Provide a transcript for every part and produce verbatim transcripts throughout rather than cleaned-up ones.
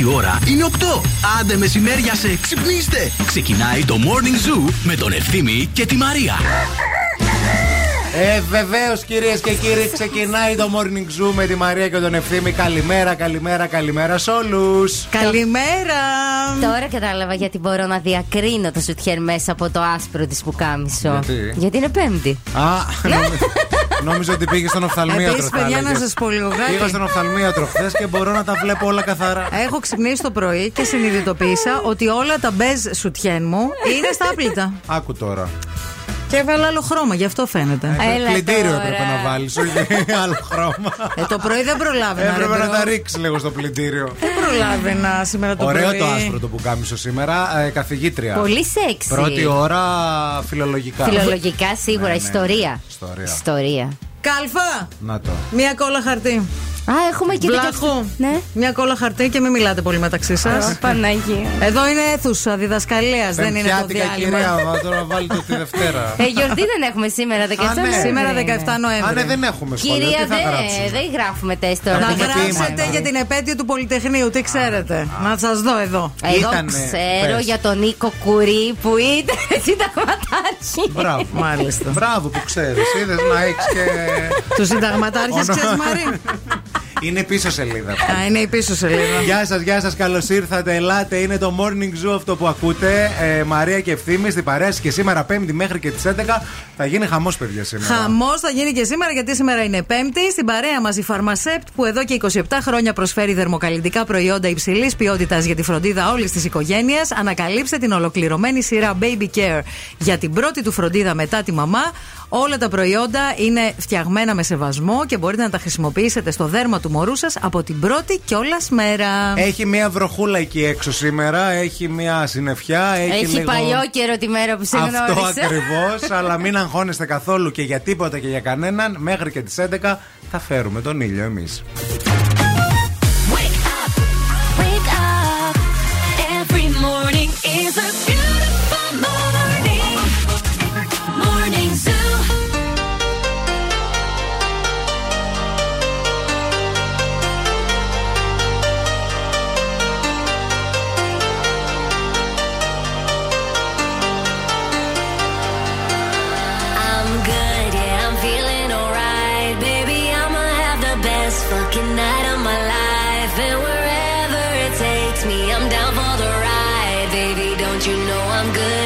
Η ώρα είναι οκτώ. Άντε μεσημέριασε, ξυπνήστε. Ξεκινάει το Morning Zoo με τον Ευθύμη και τη Μαρία. Ε, βεβαίως κυρίες και κύριοι, ξεκινάει το Morning Zoo με τη Μαρία και τον Ευθύμη. Καλημέρα, καλημέρα, καλημέρα σε όλους. Καλημέρα. Τώρα κατάλαβα γιατί μπορώ να διακρίνω το σουτιέν μέσα από το άσπρο της πουκάμισο. Γιατί? Γιατί είναι Πέμπτη. Α, νόμιζα ότι πήγε στον οφθαλμίατρο. Επίσης, παιδιά, να σας πω λίγο κάτι. Πήγα στον οφθαλμίατρο χθες και μπορώ να τα βλέπω όλα καθαρά. Έχω ξυπνήσει το πρωί και συνειδητοποίησα ότι όλα τα μπέζ σουτιέν μου είναι στα άπλυτα. Άκου τώρα. Και έβαλα άλλο χρώμα, γι' αυτό φαίνεται. Πλυντήριο έπρεπε να βάλεις, όχι άλλο χρώμα. Ε, το πρωί δεν προλάβαινα. Έπρεπε να τα ρίξεις λίγο στο πλυντήριο. Δεν προλάβαινα σήμερα το πρωί. Ωραίο το άσπρο το πουκάμισο σήμερα. Ε, καθηγήτρια. Πολύ σεξι. Πρώτη ώρα φιλολογικά. Φιλολογικά σίγουρα, ναι, ναι. Ιστορία. Ιστορία. Ιστορία. Κάλφα! Να το. Μία κόλλα χαρτί. Α, έχουμε και Βλάχο. Ναι. Μια κόλλα χαρτί και μην μιλάτε πολύ μεταξύ σας. Παναγία. Εδώ είναι αίθουσα διδασκαλίας, δεν είναι το διάλειμμα. Κυρία, τώρα βάλτε τη Δευτέρα. Ε, γιορτή δεν έχουμε σήμερα, δεκαεφτά Α, ναι. Σήμερα δεκαεφτά Νοέμβρη. Α, ναι, δεν έχουμε σχολείο. Κυρία, δεν δε γράφουμε τεστ τώρα. Να γράψετε για την επέτειο του Πολυτεχνείου, τι ξέρετε. Α, να σας δω εδώ. Εγώ ξέρω πες. Για τον Νίκο Κουρί που ήταν συνταγματάρχη. Μπράβο, μάλιστα. Μπράβο που ξέρεις. Είδες να έχεις και. Του συνταγματάρχες ξέρεις, Μαρή. Είναι πίσω σελίδα. Α, είναι η πίσω σελίδα. Γεια σας, γεια σας, καλώς ήρθατε. Ελάτε, είναι το Morning Zoo αυτό που ακούτε. Ε, Μαρία και Ευθύμη στην παρέα σας και σήμερα, Πέμπτη μέχρι και τις έντεκα. Θα γίνει χαμός, παιδιά, σήμερα. Χαμός θα γίνει και σήμερα, γιατί σήμερα είναι Πέμπτη. Στην παρέα μας η Pharmacept, που εδώ και είκοσι επτά χρόνια προσφέρει δερμοκαλλυντικά προϊόντα υψηλής ποιότητας για τη φροντίδα όλης της οικογένειας. Ανακαλύψτε την ολοκληρωμένη σειρά Baby Care για την πρώτη του φροντίδα μετά τη μαμά. Όλα τα προϊόντα είναι φτιαγμένα με σεβασμό και μπορείτε να τα χρησιμοποιήσετε στο δέρμα του μωρού σας από την πρώτη κιόλας μέρα. Έχει μια βροχούλα εκεί έξω σήμερα, έχει μια συννεφιά. Έχει, έχει λίγο παλιό καιρό τη μέρα που σε γνώρισα. Αυτό ακριβώς, αλλά μην αγχώνεστε καθόλου και για τίποτα και για κανέναν. Μέχρι και τις έντεκα θα φέρουμε τον ήλιο εμείς. Good.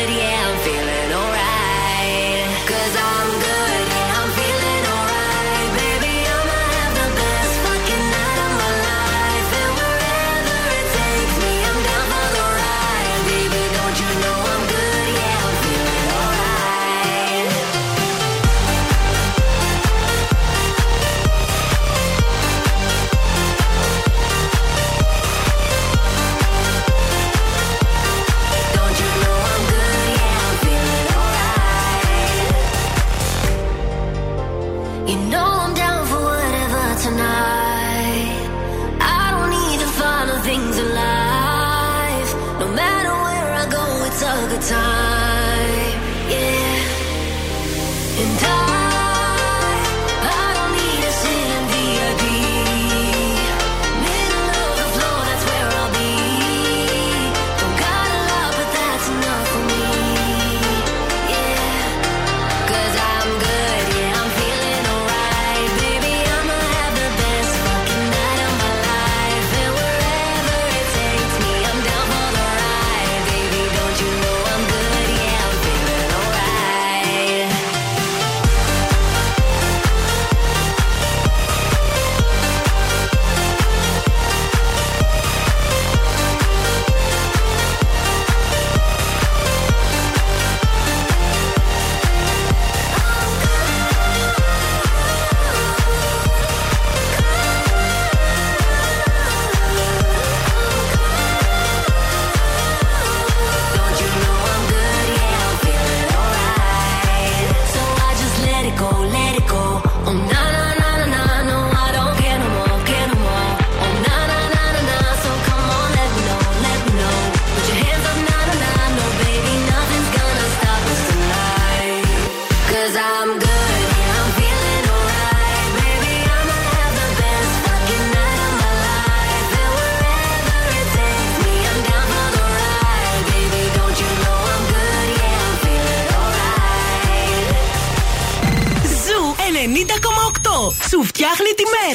σου φτιάχνει τη μέρα.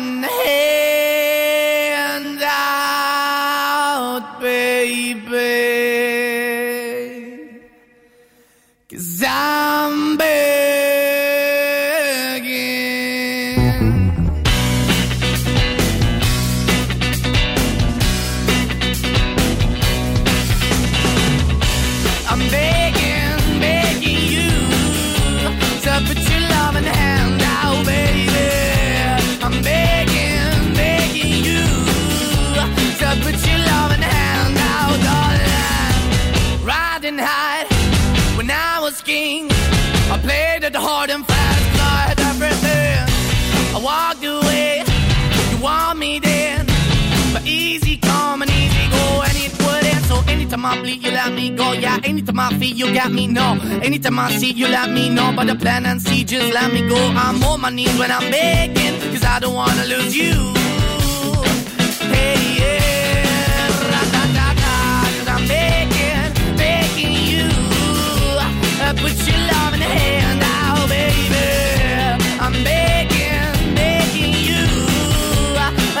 Put your loving hand out, baby, 'cause I'm begging. Hard and fast, I had everything. I walked away. You want me then? But easy come and easy go, and it wouldn't. So anytime I bleed, you let me go. Yeah, anytime I feel, you got me. No, anytime I see, you let me know. But the plan and see, just let me go. I'm on my knees when I'm begging, 'cause I don't wanna lose you. Hey yeah, da da da da, 'cause I'm begging, begging you. I put your love in the hand. I'm begging, begging you,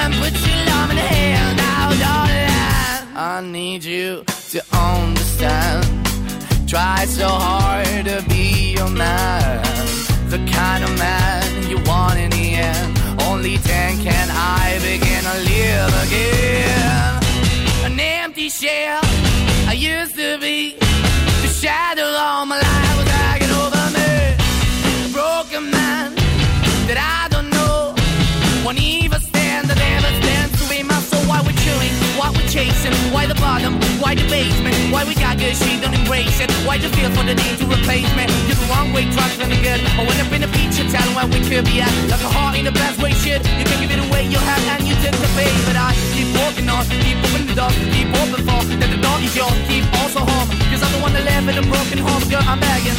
and put your love in the hand out, darling. I need you to understand. Try so hard to be your man, the kind of man you want in the end. Only then can I begin to live again. An empty shell I used to be, the shadow all my life was hanging over me. A broken man that I don't know, won't even stand, I never stand to be my soul. Why we're chilling, why we're chasing, why the bottom, why the basement, why we got good, she don't embrace it, why the feel for the need to replace me, you're the wrong way, trying to be good, I went up in the feature, telling where we could be at, like a heart in the best way, shit, you can give it away, you have and you took the bait, but I keep walking on, keep moving the door, keep open for, that the door is yours, keep also home, 'cause I'm the one that live in a broken home, girl, I'm begging.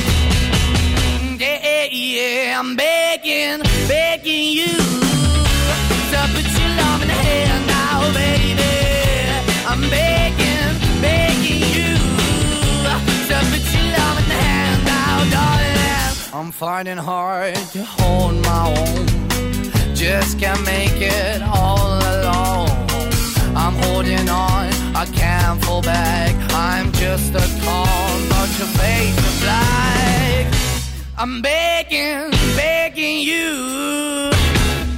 Yeah, yeah, yeah, I'm begging, begging you to put your love in the hand now, baby. I'm begging, begging you to put your love in the hand now, darling. I'm finding hard to hold my own, just can't make it all alone. I'm holding on, I can't fall back, I'm just a call, not your face to black. I'm begging, begging you,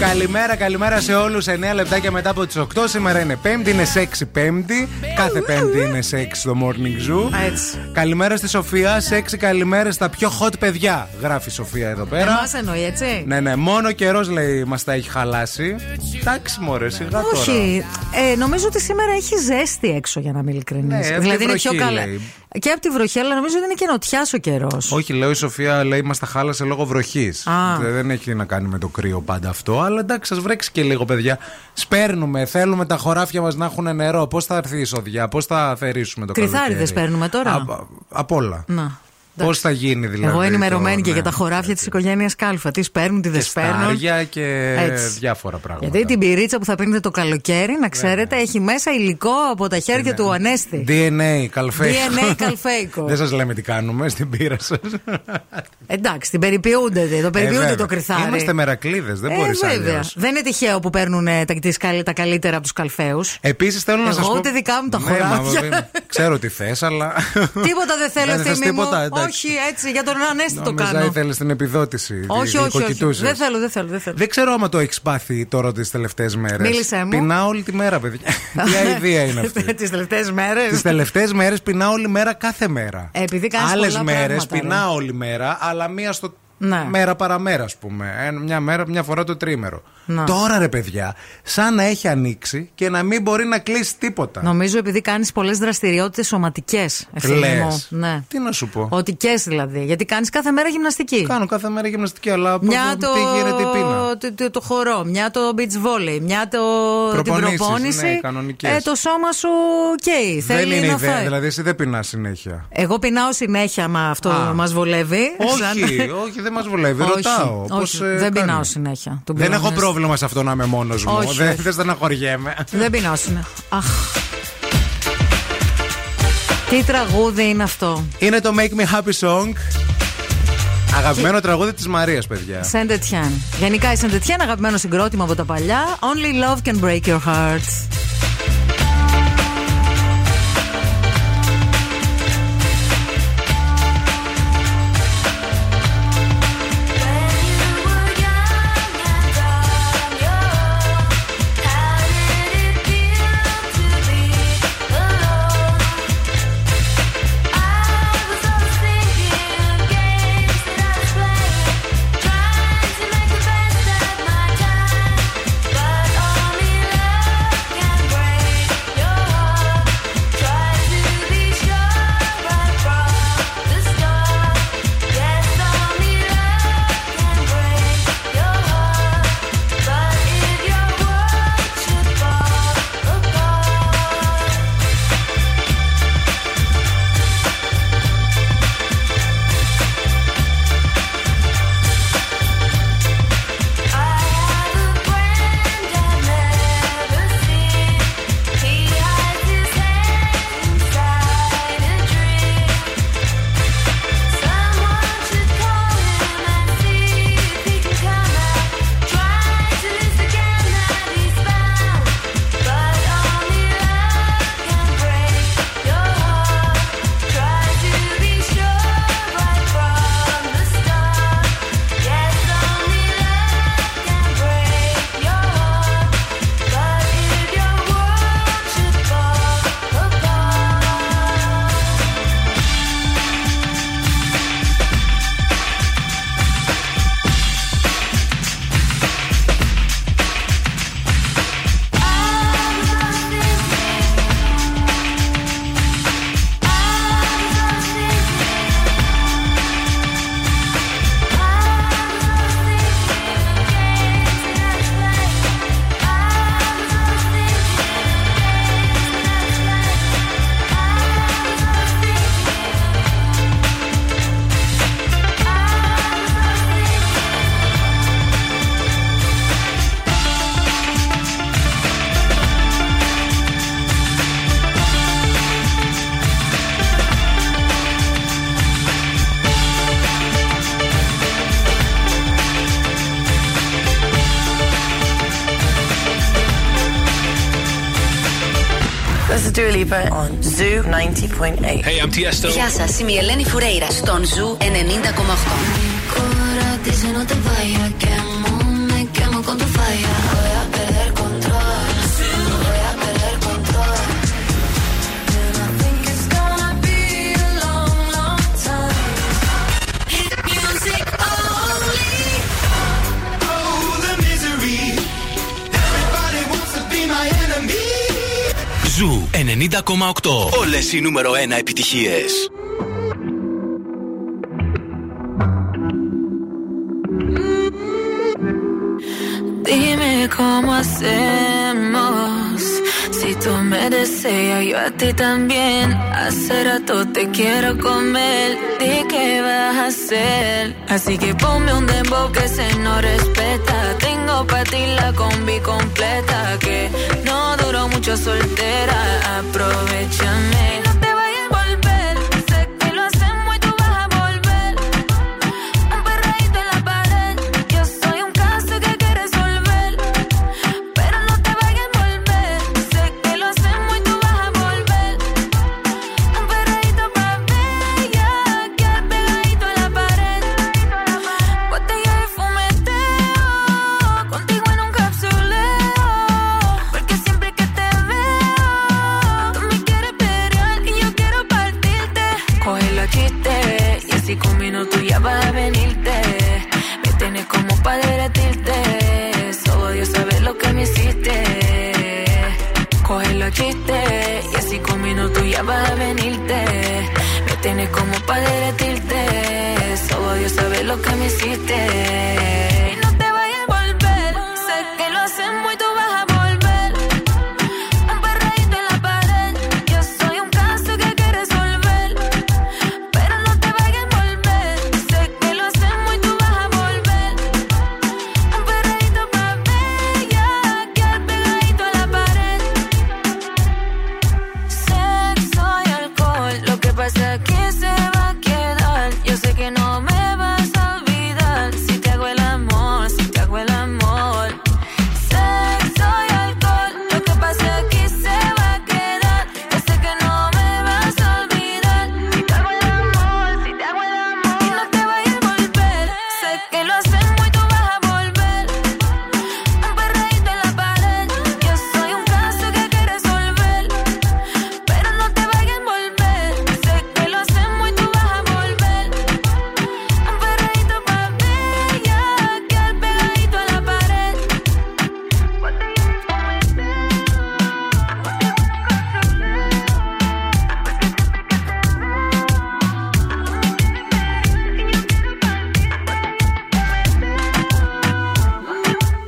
Καλημέρα, καλημέρα σε όλους. εννέα λεπτάκια μετά από τις οκτώ. Σήμερα είναι Πέμπτη, είναι sexy Πέμπτη. Κάθε Πέμπτη είναι sexy στο Morning Zoo. Έτσι. Καλημέρα στη Σοφία. Sexy καλημέρα στα πιο hot παιδιά. Γράφει η Σοφία εδώ πέρα. Εμάς εννοεί, έτσι. Ναι, ναι, μόνο καιρός λέει μας τα έχει χαλάσει. Εντάξει, μωρέ, σιγά τώρα. Όχι. Ε, νομίζω ότι σήμερα έχει ζέστη έξω, για να είμαι ειλικρινής. Ναι, δηλαδή είναι βροχή, πιο καλά. Λέει. Και από τη βροχή, αλλά νομίζω ότι είναι και νοτιάς ο καιρός. Όχι, λέω η Σοφία, λέει μας τα χάλασε λόγω βροχής. Δεν έχει να κάνει με το κρύο πάντα αυτό, αλλά εντάξει, σας βρέξει και λίγο, παιδιά. Σπέρνουμε, θέλουμε τα χωράφια μας να έχουν νερό. Πώς θα έρθει η εισόδια, πώς θα θερήσουμε το καλοκαίρι. Κρυθάριδες παίρνουμε τώρα. Α, απ' όλα. Να. Πώς θα γίνει δηλαδή. Εγώ ενημερωμένη το, και ναι, για τα χωράφια της οικογένειας Κάλφα. Τι παίρνουν, τι δεν παίρνουν. Στάρια και έτσι, διάφορα πράγματα. Γιατί την πυρίτσα που θα πίνετε το καλοκαίρι, να ξέρετε, ναι, έχει μέσα υλικό από τα χέρια, ναι, του Ανέστη. ντι εν έι καλφέικο. ντι εν έι καλφέικο. Δεν σας λέμε τι κάνουμε στην πύρα σας. Εντάξει, την περιποιούνται. Το περιποιούνται ε, το κρυθάρι. Είμαστε μερακλείδες, δεν ε, μπορείς αλλιώς. Δεν είναι τυχαίο που παίρνουν τα καλύτερα από τους Καλφαίους. Επίσης θέλω να σας πω. Εγώ ούτε δικά μου τα χωράφια. Ξέρω τι θες, αλλά. Τίποτα δεν θέλω αυτή μου. Όχι, έτσι, για τον Ανέστη το κάνω. Δεν ήθελε την επιδότηση. Όχι, όχι, όχι. Δεν θέλω, δεν θέλω, δεν θέλω. Δεν ξέρω άμα το έχει πάθει τώρα τις τελευταίες μέρες. Μίλησέ μου. Πεινά όλη τη μέρα, παιδιά. Τι αηδία είναι αυτή. Τις τελευταίες μέρες. Τις τελευταίες μέρες πεινά όλη μέρα, κάθε μέρα. Επειδή κάνεις πολλά πράγματα. Άλλες μέρες πεινά όλη μέρα, αλλά μία στο. Ναι. Μέρα παραμέρα, ας πούμε. Μια μέρα, μια φορά το τρίμερο. Να. Τώρα ρε παιδιά, σαν να έχει ανοίξει και να μην μπορεί να κλείσει τίποτα. Νομίζω επειδή κάνεις πολλές δραστηριότητες σωματικές. Λες. Ναι. Τι να σου πω. Οτικές δηλαδή. Γιατί κάνεις κάθε μέρα γυμναστική. Κάνω κάθε μέρα γυμναστική, αλλά πώς το... τι γίνεται η πείνα. Το, το, το χορό, μια το beach volley, μια το... την προπόνηση. Ναι, κανονικές. Ε, το σώμα σου καίει. Okay, θέλει είναι να ιδέα, φάει. Δηλαδή εσύ δεν πεινάς συνέχεια. Εγώ πεινάω συνέχεια, μα αυτό μας βολεύει. Όχι, όχι, δεν μας βολεύει. Ρωτάω. Δεν πεινάω συνέχεια. Δεν έχω πρόβλημα. Δεν πρόβλημα σε αυτό να είμαι μόνος μου. Όχι, δεν θες να χωριέμαι. Δεν πεινάσουνε. Αχ. Τι τραγούδι είναι αυτό. Είναι το Make me happy song. Αγαπημένο και... τραγούδι της Μαρίας, παιδιά. Saint Etienne. Γενικά η Saint Etienne, αγαπημένο συγκρότημα από τα παλιά. Only love can break your heart. On Zoo ninety point eight. Hey, I'm Tiesto. Γεια σας, είμαι η Ελένη Φουρέιρα στον Zoo ενενήντα κόμμα οκτώ. Ζου ενενήντα κόμμα οκτώ. Όλες οι νούμερο ένα επιτυχίες. Dime cómo hacemos. Si tú me deseas, yo a ti también. Hace rato te quiero comer. ¿De qué vas a hacer? Así que ponme un dembow que se no respeta. Tengo pa' ti la combi completa que no duró mucho soltera. Aprovechame. la quité. Y en cinco minutos ya vas a venirte. Me tienes como pa' derretirte. Solo Dios sabe lo que me hiciste. Y no te vayas a volver. Sé que lo hacemos y tú vas a volver. Un perreíto en la pared. Yo soy un caso que hay que resolver. Pero no te vayas a volver. Sé que lo hacemos y tú vas a volver. Un perreíto pa' ver. Ya quedar pegadito a la pared. Sexo y alcohol. Lo que pasa es que se va a quedar. Yo sé que no me vas a olvidar. Si te hago el amor, si te hago el amor. Sexo y alcohol. Lo que pasa aquí se va a quedar. Yo sé que no me vas a olvidar. Si te hago el amor, si te hago el amor. Y no te vayas a volver. Sé que lo hacemos y tú vas a volver. Un perreíto en la pared. Yo soy un caso que hay que resolver. Pero no te vayas a volver. Sé que lo hacemos y tú vas a volver. Un perreíto pa' ver. Ya quedar pegadito a la pared.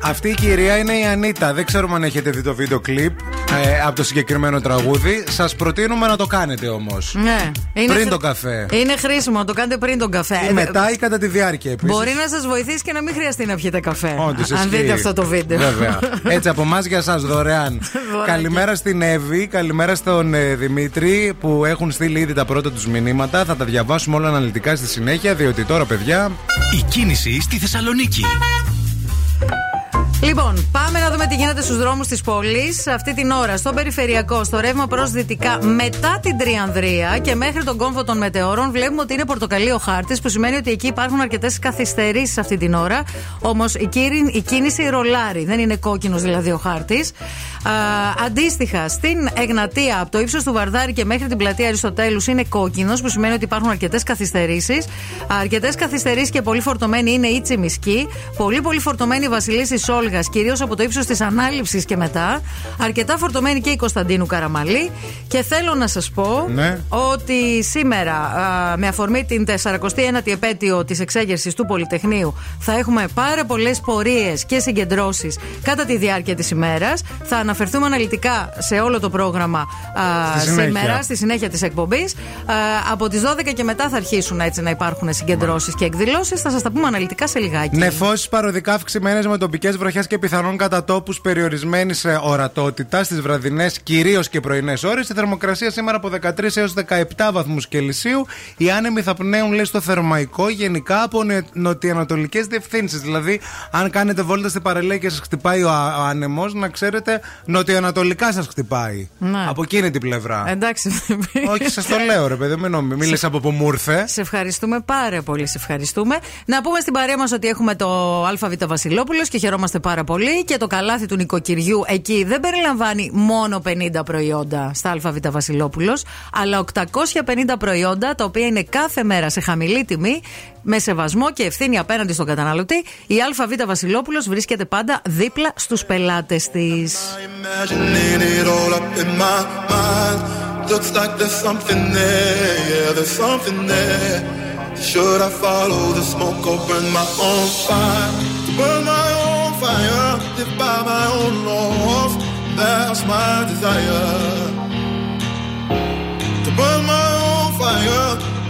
Αυτή η κυρία είναι η Ανίτα. Δεν ξέρουμε αν έχετε δει το βίντεο κλιπ ε, από το συγκεκριμένο τραγούδι. Σας προτείνουμε να το κάνετε όμως. Ναι. Είναι πριν χρ... τον καφέ. Είναι χρήσιμο, το κάνετε πριν τον καφέ. Ή μετά ή κατά τη διάρκεια επίσης. Μπορεί να σας βοηθήσει και να μην χρειαστεί να πιείτε καφέ. Όντως, αν δείτε αυτό το βίντεο. Βέβαια. Έτσι από εμάς για σας δωρεάν. Καλημέρα στην Εύη, καλημέρα στον ε, Δημήτρη που έχουν στείλει ήδη τα πρώτα τους μηνύματα. Θα τα διαβάσουμε όλα αναλυτικά στη συνέχεια, διότι τώρα, παιδιά. Η κίνηση στη Θεσσαλονίκη. Λοιπόν, πάμε να δούμε τι γίνεται στους δρόμους της πόλης αυτή την ώρα. Στο περιφερειακό, στο ρεύμα προς δυτικά, μετά την Τριανδρία και μέχρι τον κόμβο των Μετεώρων, βλέπουμε ότι είναι πορτοκαλί ο χάρτης, που σημαίνει ότι εκεί υπάρχουν αρκετές καθυστερήσεις αυτή την ώρα. Όμως η, κύρι, η κίνηση ρολάρει, δεν είναι κόκκινος δηλαδή ο χάρτης. Αντίστοιχα, στην Εγνατία, από το ύψος του Βαρδάρη και μέχρι την πλατεία Αριστοτέλους, είναι κόκκινος, που σημαίνει ότι υπάρχουν αρκετές καθυστερήσεις. Αρκετές καθυστερήσεις και πολύ φορτωμένοι είναι η Τσιμισκή, πολύ πολύ φορτωμένη η Βασιλίσσης Όλγας, κυρίως από το ύψος της Ανάληψης και μετά. Αρκετά φορτωμένη και η Κωνσταντίνου Καραμαλή. Και θέλω να σας πω, ναι, ότι σήμερα, α, με αφορμή την σαρακοστή ένατη επέτειο της εξέγερσης του Πολυτεχνείου, θα έχουμε πάρα πολλές πορείες και συγκεντρώσεις κατά τη διάρκεια της ημέρας. Θα αναφερθούμε αναλυτικά σε όλο το πρόγραμμα α, στη συνέχεια. Σήμερα, στη συνέχεια της εκπομπής. Α, από τις δώδεκα και μετά θα αρχίσουν έτσι να υπάρχουν συγκεντρώσεις, ναι, και εκδηλώσεις. Θα σας τα πούμε αναλυτικά σε λιγάκι. Νεφώσεις παροδικά αυξημένες με τοπικές βροχές και πιθανόν κατά τόπους περιορισμένης ορατότητας στις βραδινές κυρίως και πρωινές ώρες. Η θερμοκρασία σήμερα από δεκατρείς έως δεκαεπτά βαθμούς Κελσίου. Οι άνεμοι θα πνέουν, λέει, στο Θερμαϊκό, γενικά από νοτιοανατολικές διευθύνσεις. Δηλαδή, αν κάνετε βόλτα στην παραλία και σας χτυπάει ο άνεμος, να ξέρετε, νοτιοανατολικά σας χτυπάει. Ναι. Από εκείνη την πλευρά. Εντάξει. Όχι, σας το λέω, ρε παιδί, μην νομίζεις. Μίλησα από που μου ήρθε. Σε ευχαριστούμε πάρα πολύ. Σε ευχαριστούμε. Να πούμε στην παρέα μας ότι έχουμε το Α Β Βασιλόπουλος και χαιρόμαστε πάρα πολύ, και το καλάθι του νοικοκυριού εκεί δεν περιλαμβάνει μόνο πενήντα προϊόντα στα Α Β Βασιλόπουλος, αλλά οκτακόσια πενήντα προϊόντα, τα οποία είναι κάθε μέρα σε χαμηλή τιμή, με σεβασμό και ευθύνη απέναντι στον καταναλωτή. Η Α Β Βασιλόπουλος βρίσκεται πάντα δίπλα στους πελάτες της. Fire, live by my own laws. That's my desire. To burn my own fire,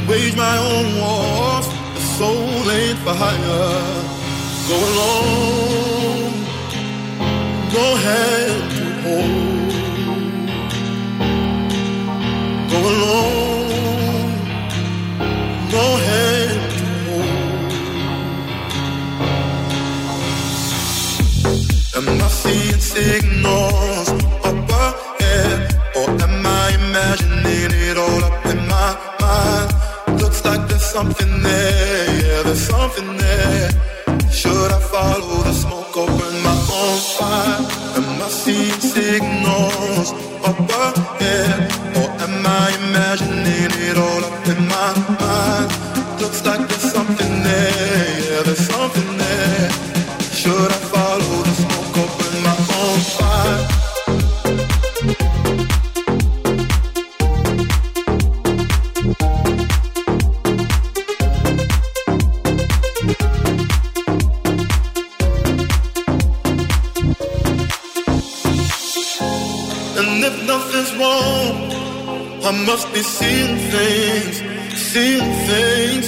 wage my own wars. The soul ain't for hire. Go alone, go hand to hold. Go alone, go hand. Am I seeing signals up ahead, or am I imagining it all up in my mind? Looks like there's something there, yeah, there's something there. Should I follow the smoke or burn my own fire? Am I seeing signals up ahead, or am I imagining it all up in my mind? Looks like there's something there, yeah, there's something there. Should I follow the smoke up in my own fire? nothing's wrong. I must be seeing things, seeing things.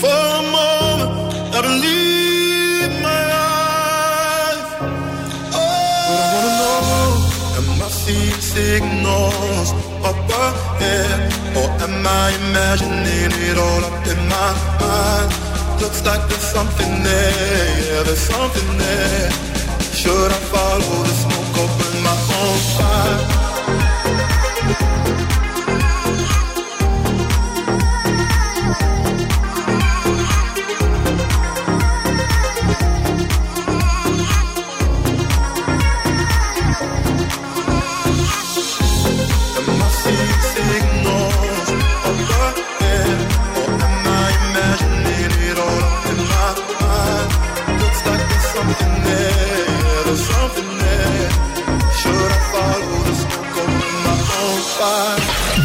For a moment, I believe my eyes. Oh, but I wanna know, am I seeing signals up ahead, or am I imagining it all up in my mind? Looks like there's something there, yeah, there's something there. Should I follow the smoke, open my own fire? Am I seeing signals on the air, or am I imagining it all up in my mind? Looks like there's something there.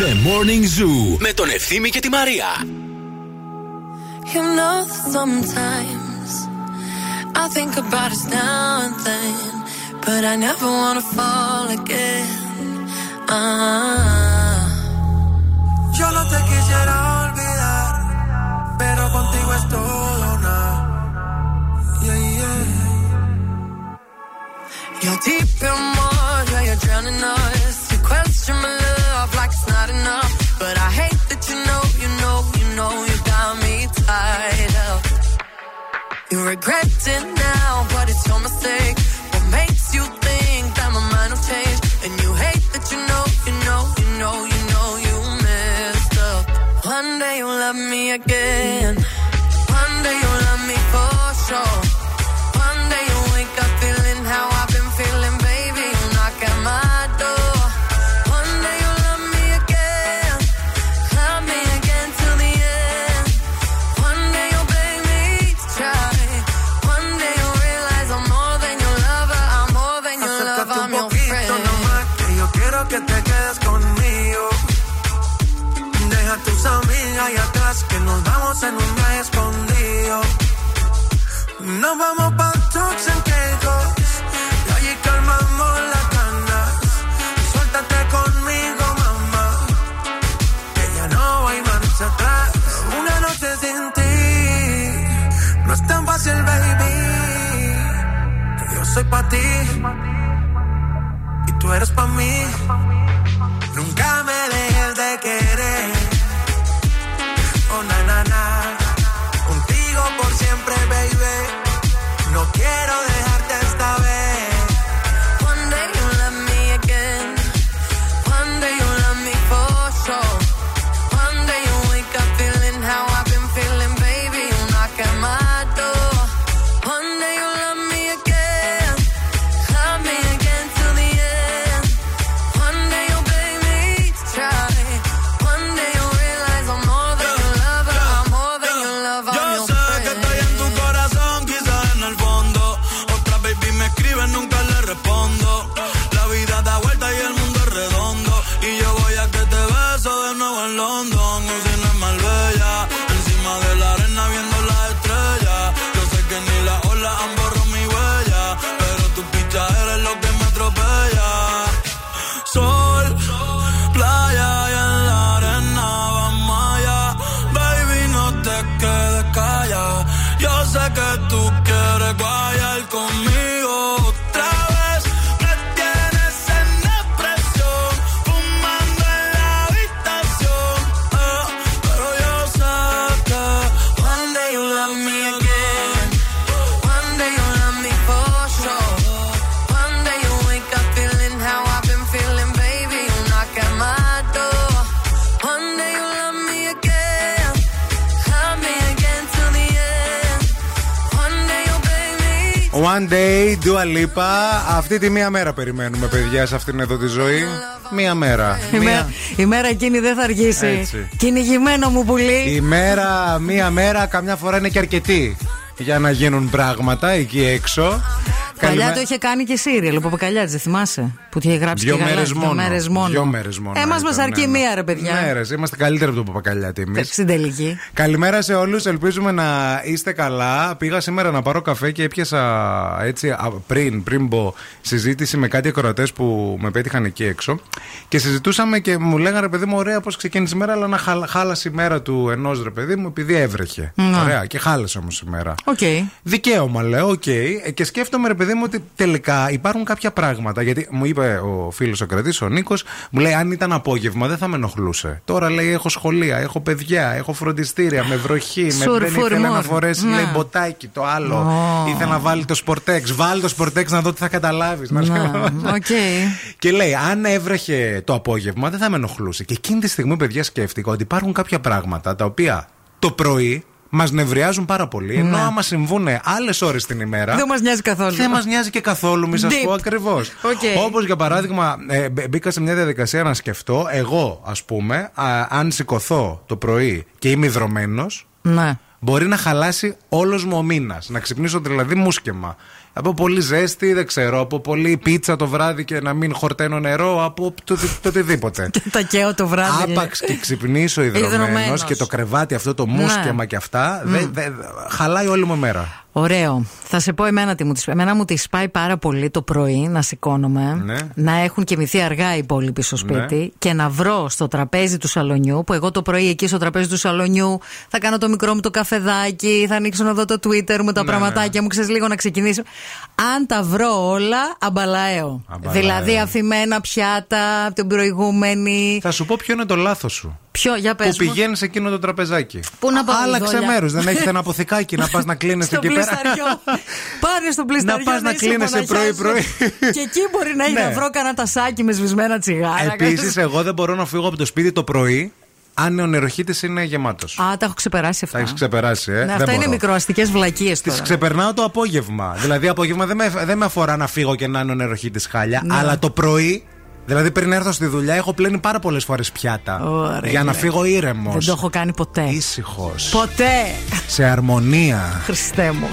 The Morning Zoo με τον Ευθύμη και τη Μαρία. You know that sometimes I think about us now and then, but I never wanna fall again. Ah. Yo no te quisiera olvidar, pero contigo es todo nada. Yeah, yeah. You're deep in water, you're drowning us. You question my love like it's not enough, but I hate that you know, you know, you know you got me tied up. You're regretting now, but it's your mistake. What makes you think that my mind will change? And you hate that you know, you know, you know, you know you messed up. One day you'll love me again. One day you'll love me for sure. One day you'll wake up feeling how I feeling, baby, you knock at my door. One day you'll love me again, love me again till the end. One day you'll beg me to try. One day you'll realize I'm more than your lover, I'm more than your lover, I'm your friend. Acércate un poquito nomás, que yo quiero que te quedes conmigo. Deja a tus amigas y atrás, que nos vamos en un viaje escondido. Nos vamos pa' trucks and cakes. Calmamos las ganas, suéltate conmigo, mamá, que ya no hay marcha atrás. Una noche sin ti no es tan fácil, baby, que yo soy pa' ti y tú eres pa' mí. Nunca me dejes de querer, oh na na na, contigo por siempre, baby, no quiero dejarte esta vez. One day, Dua Lipa. Αυτή τη μία μέρα περιμένουμε, παιδιά, σε αυτήν εδώ τη ζωή. Μία μέρα. Η, μία... Μέρα, η μέρα εκείνη δεν θα αργήσει. Έτσι. Κυνηγημένο μου πουλί. Η μέρα, μία μέρα, καμιά φορά είναι και αρκετή για να γίνουν πράγματα εκεί έξω. Παλιά το είχε κάνει και Σύριελ, ο Παπακαλιάτης, δεν θυμάσαι? Που είχε γράψει δύο μέρες μόνο. Δύο μέρες μόνο. Εμάς μας αρκεί μία, ρε παιδιά. Ναι, ρε, είμαστε καλύτεροι από τον Παπακαλιάτη εμείς. Στην τελική. Καλημέρα σε όλους, ελπίζουμε να είστε καλά. Πήγα σήμερα να πάρω καφέ και έπιασα έτσι πριν, πριν μπω, συζήτηση με κάτι ακροατές που με πέτυχαν εκεί έξω. Και συζητούσαμε και μου λέγανε, ρε παιδί μου, ωραία πώς ξεκίνησε η μέρα, αλλά να χάλασε η μέρα του ενός, ρε παιδί μου, επειδή έβρεχε. Ωραία, και χάλασε όμως η μέρα. Δικαίωμα, λέω, οκ. Και σκέφτομαι, ρε παιδί μου, ότι τελικά υπάρχουν κάποια πράγματα. Γιατί μου είπε ο φίλος ο Κρατής, ο Νίκος, μου λέει: αν ήταν απόγευμα δεν θα με ενοχλούσε. Τώρα λέει: έχω σχολεία, έχω παιδιά, έχω φροντιστήρια, με βροχή, με δεν ήθελα να φορέσει, λέει, μποτάκι, το άλλο. Ήθελα να βάλει το σπορτέξ. Βάλει το σπορτέξ να δω τι θα καταλάβει. Και λέει: αν έβρεχε το απόγευμα δεν θα με ενοχλούσε. Και εκείνη τη στιγμή, παιδιά, σκέφτηκα ότι υπάρχουν κάποια πράγματα τα οποία το πρωί μας νευριάζουν πάρα πολύ, ενώ ναι. άμα συμβούν άλλες ώρες την ημέρα, δεν μας νοιάζει καθόλου. Δεν μας νοιάζει και καθόλου, μη σας πω ακριβώς. Okay. Όπως για παράδειγμα, ε, μπήκα σε μια διαδικασία να σκεφτώ, εγώ ας πούμε, α, αν σηκωθώ το πρωί και είμαι ιδρωμένος, ναι. μπορεί να χαλάσει όλος μου ο μήνας. Να ξυπνήσω δηλαδή μουσκεμα. Από πολύ ζέστη, δεν ξέρω, από πολύ πίτσα το βράδυ και να μην χορταίνω νερό, από το, το, το οτιδήποτε. Και τα καίω το βράδυ. Άπαξ και ξυπνήσω ιδρωμένος και το κρεβάτι αυτό, το μουσκεμα ναι. και αυτά, mm. δε, δε, χαλάει όλη μου μέρα. Ωραίο. Θα σε πω εμένα τι μου τη σπάει. Εμένα μου τη σπάει πάρα πολύ το πρωί να σηκώνομαι, ναι. να έχουν κοιμηθεί αργά οι υπόλοιποι στο σπίτι ναι. και να βρω στο τραπέζι του σαλονιού, που εγώ το πρωί εκεί στο τραπέζι του σαλονιού θα κάνω το μικρό μου το καφεδάκι, θα ανοίξω να δω το Twitter μου, τα ναι, πραγματάκια ναι. μου, ξέρεις, λίγο να ξεκινήσω. Αν τα βρω όλα, αμπαλαέω. αμπαλαέω. Δηλαδή αφημένα πιάτα από την προηγούμενη. Θα σου πω ποιο είναι το λάθος σου. Ποιο, για πες που πηγαίνεις εκείνο το τραπεζάκι. Πού να πάω. Άλλαξε μέρος. Δεν έχετε ένα αποθηκάκι να πας να κλείνεσαι εκεί πέρα. Πάρε στο πλυσταριό. Να πας να κλείνεσαι πρωί-πρωί. Και εκεί μπορεί να είναι να βρω κανένα τασάκι με σβησμένα τσιγάρα. Επίσης, εγώ δεν μπορώ να φύγω από το σπίτι το πρωί. Αν ο νεροχύτης είναι γεμάτος. Α, τα έχω ξεπεράσει αυτά. Τα έχεις ξεπεράσει, ε. Ναι, αυτά μπορώ. Είναι μικροαστικές βλακίες τώρα. Τις ξεπερνάω το απόγευμα. Δηλαδή, απόγευμα δεν με, δεν με αφορά να φύγω και να είναι ο νεροχύτης χάλια, ναι. αλλά το πρωί. Δηλαδή πριν έρθω στη δουλειά έχω πλένει πάρα πολλές φορές πιάτα. Ωραία, για να φύγω ήρεμος. Δεν το έχω κάνει ποτέ. Ήσυχος. Ποτέ. Σε αρμονία. Χριστέ μου.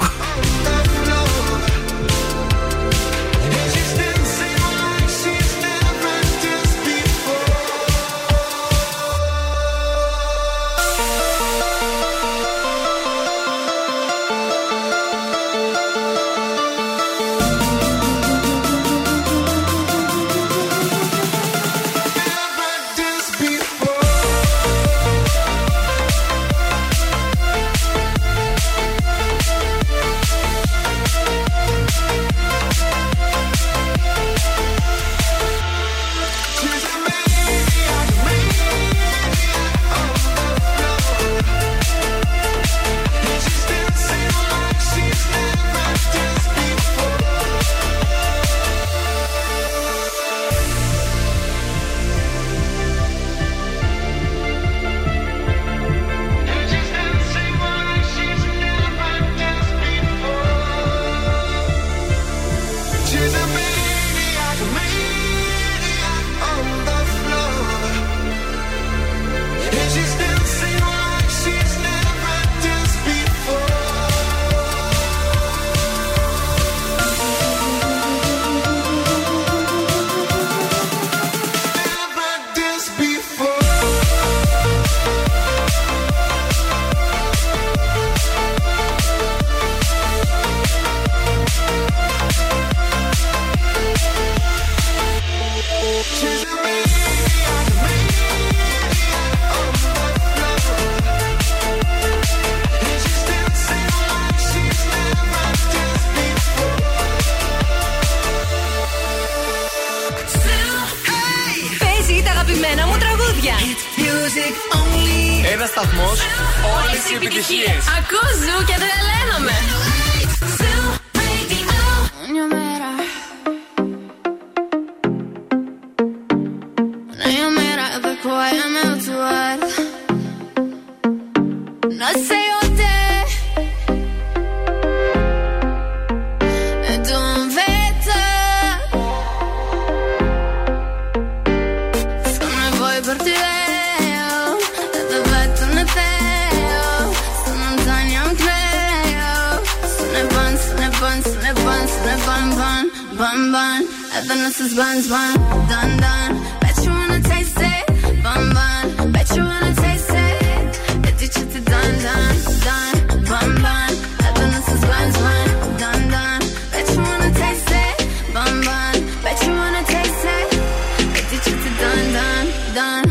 Once bun, bun, bun. Evanescence is buns, bun, dun, dun. Bet you wanna taste it, bun, bun. Bet you wanna taste it. Addiction to dun, dun, dun, bun, bun. Evanescence is buns, bun, dun, dun. Bet you wanna taste it, bun, bun. Bet you wanna taste it. Addiction to dun, dun, dun.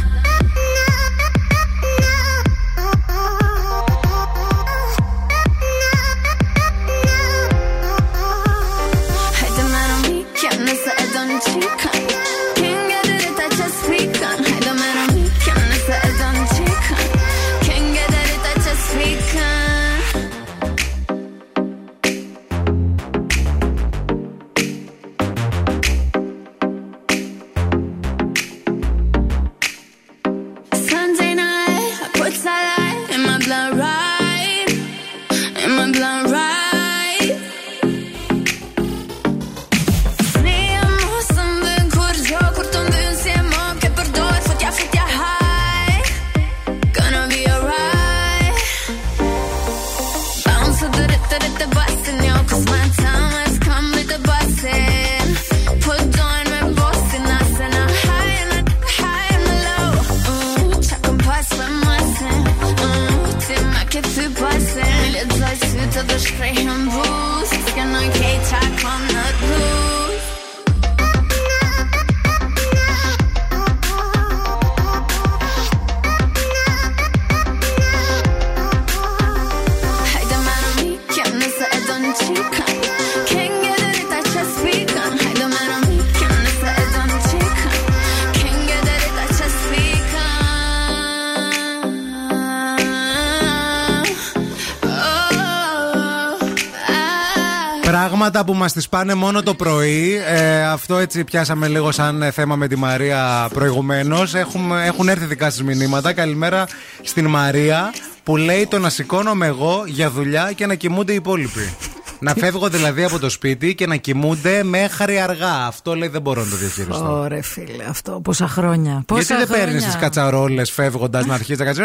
Που μας τις πάνε μόνο το πρωί. Ε, αυτό έτσι πιάσαμε λίγο σαν θέμα με τη Μαρία προηγουμένως. Έχουμε, έχουν έρθει δικά σας μηνύματα. Καλημέρα στην Μαρία που λέει το να σηκώνομαι εγώ για δουλειά και να κοιμούνται οι υπόλοιποι. Να φεύγω δηλαδή από το σπίτι και να κοιμούνται μέχρι αργά. Αυτό λέει δεν μπορώ να το διαχειριστώ. Ωρε φίλε, αυτό πόσα χρόνια. Πόσα Γιατί δεν παίρνεις τις κατσαρόλες φεύγοντας να αρχίσεις να κάνεις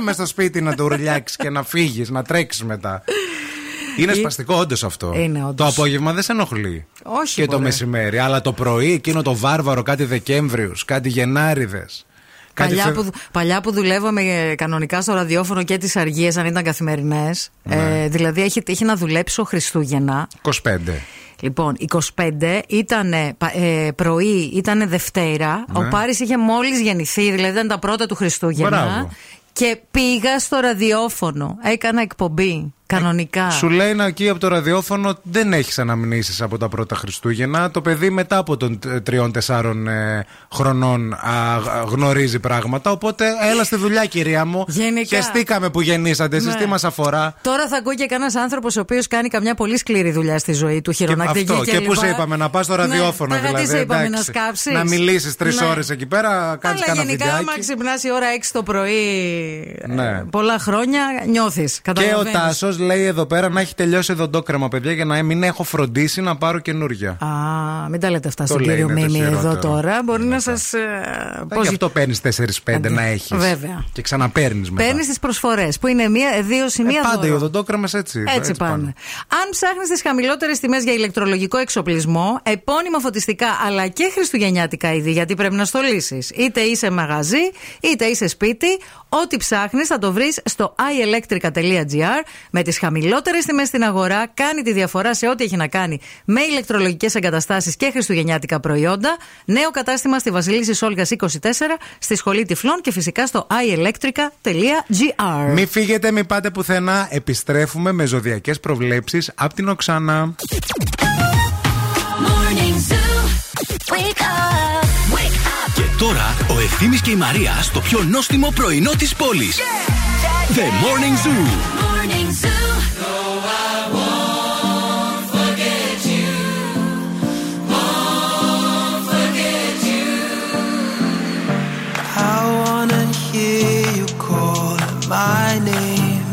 μέσα στο σπίτι να το ουρλιάξεις και να φύγεις, να τρέξεις μετά. Είναι σπαστικό όντως αυτό. Είναι, όντως. Το απόγευμα δεν σε ενοχλεί. Όχι. Και μπορεί. Το μεσημέρι. Αλλά το πρωί, εκείνο το βάρβαρο, κάτι Δεκέμβριους, κάτι Γενάρηδες. Παλιά, κάτι... που, παλιά που δουλεύαμε κανονικά στο ραδιόφωνο και τις αργίες, αν ήταν καθημερινές. Ναι. Ε, δηλαδή, έχει τύχει να δουλέψω Χριστούγεννα. είκοσι πέντε. Λοιπόν, είκοσι πέντε ήταν ε, πρωί, ήταν Δευτέρα. Ναι. Ο Πάρης είχε μόλις γεννηθεί, δηλαδή ήταν τα πρώτα του Χριστούγεννα. Μπράβο. Και πήγα στο ραδιόφωνο. Έκανα εκπομπή. Κανονικά. Σου λέει να εκεί από το ραδιόφωνο δεν έχεις αναμνήσεις από τα πρώτα Χριστούγεννα. Το παιδί μετά από των τριών τεσσάρων ε, χρονών α, γνωρίζει πράγματα. Οπότε έλα στη δουλειά, κυρία μου. Γενικά. Και στήκαμε που γεννήσατε. Εσείς ναι. Τι μας αφορά. Τώρα θα ακούει και κανένας άνθρωπος ο οποίος κάνει καμιά πολύ σκληρή δουλειά στη ζωή του. Χειρονακτική. Και, και, και πού σε είπαμε να πας στο ραδιόφωνο, ναι, δηλαδή. Σε είπαμε εντάξει, να σκάψεις. Να μιλήσεις τρεις ναι. ώρες εκεί πέρα. Κάτσε κανένα βιντεάκι. Γενικά, άμα ξυπνάς η ώρα έξι το πρωί ναι. πολλά χρόνια, νιώθεις. Και ο Τάσος λέει εδώ πέρα να έχει τελειώσει δοντόκρεμα, παιδιά, για να μην έχω φροντίσει να πάρω καινούργια. Α, μην τα λέτε αυτά στον κύριο Μίμη εδώ τώρα. Μπορεί να σας. Πώς... Γι' αυτό παίρνεις τέσσερα πέντε να έχεις. Βέβαια. Και ξαναπαίρνεις μετά. Παίρνεις τις προσφορές που είναι μία, δύο σημεία ε, πάντα οι οδοντόκρεμες έτσι. Έτσι, έτσι πάνε. πάνε. Αν ψάχνεις τις χαμηλότερες τιμές για ηλεκτρολογικό εξοπλισμό, επώνυμα φωτιστικά αλλά και χριστουγεννιάτικα είδη, γιατί πρέπει να στολίσεις. Είτε είσαι μαγαζί, είτε είσαι σπίτι, ό,τι ψάχνεις θα το βρεις στο ielectrica.gr. Με τις χαμηλότερες τιμές στην αγορά, κάνει τη διαφορά σε ό,τι έχει να κάνει με ηλεκτρολογικές εγκαταστάσεις και χριστουγεννιάτικα προϊόντα. Νέο κατάστημα στη Βασιλίσσης Σόλγας είκοσι τέσσερα, στη Σχολή Τυφλών και φυσικά στο ielectrica.gr. Μη φύγετε, μη πάτε πουθενά. Επιστρέφουμε με ζωδιακές προβλέψεις από την Οξάνα. Και τώρα ο Ευθύμης και η Μαρία στο πιο νόστιμο πρωινό της πόλης. Yeah, yeah, yeah. The Morning Zoo. My name.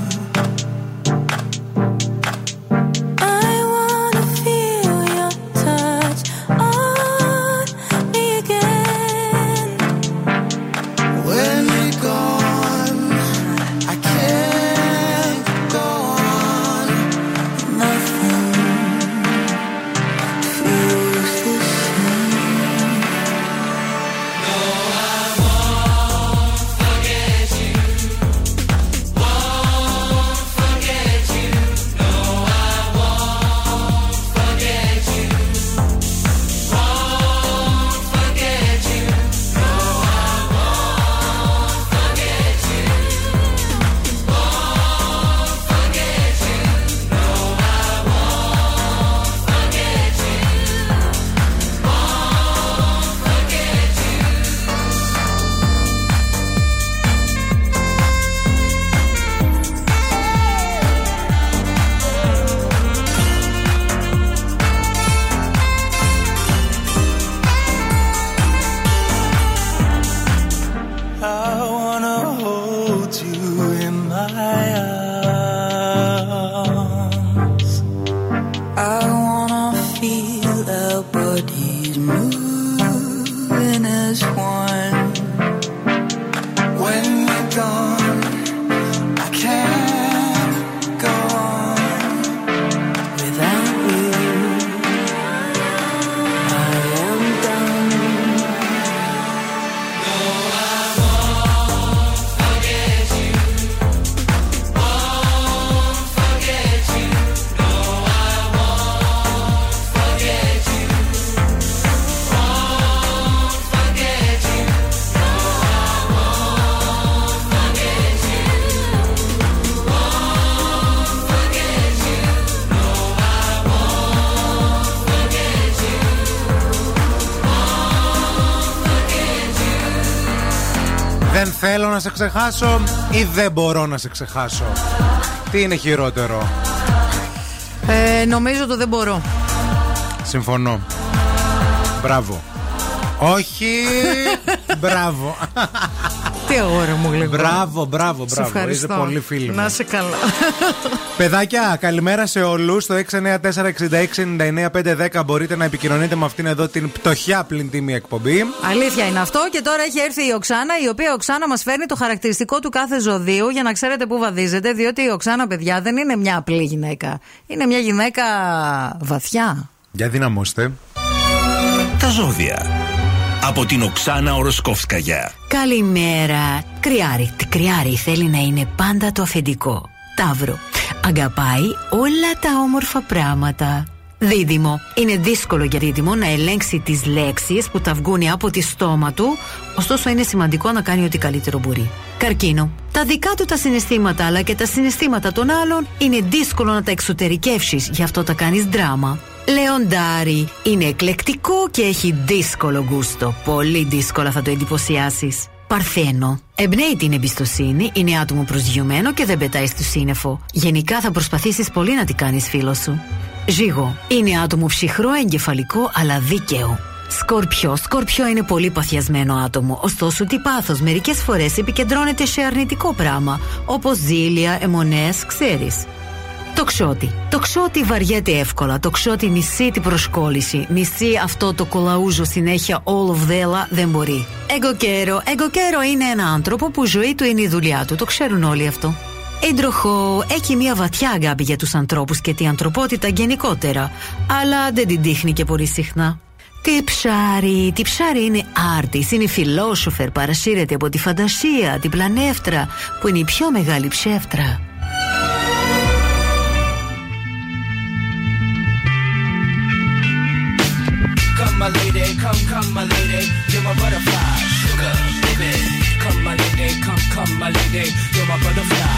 I wanna feel your touch on me again. When you're gone, I can't go on. our bodies moving as one. When we're gone, I can't go on without you. I am done. Oh, I won't forget you. Won't forget you. No, I won't forget you. Won't forget you. No, I won't forget you. Won't forget you. No, I won't forget you. Won't forget you. Δεν θέλω να σε ξεχάσω ή δεν μπορώ να σε ξεχάσω. Τι είναι χειρότερο? Ε, νομίζω το δεν μπορώ. Συμφωνώ. Μπράβο. Όχι. Μπράβο. Τι αγόρι μου, λοιπόν. Μπράβο, μπράβο, Σε μπράβο. Είσαι ευχαριστώ. πολύ φίλη μου. Να σε καλά. Παιδάκια, καλημέρα σε όλους. Στο έξι εννιά τέσσερα εξήντα έξι ενενήντα εννιά πεντακόσια δέκα μπορείτε να επικοινωνείτε με αυτήν εδώ την πτωχιά πλυντήμη εκπομπή. Αλήθεια είναι αυτό. Και τώρα έχει έρθει η Οξάνα, η οποία Οξάνα μας φέρνει το χαρακτηριστικό του κάθε ζωδίου για να ξέρετε πού βαδίζετε. Διότι η Οξάνα, παιδιά, δεν είναι μια απλή γυναίκα. Είναι μια γυναίκα βαθιά. Για δυναμώστε. Τα ζώδια. Από την Οξάνα Οροσκόφσκαγιά. Καλημέρα. Κριάρι. Τι κριάρι θέλει να είναι πάντα το αφεντικό. Ταύρο. Αγαπάει όλα τα όμορφα πράγματα. Δίδυμο. Είναι δύσκολο για Δίδυμο να ελέγξει τις λέξεις που τα βγουν από τη στόμα του, ωστόσο είναι σημαντικό να κάνει ό,τι καλύτερο μπορεί. Καρκίνο. Τα δικά του τα συναισθήματα αλλά και τα συναισθήματα των άλλων είναι δύσκολο να τα εξωτερικεύσεις, γι' αυτό τα κάνεις δράμα. Λεοντάρι. Είναι εκλεκτικό και έχει δύσκολο γκούστο. Πολύ δύσκολα θα το εντυπωσιάσεις. Παρθένο. Εμπνέει την εμπιστοσύνη, είναι άτομο προσγειωμένο και δεν πετάει στο σύννεφο. Γενικά θα προσπαθήσεις πολύ να τη κάνεις φίλο σου. Ζύγο. Είναι άτομο ψυχρό, εγκεφαλικό αλλά δίκαιο. Σκορπιό. Σκορπιό είναι πολύ παθιασμένο άτομο. Ωστόσο, τι πάθος. Μερικές φορές επικεντρώνεται σε αρνητικό πράγμα, όπως ζήλια, αιμονές, ξέρεις. Τοξότη. Τοξότη βαριέται εύκολα. Τοξότη μισεί την προσκόλληση. Μισεί αυτό το κολαούζο συνέχεια όλο βδέλα, δεν μπορεί. Εγκοκέρο. Εγκοκέρο είναι ένα άνθρωπο που ζωή του είναι η δουλειά του. Το ξέρουν όλοι αυτό. Εντροχό. Έχει μια βαθιά αγάπη για τους ανθρώπους και την ανθρωπότητα γενικότερα. Αλλά δεν την δείχνει και πολύ συχνά. Τι ψάρι. Τι ψάρι είναι άρτης. Είναι φιλόσοφερ. Παρασύρεται από τη φαντασία, την πλανεύτρα που είναι η πιο μεγάλη ψεύτρα. Come my lady, come, come my lady, you're my butterfly, sugar, baby. Come my lady, come, come my lady, you're my butterfly,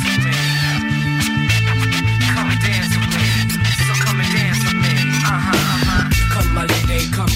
with me. Come and dance with me. So come and dance with me. Uh-huh, uh-huh. Come my lady, come,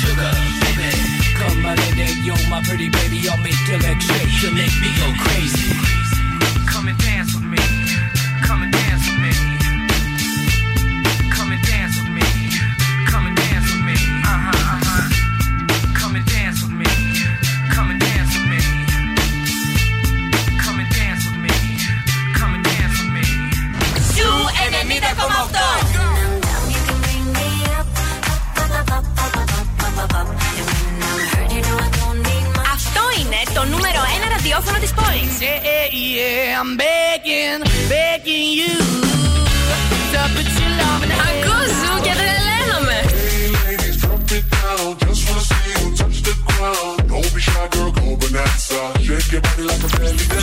sugar, baby. Come my lady, you're my pretty baby, I'll make your legs shake, you make me go crazy. Come and dance with me, come and dance with me. Come and dance with me, come and dance with me, uh-huh, uh-huh. Come and dance with me. Αυτό είναι το νούμερο ένα ραδιόφωνο της πόλης. Yeah, yeah, yeah, I'm begging, begging you. Ακούω Ζου και τρελαίνομαι.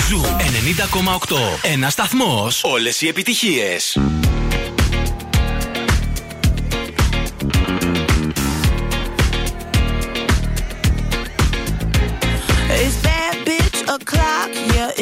Ζου ενενήντα κόμμα οκτώ. Ένας σταθμός, όλες οι επιτυχίες. O'clock, yeah,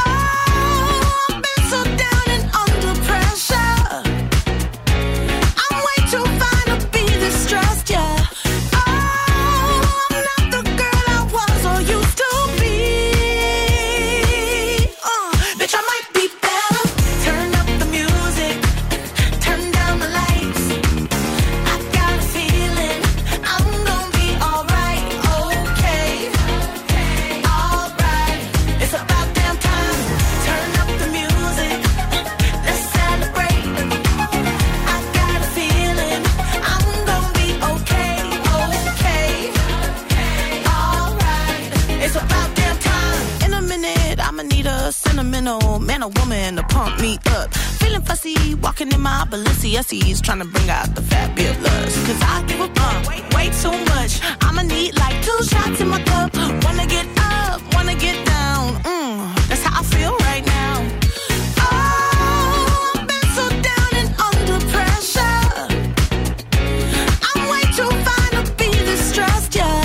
Oh, I've been so down and under pressure. I'm way too fine to be distressed, yeah. Man, a woman to pump me up. Feeling fussy, walking in my Balenciennes, trying to bring out the fabulous. Cause I give a fuck, way, way too much. I'ma need like two shots in my cup. Wanna get up, wanna get down. Mm, that's how I feel right now. Oh, I've been so down and under pressure. I'm way too fine to be distressed, yeah.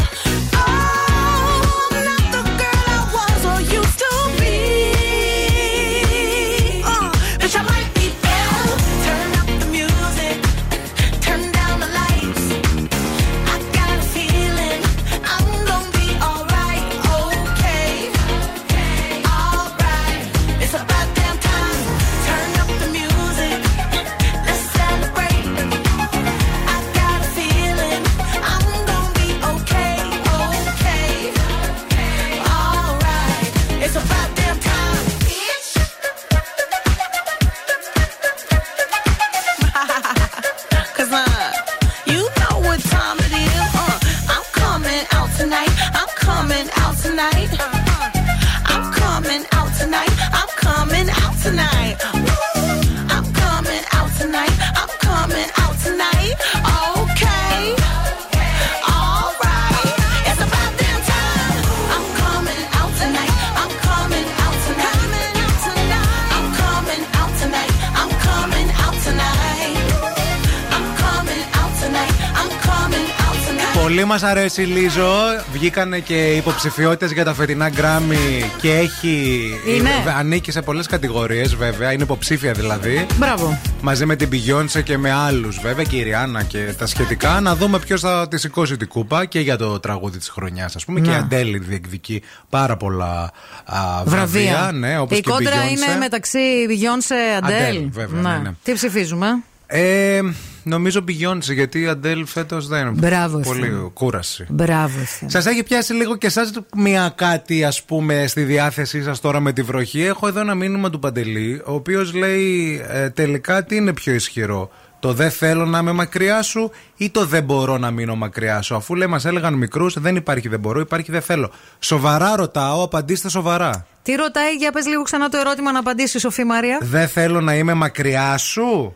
Πολύ μας αρέσει η Λίζο. Βγήκανε και υποψηφιότητες για τα φετινά Grammy και έχει. Είναι. Ανήκει σε πολλές κατηγορίες βέβαια. Είναι υποψήφια δηλαδή. Μπράβο. Μαζί με την Beyoncé και με άλλους βέβαια και η Ριάννα και τα σχετικά. Να δούμε ποιος θα τη σηκώσει την κούπα και για το τραγούδι της χρονιάς, ας πούμε. Να. Και η Αντέλη διεκδικεί πάρα πολλά α, βραβεία. βραβεία. Ναι, όπως η και κόντρα Beyoncé. Είναι μεταξύ Beyoncé Αντέλη. Βέβαια. Ναι, ναι. Τι ψηφίζουμε. Ε, νομίζω Beyoncé, γιατί η Αντέλ φέτος δεν είναι. Μπράβο. Πολύ εσύ. Κούραση. Μπράβο. Σας έχει πιάσει λίγο και εσάς μια κάτι, ας πούμε, στη διάθεσή σας τώρα με τη βροχή. Έχω εδώ ένα μήνυμα του Παντελή, ο οποίος λέει ε, τελικά τι είναι πιο ισχυρό. Το δεν θέλω να είμαι μακριά σου ή το δεν μπορώ να μείνω μακριά σου. Αφού λέει, μας έλεγαν μικρούς, δεν υπάρχει δεν μπορώ, υπάρχει δεν θέλω. Σοβαρά ρωτάω, απαντήστε σοβαρά. Τι ρωτάει, για πες λίγο ξανά το ερώτημα να απαντήσει η Σοφή Μαρία. Δεν θέλω να είμαι μακριά σου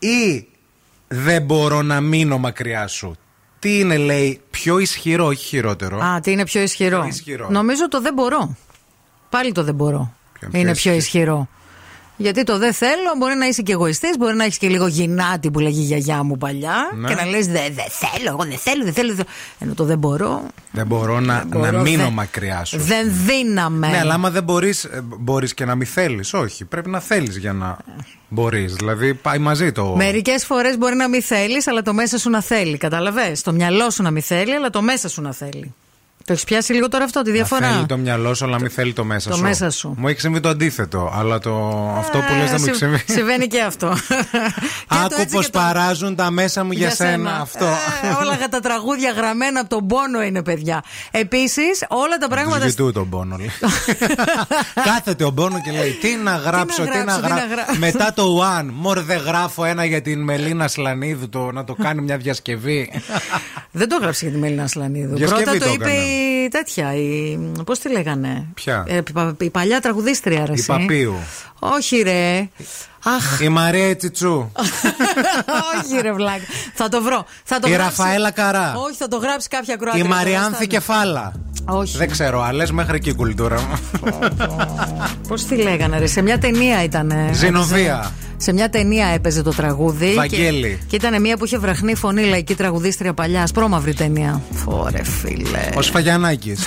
ή δεν μπορώ να μείνω μακριά σου. Τι είναι, λέει, πιο ισχυρό, όχι χειρότερο. Α, τι είναι πιο ισχυρό. Πιο ισχυρό. Νομίζω το δεν μπορώ. Πάλι το δεν μπορώ. Πιο είναι πιο ισχυρό. πιο ισχυρό. Γιατί το δεν θέλω μπορεί να είσαι και εγωιστής, μπορεί να έχεις και λίγο γυνάτη που λέγει η γιαγιά μου παλιά. Ναι. Και να λες δεν δε θέλω, εγώ δεν θέλω, δεν θέλω. Ενώ το δεν μπορώ. Δεν μπορώ να, δεν μπορώ, να μείνω δε, μακριά σου. Δεν δύναμαι. Ναι, αλλά άμα δεν μπορείς, μπορείς και να μην θέλεις. Όχι, πρέπει να θέλεις για να. Μπορείς, δηλαδή πάει μαζί το. Μερικές φορές μπορεί να μην θέλεις, αλλά το μέσα σου να θέλει. Καταλαβες. Το μυαλό σου να μην θέλει, αλλά το μέσα σου να θέλει. Το έχεις πιάσει λίγο τώρα αυτό, τη διαφορά. Να θέλει το μυαλό σου, αλλά το... μην θέλει το μέσα το σου. Μέσα σου. Μου έχει συμβεί το αντίθετο, αλλά το... ε, αυτό που λες δεν μου έχει συμβεί. Συμβαίνει και αυτό. Άκου πως το... παράζουν τα μέσα μου για, για σένα. σένα. Αυτό. Ε, όλα τα τραγούδια γραμμένα από τον πόνο είναι, παιδιά. Επίσης, όλα τα πράγματα. Του ζητού τον πόνο. Κάθεται ο πόνο και λέει: Τι να γράψω, τι να γράψω. Μετά το One, μόρ δεν γράφω ένα για την Μελίνα Σλανίδου, να το κάνει μια διασκευή. Δεν το γράψει για την Μελίνα Σλανίδου. Πρώτα το είπε η. Τέτοια, η... πώς τη λέγανε. Ποια? Ε, η παλιά τραγουδίστρια, ρε. Η Παπίου. Όχι, ρε. Αχ. Η Μαρία Τσιτσού. Όχι, ρε βλάκα. Θα το βρω. Θα το η γράψει... Ραφαέλα Καρά. Όχι, θα το γράψει κάποια κροατία. Η Μαριάνθη Κεφάλα. Όχι. Δεν ξέρω, αλλά μέχρι και η κουλτούρα μου. Πώς τη λέγανε, ρε. Σε μια ταινία ήταν. Ζηνοβία. Σε μια ταινία έπαιζε το τραγούδι. Βαγγέλη. Και, και ήταν μια που είχε βραχνή φωνή, λαϊκή τραγουδίστρια παλιά. Σπρώμαυρη ταινία. Ωρε φίλε. Ο Σφαγιανάκης.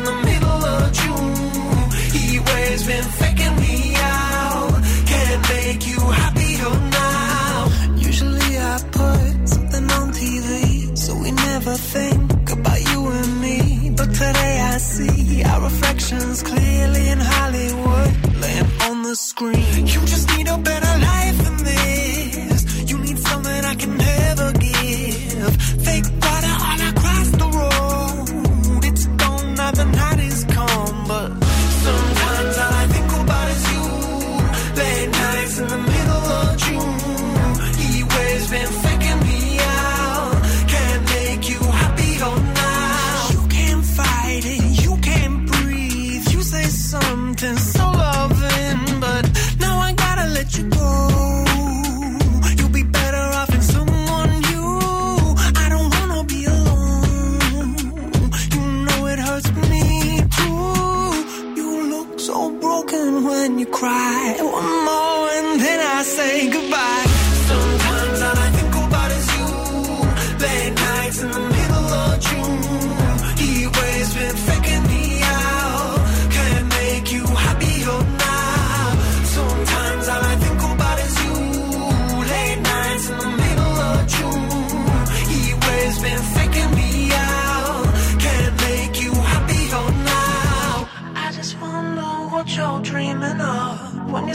In the middle of June, he waves been faking me out. Can't make you happier now. Usually I put something on T V, so we never think about you and me. But today I see our reflections clearly in Hollywood, laying on the screen. You just need a better life than this. You need something I can never give. Fake water all across the road. The night is calm, but sometimes all I think about is you. Late nights in the middle of June, he waves been faking me out. Can't make you happier now. You can't fight it, you can't breathe. You say something so loving, but now I gotta let you go. When you cry, one more and then I say goodbye. Sometimes all I think about is you. Late nights in the middle of June, he always been faking me out. Can't make you happier now. Sometimes all I think about is you. Late nights in the middle of June, he always been faking me out. Can't make you happier now. I just wanna know what you're dreaming of. When you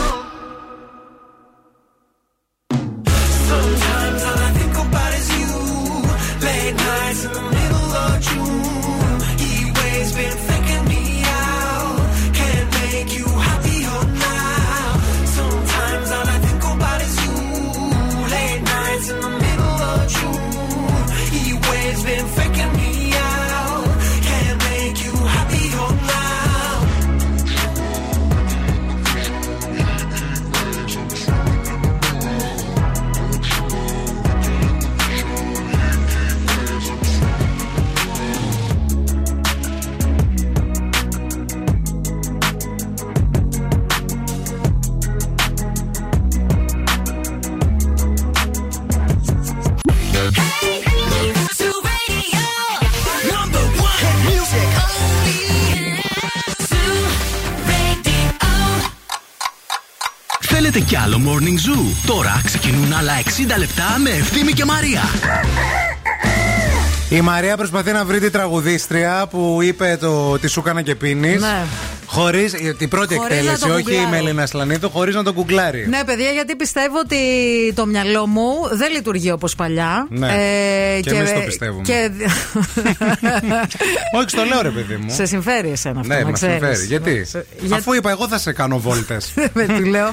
Sometimes all I think about is you. Late nights in the middle of June. και άλλο Morning Zoo. Τώρα ξεκινούν άλλα εξήντα λεπτά με Ευθύμη και Μαρία. Η Μαρία προσπαθεί να βρει τη τραγουδίστρια που είπε το «Τι σου κάνα και πίνεις». Ναι. Χωρίς, την πρώτη χωρίς εκτέλεση, όχι η Μελίνα Σλανίδου, χωρίς να τον κουγκλάρει. Ναι, παιδιά, γιατί πιστεύω ότι το μυαλό μου δεν λειτουργεί όπως παλιά. Ναι. Ε, και, και εμείς το πιστεύουμε. Και... όχι, στο λέω, ρε παιδί μου. Σε συμφέρει εσένα αυτό, ναι, να ξέρεις. Ναι, μας συμφέρει. Γιατί? Σε... Αφού είπα, εγώ θα σε κάνω βόλτες.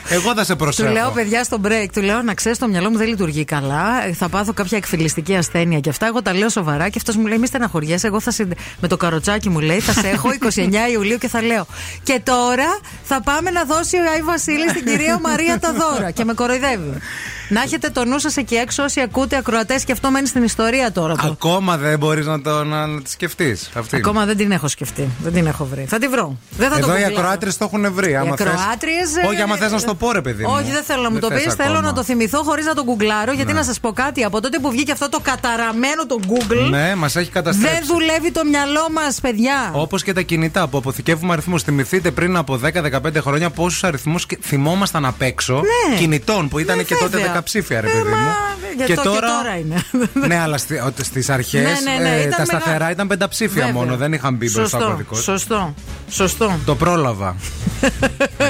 Εγώ θα σε προσέχω. Του λέω, παιδιά, στο break, του λέω, να ξέρεις, το μυαλό μου δεν λειτουργεί καλά. Θα πάθω κάποια εκφυλιστική ασθένεια και αυτά. Εγώ τα λέω σοβαρά και αυτό μου λέει, μη στεναχωριέσαι. Εγώ θα συν... με το καροτσάκι μου λέει, θα σε έχω εικοστή ενάτη Ιουλίου και θα λέω. Και τώρα θα πάμε να δώσει ο Άι Βασίλη στην κυρία Μαρία τα δώρα. Και με κοροϊδεύει. Να έχετε το νου σας εκεί έξω όσοι ακούτε ακροατές, και αυτό μένει στην ιστορία τώρα. Το. Ακόμα δεν μπορείς να, να, να τη σκεφτείς. Ακόμα δεν την έχω σκεφτεί. Δεν την έχω βρει. Θα τη βρω. Δεν θα εδώ το οι ακροάτριες το έχουν βρει. Οι ακροάτριες. Θες... Όχι, άμα θες να σου το πω, ρε παιδί μου. Όχι, δεν θέλω να μου το πεις. Θέλω να το θυμηθώ χωρίς να το γκουγκλάρω. Γιατί ναι. Να σας πω κάτι. Από τότε που βγήκε αυτό το καταραμένο το Google. Ναι, μας έχει καταστρέψει. Δεν δουλεύει το μυαλό μας, παιδιά. Όπως και τα κινητά που αποθηκεύουμε αριθμούς. Θυμηθείτε πριν από δέκα με δεκαπέντε χρόνια πόσους αριθμούς θυμόμασταν απ' έξω, ναι, κινητών που ήταν, ναι, και τότε δεκαψήφια, ρε παιδί μου. Ε, και, το, τώρα... και τώρα είναι. Ναι, αλλά στις αρχές, ναι, ναι, ναι, ε, τα σταθερά μεγάλη... ήταν πενταψήφια, βέβαια, μόνο, δεν είχαν μπει μπροστά από δικό. Σωστό. Σωστό. Το πρόλαβα.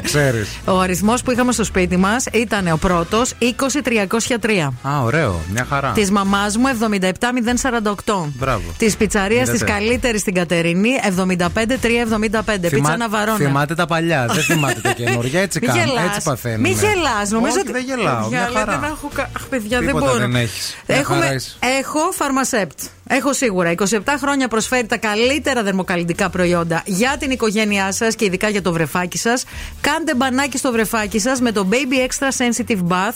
Ξέρεις. Ο αριθμός που είχαμε στο σπίτι μας ήταν ο πρώτος είκοσι τριακόσια τρία. Α, ωραίο. Μια χαρά. Της μαμάς μου εβδομήντα επτά μηδέν σαράντα οκτώ. Μπράβο. Της πιτσαρίας της καλύτερης στην Κατερίνη εβδομήντα πέντε τριακόσια εβδομήντα πέντε. Πίτσα να θυμάται τα παλιά, δεν θυμάται τα καινούργια. Έτσι κάνω, έτσι παθαίνουμε. Μη γελάς, νομίζω. Όχι, ότι... δεν γελάω. Μια χαρά. Δεν έχω... Αχ, παιδιά, τίποτα δεν μπορώ. Δεν έχεις. Έχουμε... Έχω Pharmacept. Έχω σίγουρα. είκοσι επτά χρόνια προσφέρει τα καλύτερα δερμοκαλλυντικά προϊόντα για την οικογένειά σας και ειδικά για το βρεφάκι σας. Κάντε μπανάκι στο βρεφάκι σας με το Baby Extra Sensitive Bath.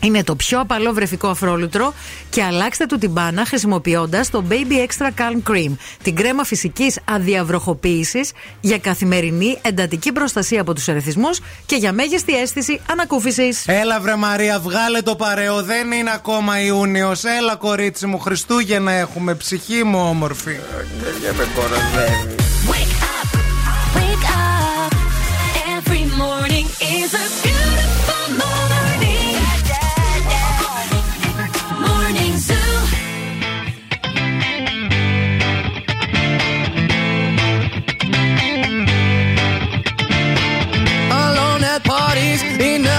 Είναι το πιο απαλό βρεφικό αφρόλουτρο και αλλάξτε του την μπάνα χρησιμοποιώντας το Baby Extra Calm Cream, την κρέμα φυσικής αδιαβροχοποίησης για καθημερινή εντατική προστασία από τους ερεθισμούς και για μέγιστη αίσθηση ανακούφισης. Έλα βρε Μαρία, βγάλε το παρέο, δεν είναι ακόμα Ιούνιος. Έλα κορίτσι μου, Χριστούγεννα έχουμε, ψυχή μου όμορφη. Και με κοροϊδεύει. Wake up, wake up, every morning is a beautiful morning. Parties in a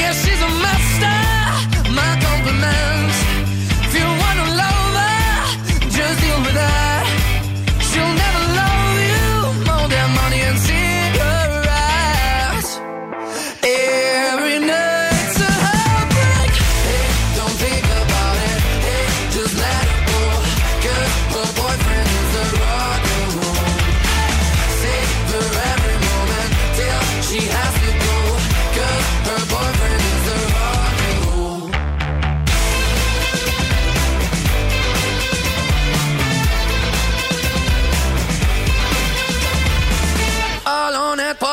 Yeah, she's a master, my compliments. If you wanna love her, just deal with her. She'll never love you more than money and cigarettes. Every night's a heartbreak. Hey, don't think about it. Hey, just let it go. Cause her boyfriend is a rock and roll. Save her every moment till she has to go. Cause her boyfriend.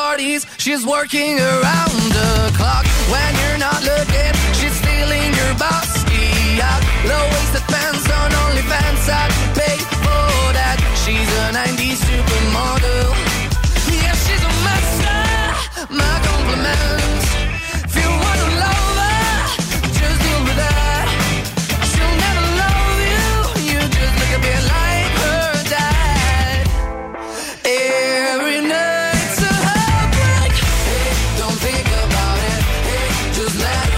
Parties, she's working around the clock. When you're not looking, she's stealing your bossy out. Low-waisted pants on OnlyFans, I'd pay for that. She's a nineties supermodel. Yeah, she's a master, my compliments. If you want to love her, just deal with her. She'll never love you, you just look a bit like her dad. Every night. Let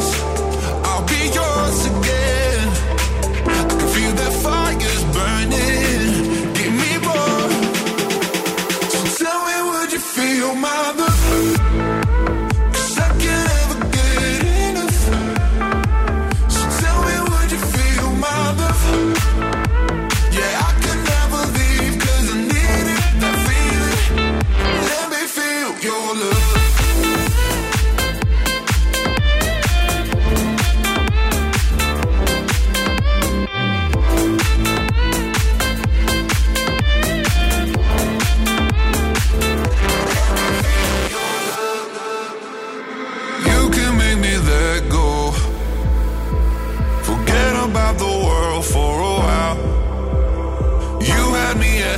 I'll be yours again. I can feel that fire's burning. Give me more. So tell me, would you feel my love?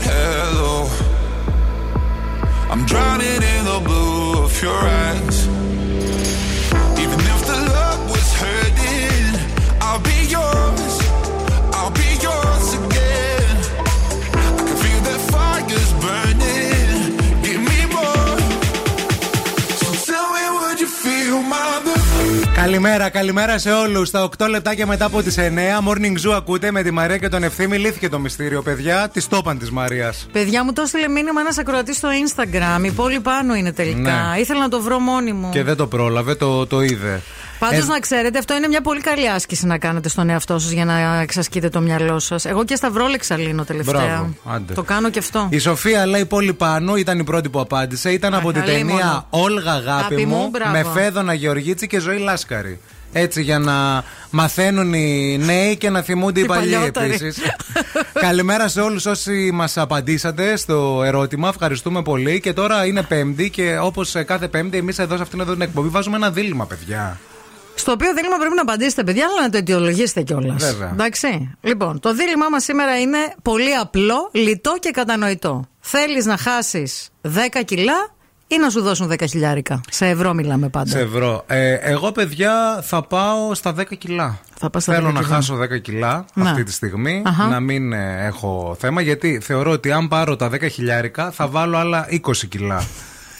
Hello, I'm drowning in the blue of your eyes. Even if the love was hurting, I'll be yours. I'll be yours again. I can feel that fire's burning. Give me more. So tell me, would you feel my love? Καλημέρα, καλημέρα σε όλους. Τα οκτώ λεπτάκια μετά από τις εννέα, Morning Zoo ακούτε με τη Μαρία και τον Ευθύμη. Λύθηκε το μυστήριο, παιδιά. Τη τόπαν τη Μαρία. Παιδιά μου, το έστειλε μήνυμα ένας ακροατής στο Instagram. Η πόλη πάνω είναι τελικά. Ναι. Ήθελα να το βρω μόνη μου. Και δεν το πρόλαβε, το, το είδε. Πάντως ε... να ξέρετε, αυτό είναι μια πολύ καλή άσκηση να κάνετε στον εαυτό σας για να εξασκείτε το μυαλό σας. Εγώ και σταυρόλεξα λύνω τελευταία. Μπράβο, το κάνω και αυτό. Η Σοφία λέει πολύ πάνω, ήταν η πρώτη που απάντησε. Ήταν Α, από την ταινία Όλγα Αγάπη, αγάπη μου, μου με Φέδωνα Γεωργίτση και Ζωή Λάσκαρη. Έτσι, για να μαθαίνουν οι νέοι και να θυμούνται οι παλιοί επίσης. Καλημέρα σε όλους όσοι μας απαντήσατε στο ερώτημα. Ευχαριστούμε πολύ. Και τώρα είναι Πέμπτη και όπως κάθε Πέμπτη, εμείς εδώ σε αυτήν εδώ την εκπομπή βάζουμε ένα δίλημμα, παιδιά. Στο οποίο δίλημμα πρέπει να απαντήσετε, παιδιά, αλλά να το αιτιολογήσετε κιόλας. Βέβαια. Εντάξει. Λοιπόν, το δίλημμά μας σήμερα είναι πολύ απλό, λιτό και κατανοητό. Θέλεις να χάσεις δέκα κιλά. Ή να σου δώσουν δέκα χιλιάρικα. Σε ευρώ μιλάμε πάντα. Σε ευρώ. Ε, εγώ, παιδιά, θα πάω στα δέκα κιλά. Θα πάω στα Θέλω δέκα να κιλά. Χάσω δέκα κιλά να. Αυτή τη στιγμή. Αχα. Να μην ε, έχω θέμα. Γιατί θεωρώ ότι αν πάρω τα δέκα χιλιάρικα θα βάλω άλλα είκοσι κιλά.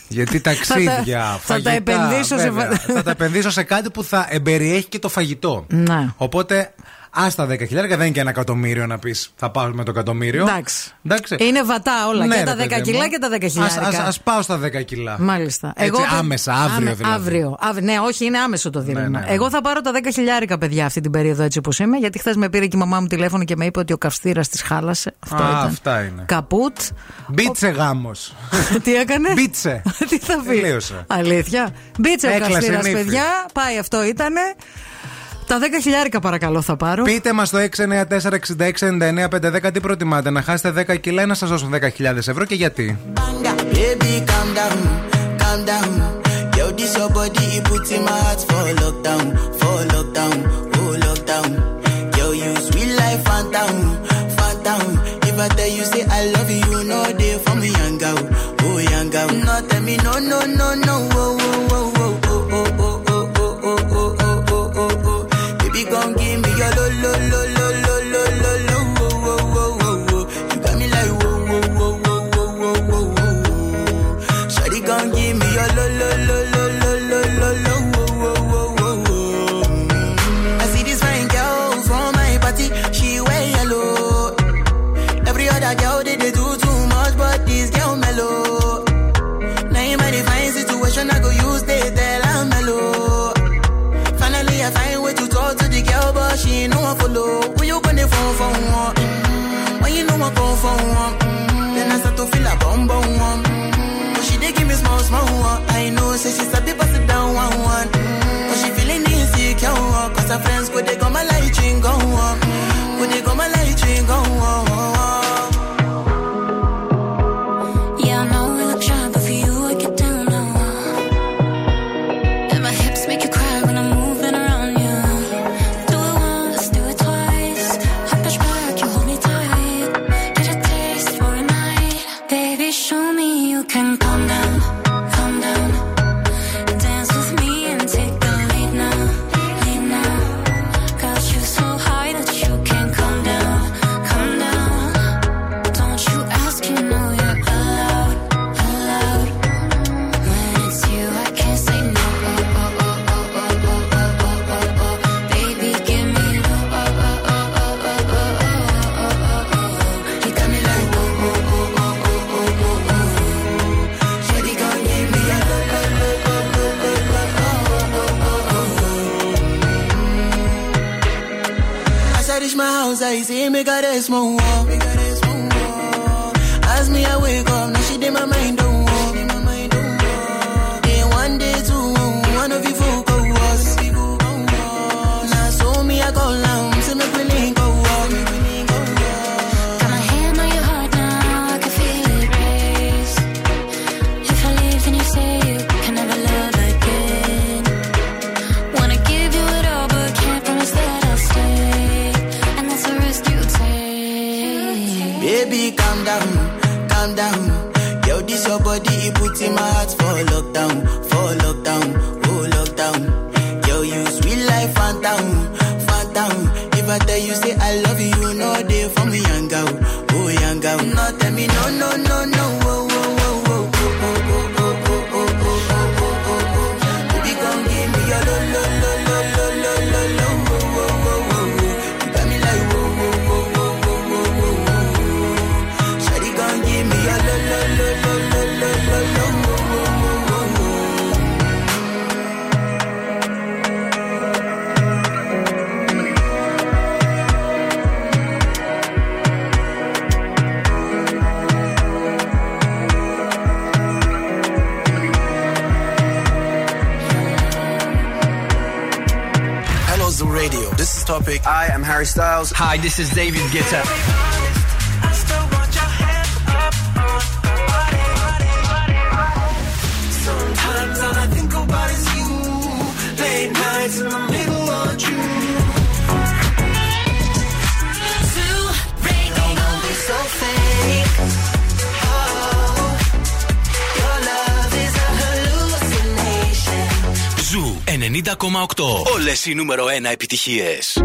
Γιατί ταξίδια, φαγητά. Θα τα, βέβαια, σε... θα τα επενδύσω σε κάτι που θα εμπεριέχει και το φαγητό. Να. Οπότε. Άστα δέκα χιλιάδες, δεν είναι και ένα εκατομμύριο να πεις. Θα πάω με το εκατομμύριο. Εντάξει. Εντάξει. Είναι βατά όλα. Ναι, και τα δέκα κιλά και τα δέκα χιλιάδες. Ας πάω στα δέκα κιλά. Μάλιστα. Εγώ... Έτσι, άμεσα, αύριο Άμε... δηλαδή. Αύριο. Αύ... Ναι, όχι, είναι άμεσο το δίλημα. Ναι, ναι, ναι. Εγώ θα πάρω τα δέκα χιλιάδες, παιδιά, αυτή την περίοδο έτσι όπως είμαι. Γιατί χθες με πήρε και η μαμά μου τηλέφωνο και με είπε ότι ο καυστήρας της χάλασε. Αυτό Α, ήταν. Αυτά είναι. Καπούτ. Μπίτσε γάμος. Τι έκανε. Μπίτσε. Τι θα πει. Τελείωσε. Αλήθεια. Μπίτσε ο καυστήρας, παιδιά. Πάει αυτό ήτανε. Τα δέκα χιλιάρικα παρακαλώ θα πάρω. Πείτε μας το έξι εννιά τέσσερα εξήντα έξι ενενήντα εννέα πεντακόσια δέκα τι προτιμάτε, να χάσετε δέκα κιλά ή να σας δώσουν δέκα χιλιάδες ευρώ και γιατί. Make you cry when I'm moving around you. that is my house, I see me got a small wall. Ask me I wake up, now she did my mind on war. Then one day two, one of you folk of us. Now so me I go long, so me we link up. Got my hand on your heart now, I can feel it race. If I leave then you say you can never love again. Wanna give you it all but can't promise that I'll stay. And that's a risk you take. Baby calm down. Down. Yo, this your body, it puts in my heart for lockdown, for lockdown, oh lockdown. Yo, you sweet life, phantom, phantom. If I tell you, say I love you, you know they for me, young girl, oh young girl. No, tell me, no, no, no, no, oh, oh, oh, oh, oh, oh, oh, oh, oh, oh, oh, oh, oh. Baby, come give me your lo, lo, lo, lo, lo, lo, lo, lo, oh, oh, oh, oh, oh. You got me like, oh, oh, oh, oh, oh, oh, oh, oh. Shawty, come give me. Hello Zoo Radio. This is Topic. I am Harry Styles. Hi, this is David Guetta. Ζου ενενήντα κόμμα οκτώ. Όλες οι νούμερο ένα επιτυχίες.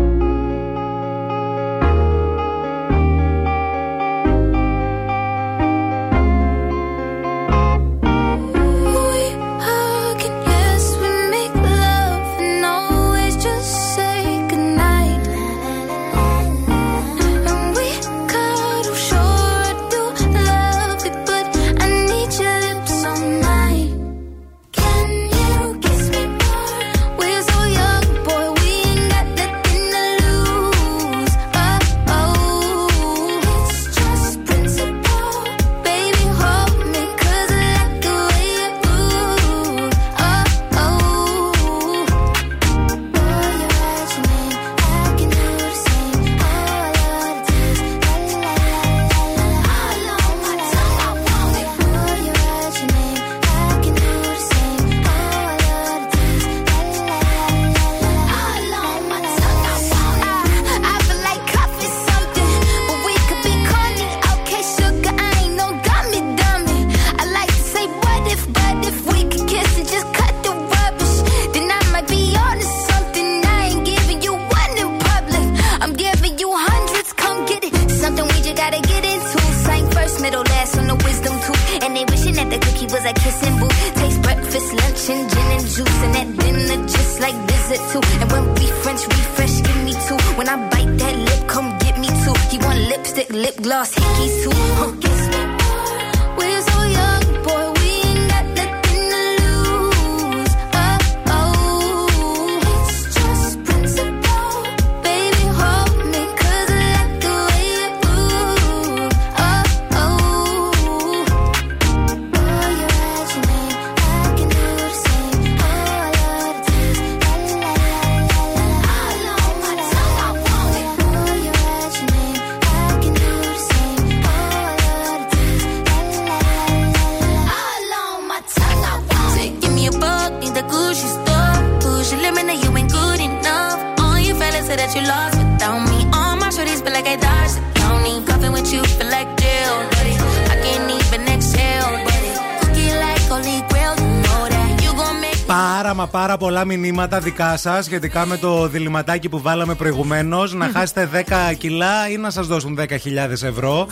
Μηνύματα δικά σας σχετικά με το διλημματάκι που βάλαμε προηγουμένως. Να χάσετε δέκα κιλά ή να σας δώσουν δέκα χιλιάδες ευρώ.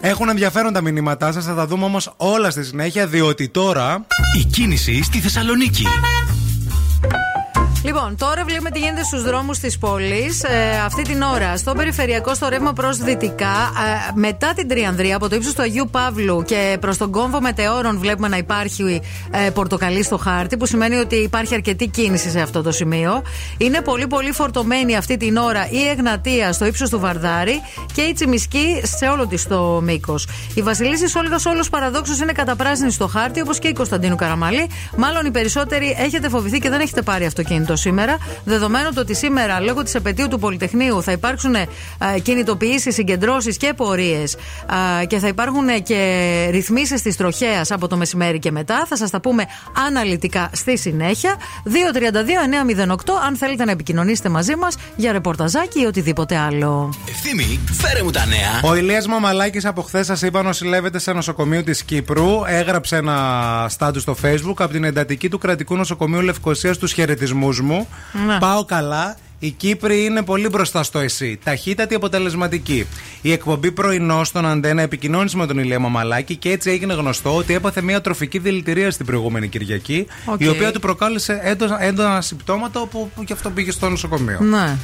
Έχουν ενδιαφέροντα μηνύματά σας, θα τα δούμε όμως όλα στη συνέχεια, διότι τώρα η κίνηση στη Θεσσαλονίκη. Λοιπόν, τώρα βλέπουμε τι γίνεται στους δρόμους της πόλης ε, αυτή την ώρα. Στο περιφερειακό, στο ρεύμα προς δυτικά, ε, μετά την Τριανδρία, από το ύψος του Αγίου Παύλου και προς τον κόμβο Μετεώρων, βλέπουμε να υπάρχει ε, πορτοκαλί στο χάρτη, που σημαίνει ότι υπάρχει αρκετή κίνηση σε αυτό το σημείο. Είναι πολύ, πολύ φορτωμένη αυτή την ώρα η Εγνατία στο ύψος του Βαρδάρη και η Τσιμισκή σε όλο της το μήκος. Η Βασιλίσσης Όλγας Όλος παραδόξως είναι καταπράσινη στο χάρτη, όπως και η Κωνσταντίνου Καραμαλή. Μάλλον οι περισσότεροι έχετε φοβηθεί και δεν έχετε πάρει αυτοκίνητο σήμερα. Δεδομένου το ότι σήμερα, λόγω της επετείου του Πολυτεχνείου, θα υπάρξουν ε, κινητοποιήσεις, συγκεντρώσεις και πορείες ε, και θα υπάρχουν ε, και ρυθμίσεις της τροχέας από το μεσημέρι και μετά. Θα σας τα πούμε αναλυτικά στη συνέχεια. δύο τριάντα δύο εννιακόσια οκτώ, αν θέλετε να επικοινωνήσετε μαζί μας για ρεπορταζάκι ή οτιδήποτε άλλο. Ευθύμη, φέρε μου τα νέα. Ο Ηλίας Μαμαλάκης από χθες, σας είπα, νοσηλεύεται σε νοσοκομείο της Κύπρου. Έγραψε ένα στάτους στο Facebook: από την εντατική του κρατικού νοσοκομείου Λευκοσίας, τους χαιρετισμούς μου. Να. Πάω καλά. Οι Κύπροι είναι πολύ μπροστά στο ΕΣΥ. Ταχύτατη, αποτελεσματική. Η εκπομπή Πρωινό στον Αντένα επικοινώνησε με τον Ηλία Μαμαλάκη και έτσι έγινε γνωστό ότι έπαθε μια τροφική δηλητηρία στην προηγούμενη Κυριακή, okay. η οποία του προκάλεσε έντονα, έντονα συμπτώματα, που, που και αυτό πήγε στο νοσοκομείο. Ναι.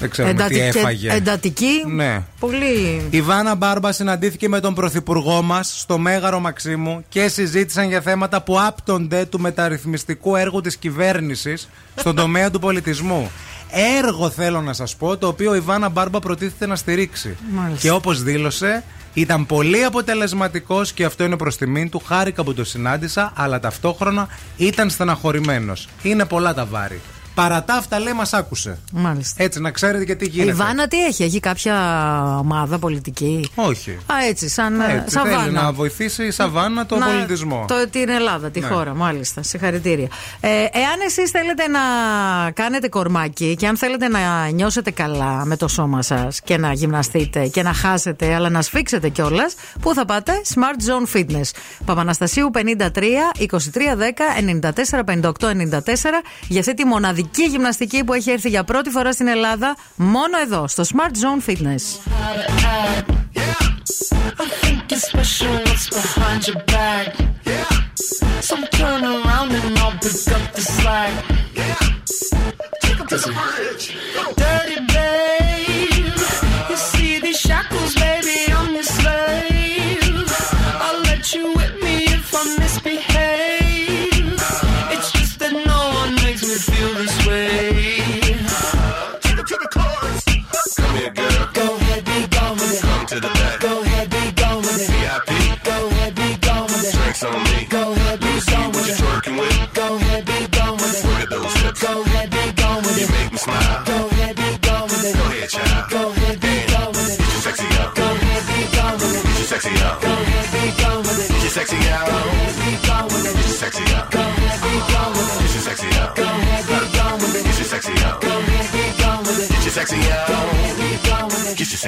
Δεν ξέρουμε Εντατικε... τι έφαγε. Εντατική. Ναι. Πολύ. Η Βάνα Μπάρμπα συναντήθηκε με τον πρωθυπουργό μας στο Μέγαρο Μαξίμου και συζήτησαν για θέματα που άπτονται του μεταρρυθμιστικού έργου της κυβέρνησης στον τομέα του πολιτισμού. Έργο, θέλω να σας πω, το οποίο η Βάνα Μπάρμπα προτίθεται να στηρίξει. Μάλιστα. Και όπως δήλωσε, ήταν πολύ αποτελεσματικός και αυτό είναι προς τιμήν του. Χάρηκα που το συνάντησα, αλλά ταυτόχρονα ήταν στεναχωρημένος. Είναι πολλά τα βάρη. Παρά τα αυτά, λέει, μας άκουσε. Μάλιστα. Έτσι, να ξέρετε και τι γίνεται. Η Βάνα τι έχει, έχει κάποια ομάδα πολιτική? Όχι. Α, έτσι, σαν, έτσι, σαν Βάνα. Να βοηθήσει η Σαββάνα τον να, πολιτισμό. Το, την Ελλάδα, τη ναι. χώρα, μάλιστα. Συγχαρητήρια. Ε, εάν εσείς θέλετε να κάνετε κορμάκι και αν θέλετε να νιώσετε καλά με το σώμα σας και να γυμναστείτε και να χάσετε, αλλά να σφίξετε κιόλας, πού θα πάτε? Smart Zone Fitness. Παπαναστασίου πενήντα τρία, είκοσι τρία δέκα, ενενήντα τέσσερα πενήντα οκτώ ενενήντα τέσσερα για αυτή τη μοναδική και η γυμναστική που έχει έρθει για πρώτη φορά στην Ελλάδα, μόνο εδώ, στο Smart Zone Fitness.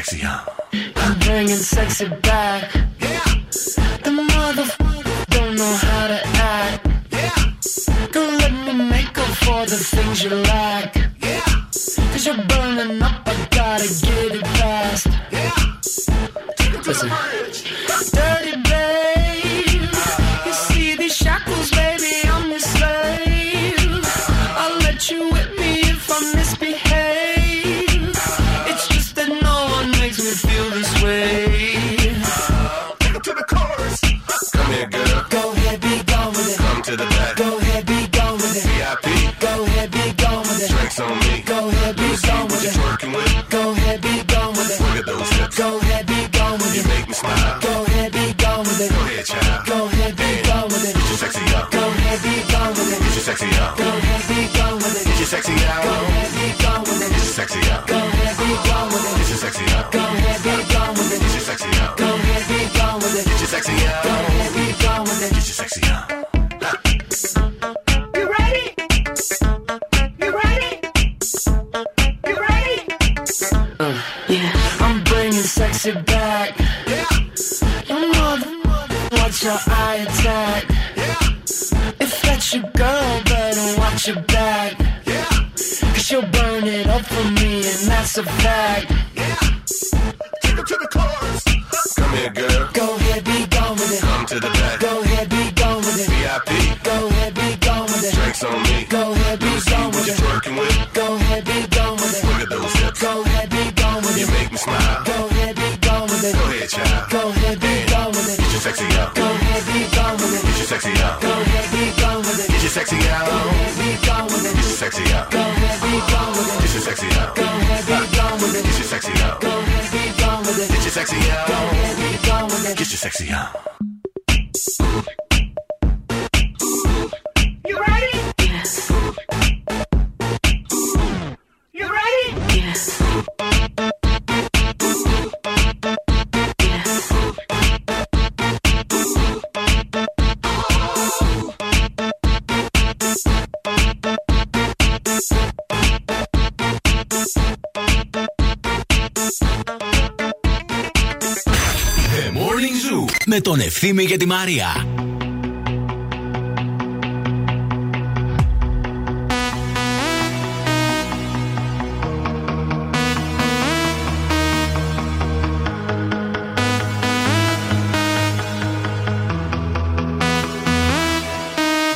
Sexy, huh? I'm bringing sexy back. Yeah. The motherfuckers don't know how to act. Yeah. Don't let me make up for the things you lack. Yeah. 'Cause you're burning up, I gotta get it fast. Yeah. Take it to the bridge. Dirty babe, uh-huh. You see these shackles, baby, I'm your slave. Uh-huh. I'll let you whip me if I misbehave. Sexy out. Go heavy, go with it. Sexy out. Go heavy, go with it. This is sexy out. Go heavy, go with it. This is sexy out. Go heavy, go with it. This is sexy out. Go heavy, go with it. This is sexy out. You ready? You ready? You ready? Uh, yeah. I'm bringing sexy back. Yeah. Your mother, watch your eye attack. Yeah. If that's your girl, better watch your back. She'll burn it up for me, and that's a fact. Yeah, take it to the chorus. Come here, girl. Go ahead, be gone with it. Come to the back. Go ahead, be gone with it. βι άι πι. Go ahead, be gone with it. Drinks on me. Go ahead, be gone with it. sexy now. Go heavy, go with it. Get you sexy now. Go heavy, go with it. Get you sexy now. Go heavy, go with it. Get you sexy now. Go heavy, go with it. Get you sexy now. You ready? Yes. You ready? Yes. Με τον Ευθύμη και τη Μαρία.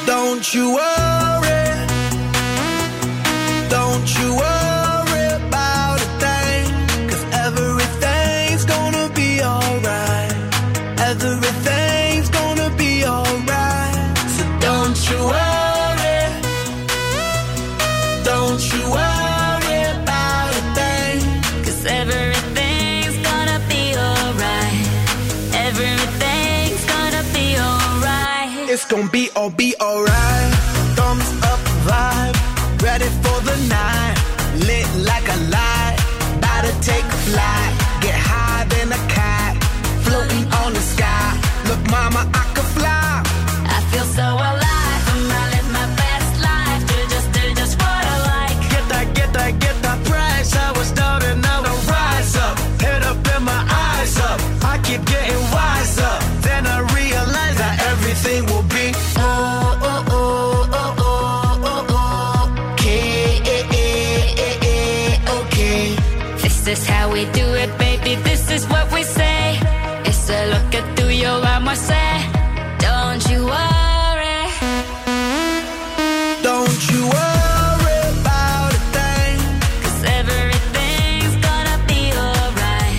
Don't you worry, don't you worry. It's gonna be all be alright. Thumbs up vibe, ready for the night. Lit like a light, about to take flight. Get higher than a cat, floating on the sky. Look, mama, I could fly. I feel so alive, I'm gonna live my best life. Do just, do just what I like. Get that, get that, get that price. I was down and now I rise up. Head up and my eyes up. I keep getting wiser. Then I realize that everything will. This is how we do it, baby, this is what we say. It's a look at through your arm, I say. Don't you worry. Don't you worry about a thing. Cause everything's gonna be alright.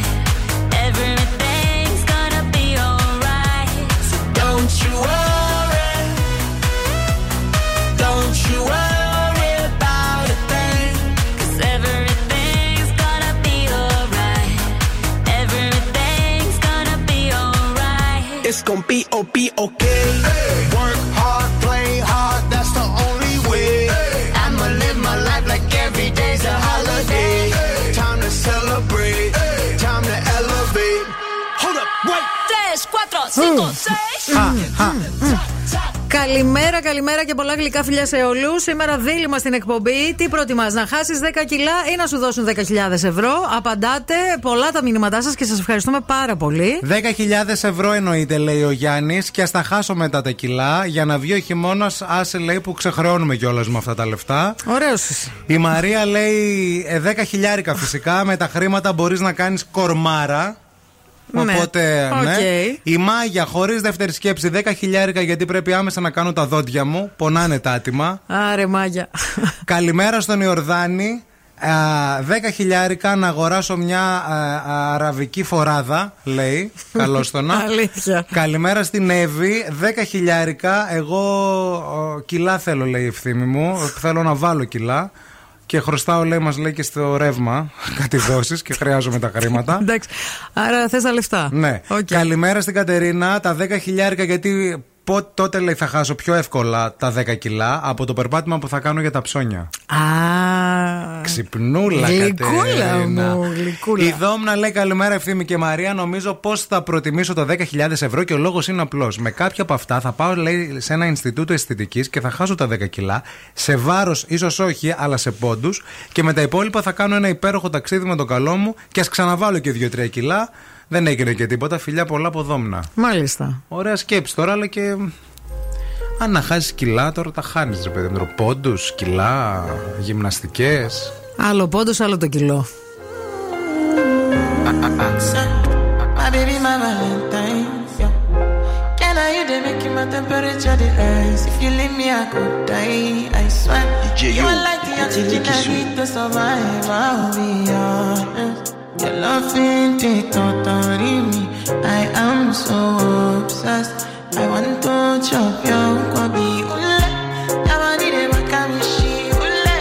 Everything's gonna be alright. So don't you worry. Don't you worry. It's gon' be, oh, be okay. Hey. Work hard, play hard, that's the only way. Hey. I'ma live my life like every day's a holiday. Hey. Time to celebrate, hey. Time to elevate. Hold up, wait. Τρία, τέσσερα, πέντε, έξι. Καλημέρα, καλημέρα και πολλά γλυκά φιλιά σε όλους. Σήμερα δίλημμα στην εκπομπή. Τι προτιμάς, να χάσεις δέκα κιλά ή να σου δώσουν δέκα χιλιάδες ευρώ. Απαντάτε πολλά τα μηνύματά σας και σας ευχαριστούμε πάρα πολύ. δέκα χιλιάδες ευρώ εννοείται, λέει ο Γιάννης, και ας τα χάσω μετά τα κιλά για να βγει ο χειμώνας. Άσε, λέει, που ξεχρεώνουμε κιόλας με αυτά τα λεφτά. Ωραίος. Η Μαρία λέει δέκα χιλιάρικα φυσικά. Με τα χρήματα μπορείς να κάνεις κορμάρα. Οπότε, ναι. ναι. Okay. Η Μάγια, χωρίς δεύτερη σκέψη, δέκα χιλιάρικα, γιατί πρέπει άμεσα να κάνω τα δόντια μου. Πονάνε τα άτιμα. Άρε, Μάγια. Καλημέρα στον Ιορδάνη. δέκα χιλιάρικα να αγοράσω μια α, α, αραβική φοράδα, λέει. Καλώς το να. Αλήθεια. Καλημέρα στην Εύη. δέκα χιλιάρικα. Εγώ ο, κιλά θέλω, λέει η Ευθύμη μου. Θέλω να βάλω κιλά. Και χρωστάω, λέει, μας λέει και στο ρεύμα κάτι δόσεις και χρειάζομαι τα χρήματα. Εντάξει, άρα θες τα λεφτά. Ναι. Okay. Καλημέρα στην Κατερίνα. Τα δέκα χιλιάρικα, γιατί πότε, τότε, λέει, θα χάσω πιο εύκολα τα δέκα κιλά από το περπάτημα που θα κάνω για τα ψώνια. Α, ξυπνούλα, Κατερίνα μου, γλυκούλα. Η Δόμνα λέει καλημέρα Ευθύμη και Μαρία. Νομίζω πως θα προτιμήσω τα δέκα χιλιάδες ευρώ και ο λόγος είναι απλός. Με κάποια από αυτά θα πάω, λέει, σε ένα Ινστιτούτο Αισθητικής και θα χάσω τα δέκα κιλά. Σε βάρος ίσως όχι, αλλά σε πόντους. Και με τα υπόλοιπα θα κάνω ένα υπέροχο ταξίδι με τον καλό μου και ας ξαναβάλω και δύο με τρία κιλά. Δεν έγινε και τίποτα. Φιλιά πολλά από Δόμνα. Μάλιστα. Ωραία σκέψη τώρα, αλλά και. Αν να χάσεις κιλά, τώρα τα χάνεις, ρε παιδί μου. Πόντους, κιλά, γυμναστικές. Άλλο πόντος, άλλο το κιλό. Your love ain't it totally me. I am so obsessed. I want to chop your kwabi. Ule, I want it to make me she. Ule,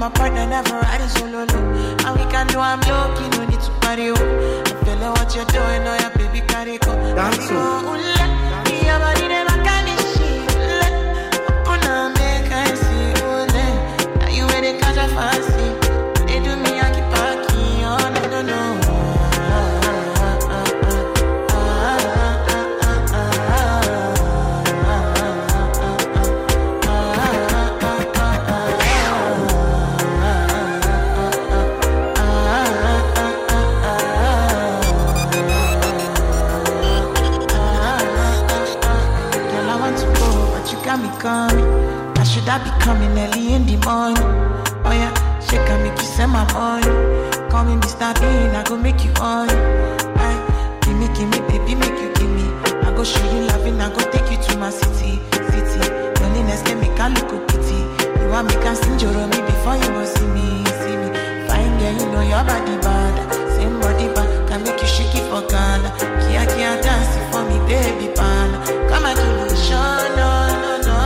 my partner never ride it solo low. And we can do I'm lucky, no need to party. Oh, I feel like what you're doing, oh yeah, baby, carry go. Baby, go, ooh, let me have a little bit of candy. Let me make I see, ooh, let. Now you ready, cause I fancy. They do me, I keep parking, oh, no, no, no. I should I be coming early in the morning? Oh yeah, she can make you send my money. Call me Mister Bean, I go make you on. Aye, gimme, gimme, baby, make you gimme. I go show you loving, I go take you to my city, city. Loneliness can make a look pity. You want me can sing your me before you go see me, see me. Fine girl, you know your body bad. Same body bad, can make you shake it for Ghana. Kia, kia, dance for me, baby, pan. Come and give me a shot, no, no.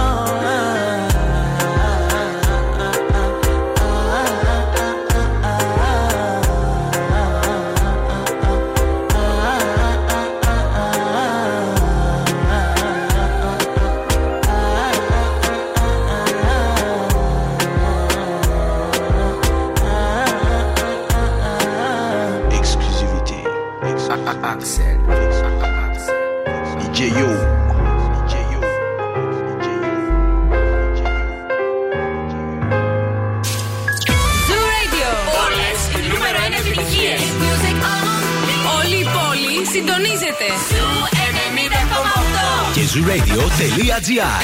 Συντονίζετε Zoo ενενήντα κόμμα οκτώ και ζου ρέιντιο τελεία τζι άρ.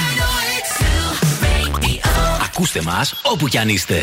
Ακούστε μας όπου κι αν είστε.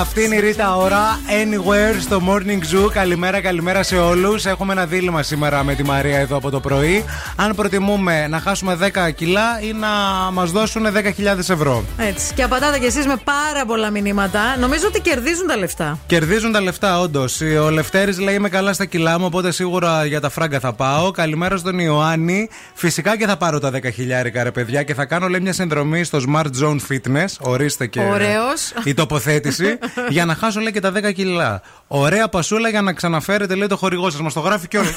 Αυτή είναι η Ρίτα Ώρα, Anywhere στο Morning Zoo. Καλημέρα, καλημέρα σε όλους. Έχουμε ένα δίλημα σήμερα με τη Μαρία εδώ από το πρωί. Αν προτιμούμε να χάσουμε δέκα κιλά ή να μας δώσουν δέκα χιλιάδες ευρώ. Έτσι. Και απαντάτε κι εσείς με πάρα πολλά μηνύματα. Νομίζω ότι κερδίζουν τα λεφτά. Κερδίζουν τα λεφτά, όντως. Ο Λευτέρης λέει: είμαι καλά στα κιλά μου, οπότε σίγουρα για τα φράγκα θα πάω. Καλημέρα στον Ιωάννη. Φυσικά και θα πάρω τα δέκα χιλιάρικα, ρε παιδιά, και θα κάνω λέει μια συνδρομή στο Smart Zone Fitness. Ορίστε και ωραίος. Η τοποθέτηση. Για να χάσω λέει και τα δέκα κιλά. Ωραία πασούλα για να ξαναφέρετε λέει το χορηγό σας. Μας το γράφει κιόλα.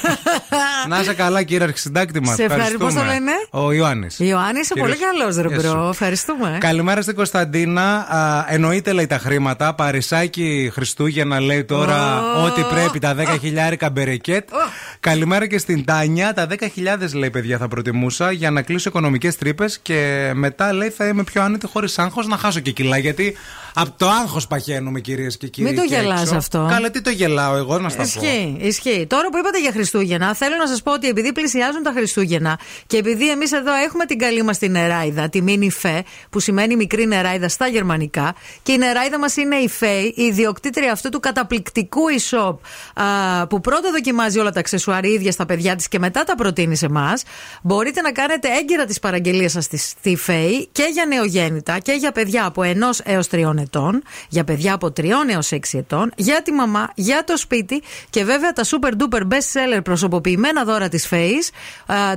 Να είσαι καλά, κύριε Αρχισυντάκτη μας. Σε ευχαριστούμε. Πώς το λένε? Ο Ιωάννης. Ιωάννη, είσαι κύριος... πολύ καλός, ρε μπρο. Ευχαριστούμε. Καλημέρα στην Κωνσταντίνα. Α, εννοείται λέει τα χρήματα. Παρισάκι Χριστούγεννα λέει τώρα oh. ό,τι πρέπει. Τα δέκα χιλιάρικα μπερεκέτ. Oh. Καλημέρα και στην Τάνια. Τα δέκα χιλιάδες λέει παιδιά θα προτιμούσα για να κλείσω οικονομικές τρύπες και μετά λέει θα είμαι πιο άνετη χωρίς άγχος να χάσω και κιλά. Γιατί από το άγχος παχαίνουμε, κυρίες και κύριοι. Μην το γελάς αυτό. Καλά, τι το γελάω εγώ να στα πω. Ισχύει, ισχύει. Τώρα που είπατε για Χριστούγεννα, θέλω να σας πω ότι επειδή πλησιάζουν τα Χριστούγεννα και επειδή εμείς εδώ έχουμε την καλή μας τη νεράιδα, τη Mini εφ ε, που σημαίνει μικρή νεράιδα στα γερμανικά, και η νεράιδα μας είναι η εφ ε, η ιδιοκτήτρια αυτού του καταπληκτικού e-shop α, που πρώτα δοκιμάζει όλα τα αξεσουάρ ίδια στα παιδιά της και μετά τα προτείνει σε εμάς. Μπορείτε να κάνετε έγκαιρα τις παραγγελίες σας στη εφ ε και για νεογέννητα και για παιδιά από ενός έως τριών ετών, για παιδιά από τριών έως έξι ετών, για τη μαμά, για το σπίτι και βέβαια τα super duper best seller προσωποποιημένα δώρα της Face,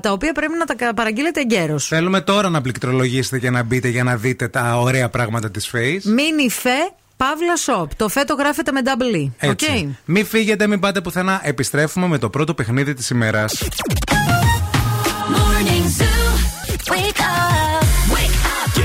τα οποία πρέπει να τα παραγγείλετε εγκαίρως. Θέλουμε τώρα να πληκτρολογήσετε και να μπείτε για να δείτε τα ωραία πράγματα της Face. Mini εφ ε Παύλα Shop. Το φέτο γράφεται με double E. Έτσι. Okay. Μην φύγετε, μην πάτε πουθενά. Επιστρέφουμε με το πρώτο παιχνίδι της ημέρας. Και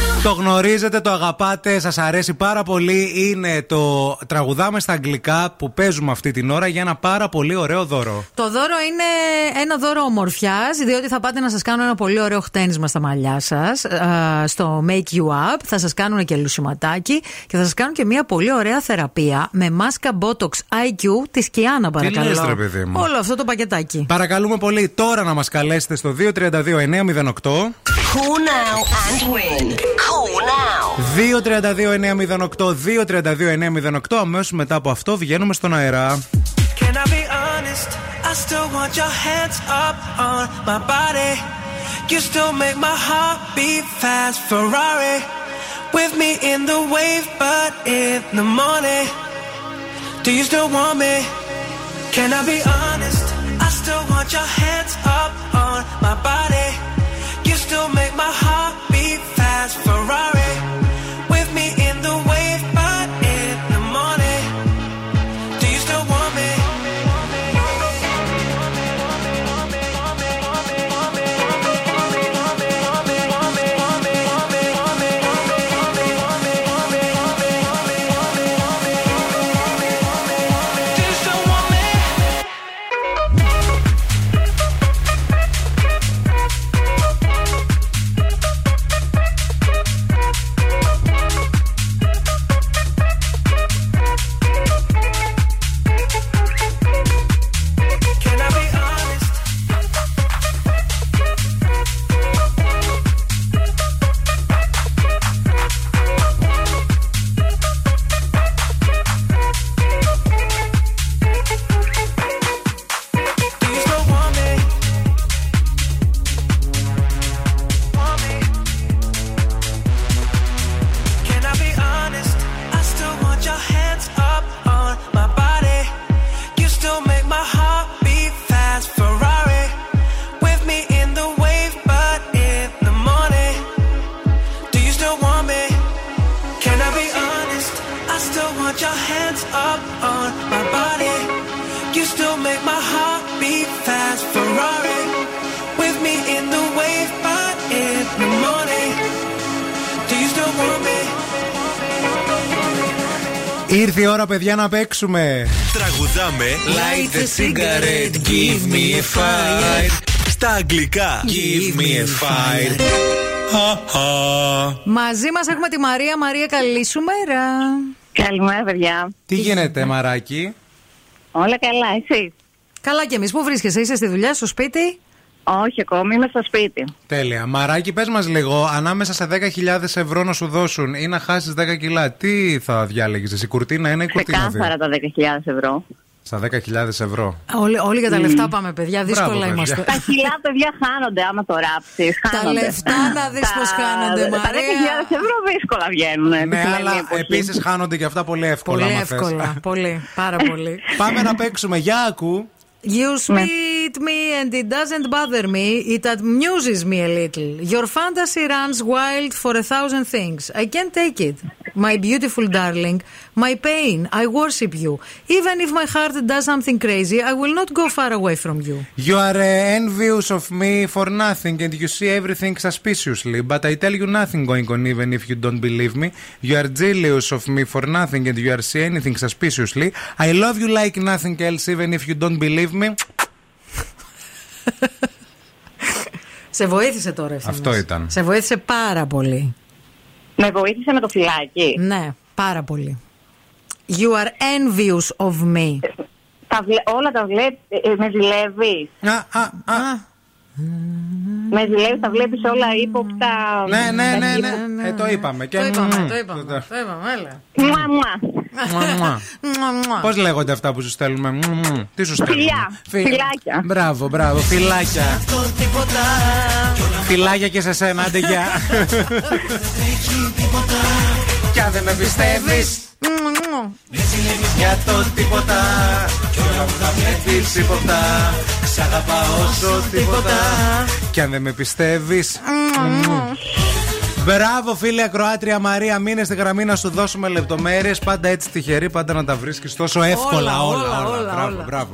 Το γνωρίζετε, το αγαπάτε, σας αρέσει πάρα πολύ. Είναι το τραγουδάμε στα αγγλικά που παίζουμε αυτή την ώρα για ένα πάρα πολύ ωραίο δώρο. Το δώρο είναι ένα δώρο ομορφιάς, διότι θα πάτε να σας κάνουν ένα πολύ ωραίο χτένισμα στα μαλλιά σας, στο Make You Up. Θα σας κάνουν και λουσιματάκι και θα σας κάνουν και μια πολύ ωραία θεραπεία με μάσκα Botox άι κιου της Κιάννα, παρακαλώ. Τι λες, ρε παιδί μου. Όλο αυτό το πακετάκι. Παρακαλούμε πολύ τώρα να μας καλέσετε στο δύο τρία δύο εννιά μηδέν οκτώ. Call now and win. Call now. δύο τρία δύο εννιά μηδέν οκτώ δύο τρία δύο εννιά μηδέν οκτώ. Αμέσως μετά από αυτό βγαίνουμε στον αέρα. Can I be honest? I still want your hands up on my body. You still make my heart beat fast. Ferrari with me in the wave, but in the morning. Do you still want me? Can I be honest? I still want your hands up on my body. You still make my heart beat fast, Ferrari. With me in the wave, but in the morning. Do you still want me? Do you still want me? Ήρθε η ώρα, παιδιά, να παίξουμε. Τραγουδάμε Light the cigarette, give me a fire. Στα αγγλικά give me a fire. Μαζί μας έχουμε τη Μαρία. Μαρία, καλή σου μέρα. Καλημέρα, παιδιά. Τι γίνεται, Μαράκι? Όλα καλά, εσύ? Καλά κι εμείς. Πού βρίσκεσαι, είσαι στη δουλειά, στο σπίτι? Όχι ακόμη, είμαι στο σπίτι. Τέλεια. Μαράκι, πες μας λίγο, ανάμεσα σε δέκα χιλιάδες ευρώ να σου δώσουν ή να χάσεις δέκα κιλά, τι θα διάλεγες εσύ, κουρτίνα είναι ή κουρτίνα? Ξεκάθαρα τα δέκα χιλιάδες ευρώ. Στα δέκα χιλιάδες ευρώ. Όλοι, όλοι για τα mm. λεφτά πάμε, παιδιά. Δύσκολα Μπράβο, είμαστε. Παιδιά. Τα χιλιά, παιδιά, χάνονται άμα το ράψεις. Τα λεφτά να δεις πώς χάνονται, Μαρία. Τα δέκα χιλιάδες ευρώ δύσκολα βγαίνουν. Ναι, αλλά επίσης χάνονται και αυτά πολύ εύκολα. Πολύ εύκολα. Πολύ, πάρα πολύ. Πάμε να παίξουμε. Για ακού. You sweet me and it doesn't bother me. It amuses me a little. Your fantasy runs wild for a thousand things. I can't take it. My beautiful darling, my pain, I worship you. Even if my heart does something crazy, I will not go far away from you. You are uh, envious of me for nothing, and you see everything suspiciously. But I tell you nothing going on, even if you don't believe me. You are jealous of me for nothing, and you are see anything suspiciously. I love you like nothing else, even if you don't believe me. Σε βοήθησε τώρα ευθύνας. Αυτό ήταν. Σε βοήθησε πάρα πολύ. Με βοήθησε με το φυλάκι. Ναι, πάρα πολύ. You are envious of me. Τα βλε... Όλα τα βλέπεις. Με ζηλεύεις. Α, α, α. Με ζηλεύεις, τα βλέπεις όλα ύποπτα. Ναι, ναι, ναι, ναι. Ε, το είπαμε. Το είπαμε, το είπαμε. Το είπαμε, έλα. Μουά, μουά. Πώς λέγονται αυτά που σου στέλνουμε? Τι σου στέλνουμε? Φιλιά. Μπράβο, μπράβο, φιλάκια. Φιλάκια και σε σένα, άντε γεια. Κι αν δεν με πιστεύεις, δεν συλλέγεις για το τίποτα. Κι όλα μου τα βλέπεις υποπτά. Σ' αγαπάω όσο τίποτα. Κι αν δεν με πιστεύεις. Μπράβο, φίλε ακροάτρια Μαρία, μείνε στη γραμμή να σου δώσουμε λεπτομέρειες. Πάντα έτσι τυχερή, πάντα να τα βρίσκεις τόσο εύκολα. Όλα, όλα, μπράβο.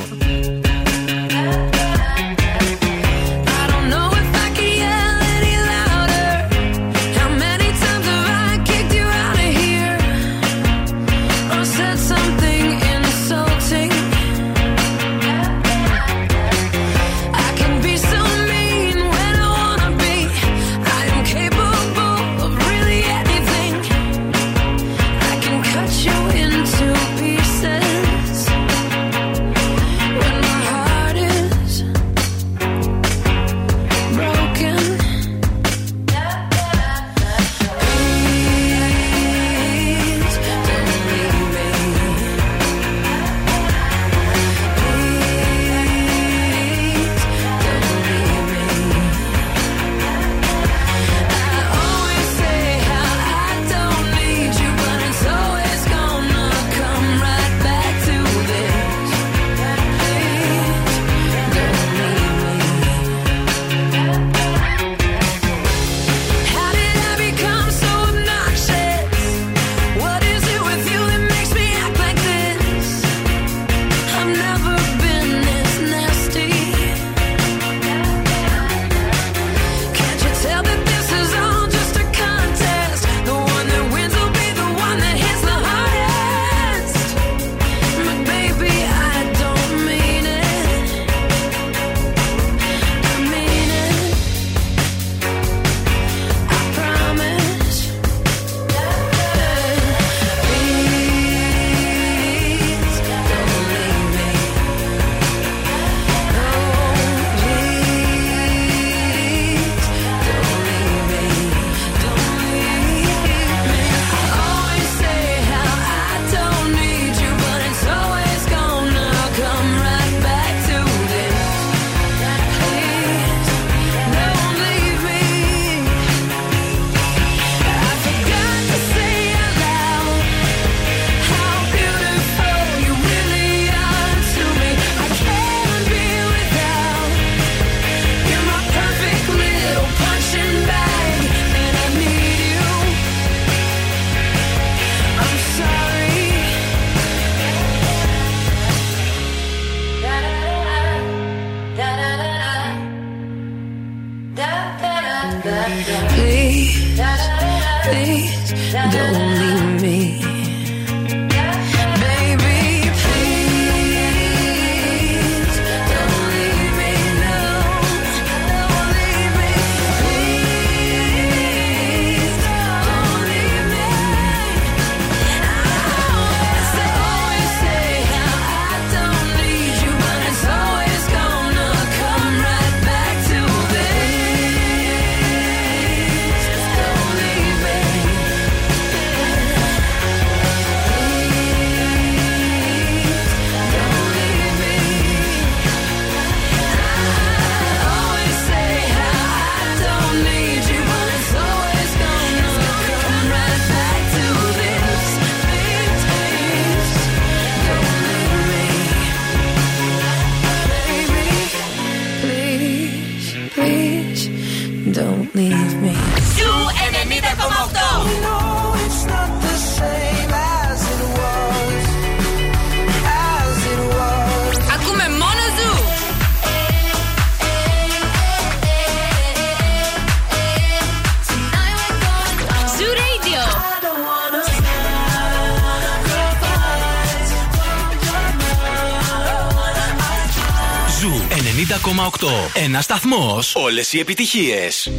ενενήντα κόμμα οκτώ. Ένας σταθμός, όλες οι επιτυχίες.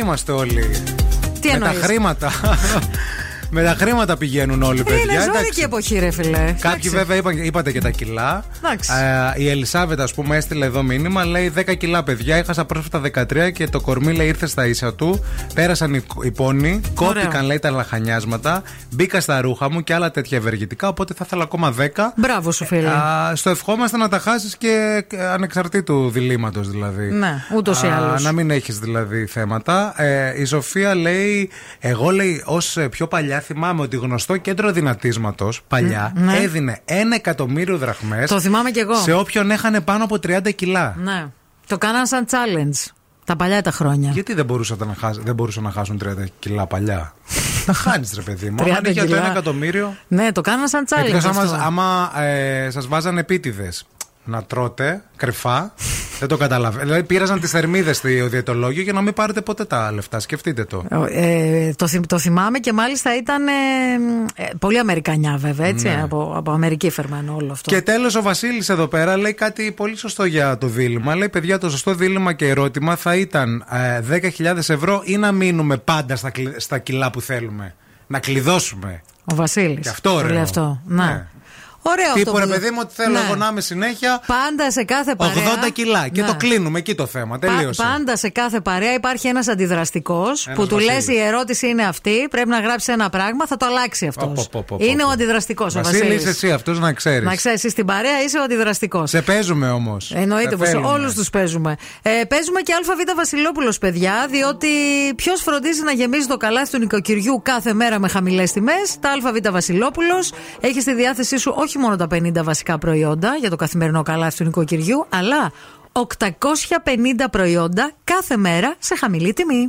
Είμαστε όλοι. Τι εννοείς? Με τα χρήματα. Με τα χρήματα πηγαίνουν όλοι, παιδιά. Είναι ζώρικη εποχή, ρε φίλε. Κάποιοι εντάξει, βέβαια είπα, είπατε και τα κιλά. Ε, η Ελισάβετα, ας πούμε, έστειλε εδώ μήνυμα. Λέει δέκα κιλά, παιδιά. Έχασα πρόσφατα δεκατρία και το κορμί, λέει, ήρθε στα ίσα του. Πέρασαν οι, οι πόνοι. Κόπηκαν, λέει, τα λαχανιάσματα. Μπήκα στα ρούχα μου και άλλα τέτοια ευεργετικά. Οπότε θα ήθελα ακόμα δέκα. Μπράβο σου, φίλε. Α, στο ευχόμαστε να τα χάσεις και ανεξαρτήτου διλήμματος, δηλαδή. Ναι, ούτως ή άλλως. Να μην έχεις δηλαδή θέματα. Ε, η Σοφία λέει, εγώ λέει ως πιο παλιά θυμάμαι ότι γνωστό κέντρο δυνατίσματος παλιά mm, ναι. έδινε ένα εκατομμύριο δραχμές. Το θυμάμαι κι εγώ. Σε όποιον έχανε πάνω από τριάντα κιλά. Ναι. Το κάναν σαν challenge τα παλιά τα χρόνια. Γιατί δεν μπορούσαν να, χάσ... δεν μπορούσαν να χάσουν τριάντα κιλά παλιά. Να χάνεις, ρε παιδί μου. Αν είχε το ένα εκατομμύριο. Ναι, το κάναν σαν challenge. Εκτός άμα, άμα ε, σας βάζανε επίτηδες να τρώτε κρυφά. Δεν το καταλαβαίνω. Δηλαδή πήραζαν τις θερμίδες στο διαιτολόγιο για να μην πάρετε ποτέ τα λεφτά. Σκεφτείτε το. Ε, το, θυ, το θυμάμαι και μάλιστα ήταν ε, πολύ αμερικανιά, βέβαια. Έτσι, ναι. από, από Αμερική φερμανό όλο αυτό. Και τέλος ο Βασίλης εδώ πέρα λέει κάτι πολύ σωστό για το δίλημμα. Λέει, παιδιά, το σωστό δίλημμα και ερώτημα θα ήταν ε, δέκα χιλιάδες ευρώ ή να μείνουμε πάντα στα, στα κιλά που θέλουμε. Να κλειδώσουμε. Ο Βασίλης. Και αυτό ρε. Αυτό. Να. Ναι. Τύπου ρε παιδί μου ότι θέλω ναι. να είμαι συνέχεια πάντα σε κάθε παρέα ογδόντα κιλά ναι. και το κλείνουμε εκεί το θέμα. Τελείωσε. Πάντα σε κάθε παρέα υπάρχει ένας αντιδραστικός ένας που του λες η ερώτηση είναι αυτή, πρέπει να γράψεις ένα πράγμα, θα το αλλάξει αυτός. Ο, ο, ο, ο, είναι ο αντιδραστικός ο Βασίλης. Βασίλη, είσαι εσύ αυτός να ξέρεις. Να ξέρεις, εσύ στην παρέα είσαι ο αντιδραστικός. Σε παίζουμε όμως. Εννοείται πως όλους τους παίζουμε. Ε, παίζουμε και Α Β Βασιλόπουλος, παιδιά, διότι ποιος φροντίζει να γεμίζει το καλάθι του νοικοκυριού κάθε μέρα με χαμηλές τιμές? Τα Α Β Βασιλόπουλος έχει στη διάθεσή σου όχι μόνο τα πενήντα βασικά προϊόντα για το καθημερινό καλάθι του νοικοκυριού, αλλά οκτακόσια πενήντα προϊόντα κάθε μέρα σε χαμηλή τιμή.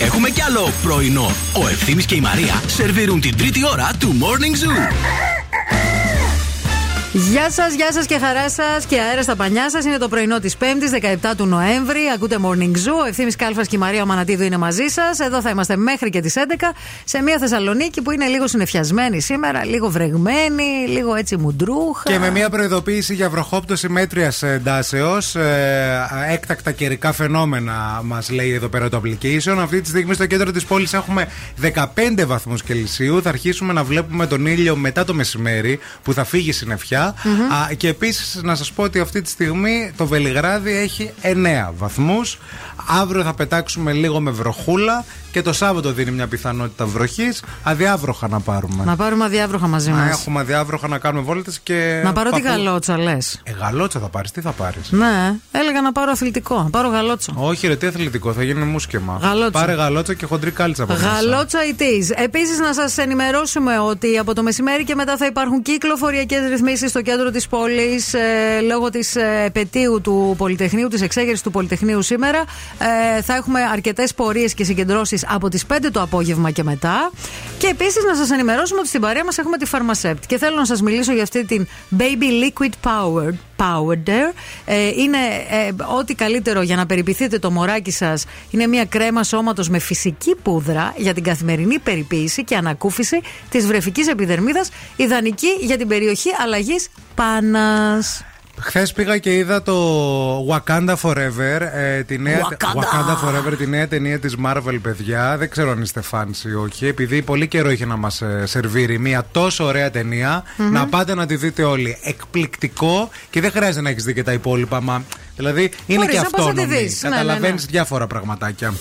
Έχουμε κι άλλο πρωινό. Ο Ευθύμης και η Μαρία σερβίρουν την τρίτη ώρα του Morning Zoo. Γεια σας, γεια σας και χαρά σας και αέρα στα πανιά σας. Είναι το πρωινό της πέμπτης, δεκαεπτά του Νοέμβρη. Ακούτε Morning Zoo. Ο Ευθύμης Κάλφας και η Μαρία Μανατίδου είναι μαζί σας. Εδώ θα είμαστε μέχρι και τις έντεκα σε μια Θεσσαλονίκη που είναι λίγο συννεφιασμένη σήμερα, λίγο βρεγμένη, λίγο έτσι μουντρούχα. Και με μια προειδοποίηση για βροχόπτωση μέτριας εντάσεως. Ε, έκτακτα καιρικά φαινόμενα μας λέει εδώ πέρα το application. Αυτή τη στιγμή στο κέντρο της πόλης έχουμε δεκαπέντε βαθμούς Κελσίου. Θα αρχίσουμε να βλέπουμε τον ήλιο μετά το μεσημέρι που θα φύγει συννεφιά. Mm-hmm. Α, και επίσης να σας πω ότι αυτή τη στιγμή το Βελιγράδι έχει εννέα βαθμούς. Αύριο θα πετάξουμε λίγο με βροχούλα και το Σάββατο δίνει μια πιθανότητα βροχής. Αδιάβροχα να πάρουμε. Να πάρουμε αδιάβροχα μαζί μας. Να έχουμε αδιάβροχα να κάνουμε βόλτες και. Να πάρω παπού... τη γαλότσα, λες. Ε, γαλότσα θα πάρεις, τι θα πάρεις. Ναι, έλεγα να πάρω αθλητικό. Να πάρω γαλότσα. Όχι, ρε, τι αθλητικό, θα γίνει μουσκεμά. Γαλότσα. Πάρε γαλότσα και χοντρή κάλτσα. Γαλότσα it is. Επίσης να σας ενημερώσουμε ότι από το μεσημέρι και μετά θα υπάρχουν κυκλοφοριακές ρυθμίσεις στο κέντρο της πόλης ε, λόγω της ε, επετείου του Πολυτεχνείου, της εξέγερσης του Πολυτεχνείου σήμερα. Ε, θα έχουμε αρκετές πορείες και συγκεντρώσεις από τις πέντε το απόγευμα και μετά. Και επίσης να σας ενημερώσουμε ότι στην παρέα μας έχουμε τη Pharmacept και θέλω να σας μιλήσω για αυτή την Baby Liquid Power. Powder. Ε, είναι ε, ό,τι καλύτερο για να περιποιηθείτε το μωράκι σας. Είναι μια κρέμα σώματος με φυσική πούδρα για την καθημερινή περιποίηση και ανακούφιση της βρεφικής επιδερμίδας, ιδανική για την περιοχή αλλαγής πάνας. Χθες πήγα και είδα το Wakanda Forever, ε, τη νέα... Wakanda. Wakanda Forever, τη νέα ταινία της Marvel, παιδιά. Δεν ξέρω αν είστε φανς ή όχι, επειδή πολύ καιρό είχε να μας σερβίρει μια τόσο ωραία ταινία. Mm-hmm. Να πάτε να τη δείτε όλοι. Εκπληκτικό και δεν χρειάζεται να έχεις δει και τα υπόλοιπα, μα. Δηλαδή είναι μπορείς, και αυτόνομη. Να δεις. Καταλαβαίνεις ναι, ναι, ναι. διάφορα πραγματάκια.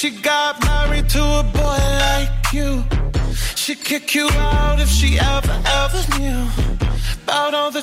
She got married to a boy like you. She'd kick you out if she ever, ever knew about all the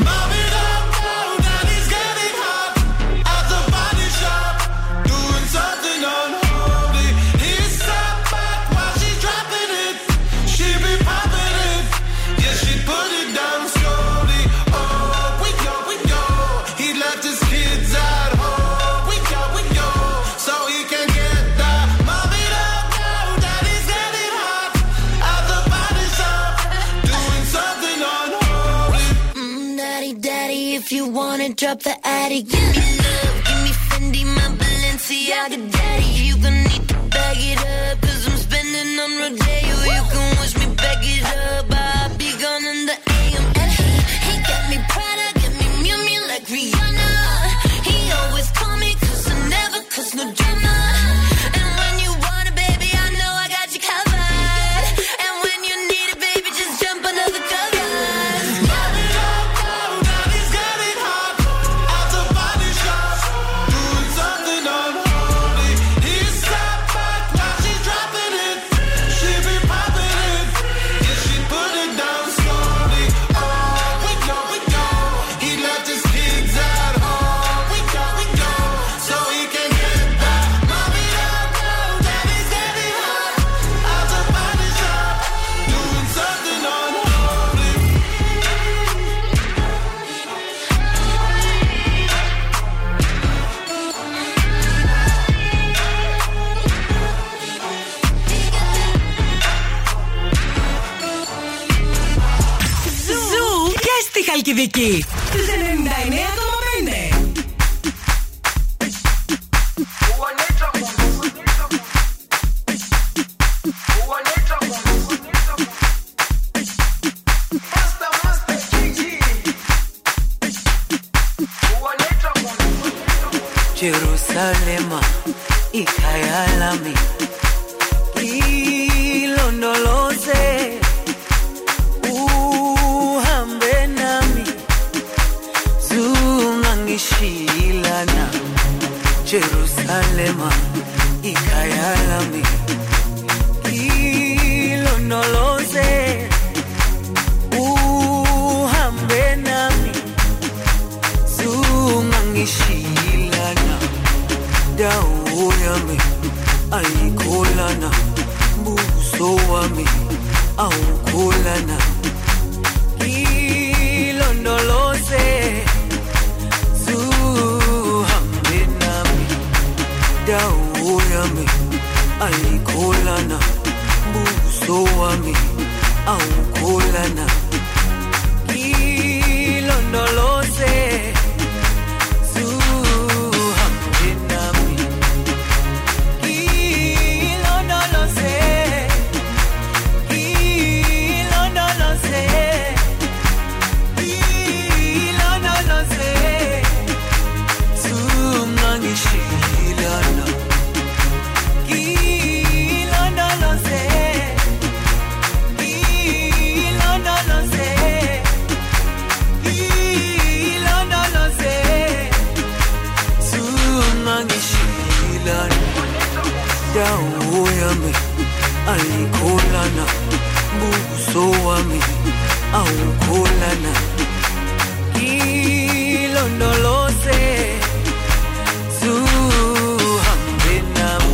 Mommy, drop the attic, give me love, give me Fendi, my Balenciaga daddy. You gon' need to bag it up, cause I'm spending on Rodeo. You can wish me back it up, I'll be gone in the A M. And he, he got me Prada, got me Miu Miu like Rihanna. He always call me cause I never cause no drama. And when you want it, baby, I know I got you covered. And when you need it, baby, just jump another cover. Χαλκιδική. Στους ενενήντα εννέα κόμμα πέντε. Jerusalema, ikayalami, ilondoloze. Shilana, Jerusalem, ikayalami, ilo noloze, uhambe nami, zungangishilana, dauyami, alikolana, buso wami, aukolana, ilo noloze. Daoyami, alikolana, busowami, aukolana, ilondolose, zuhambenami, ilondolose, ilondolose, ilondolose, zumangishi. Daoyami, alikolana, busowami, aukolana, ilondolose, zuhambe nami.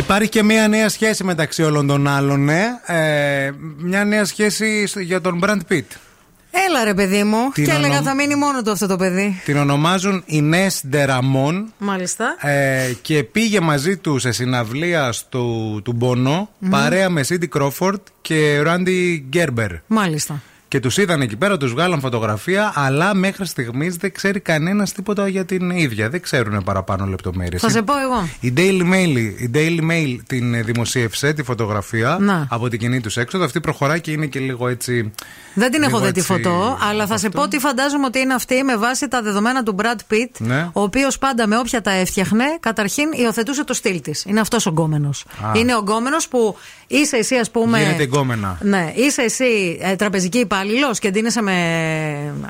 Υπάρχει και μια νέα σχέση μεταξύ όλων των άλλων, ναι. Ε, μια νέα σχέση για τον Μπραντ Πιτ. Έλα ρε παιδί μου, την και έλεγα ονο... θα μείνει μόνο του αυτό το παιδί. Την ονομάζουν Ινές Ντε Ραμόν. Μάλιστα. ε, Και πήγε μαζί του σε συναυλία στο, του Μπόνο, mm-hmm. παρέα με Σίντι Κρόφορντ και Ράντι Γκέρμπερ. Μάλιστα. Και τους είδαν εκεί πέρα, τους βγάλαν φωτογραφία, αλλά μέχρι στιγμής δεν ξέρει κανένας τίποτα για την ίδια. Δεν ξέρουν παραπάνω λεπτομέρειες. Θα σε πω εγώ. Η Daily Mail, η Daily Mail την δημοσίευσε, τη φωτογραφία, να. Από την κοινή τους έξοδο. Αυτή προχωράει και είναι και λίγο έτσι. Δεν την έχω δει τη φωτό, αλλά θα αυτό. Σε πω ότι φαντάζομαι ότι είναι αυτή με βάση τα δεδομένα του Brad Pitt, ναι. ο οποίος πάντα με όποια τα έφτιαχνε, καταρχήν υιοθετούσε το στυλ της. Είναι αυτός ο γκόμενος. Α. Είναι ο γκόμενος που είσαι εσύ, ας πούμε. Γίνεται γκόμενα. Ναι, είσαι εσύ ε, τραπεζική υπάλληλος. Και ντύνεσαι με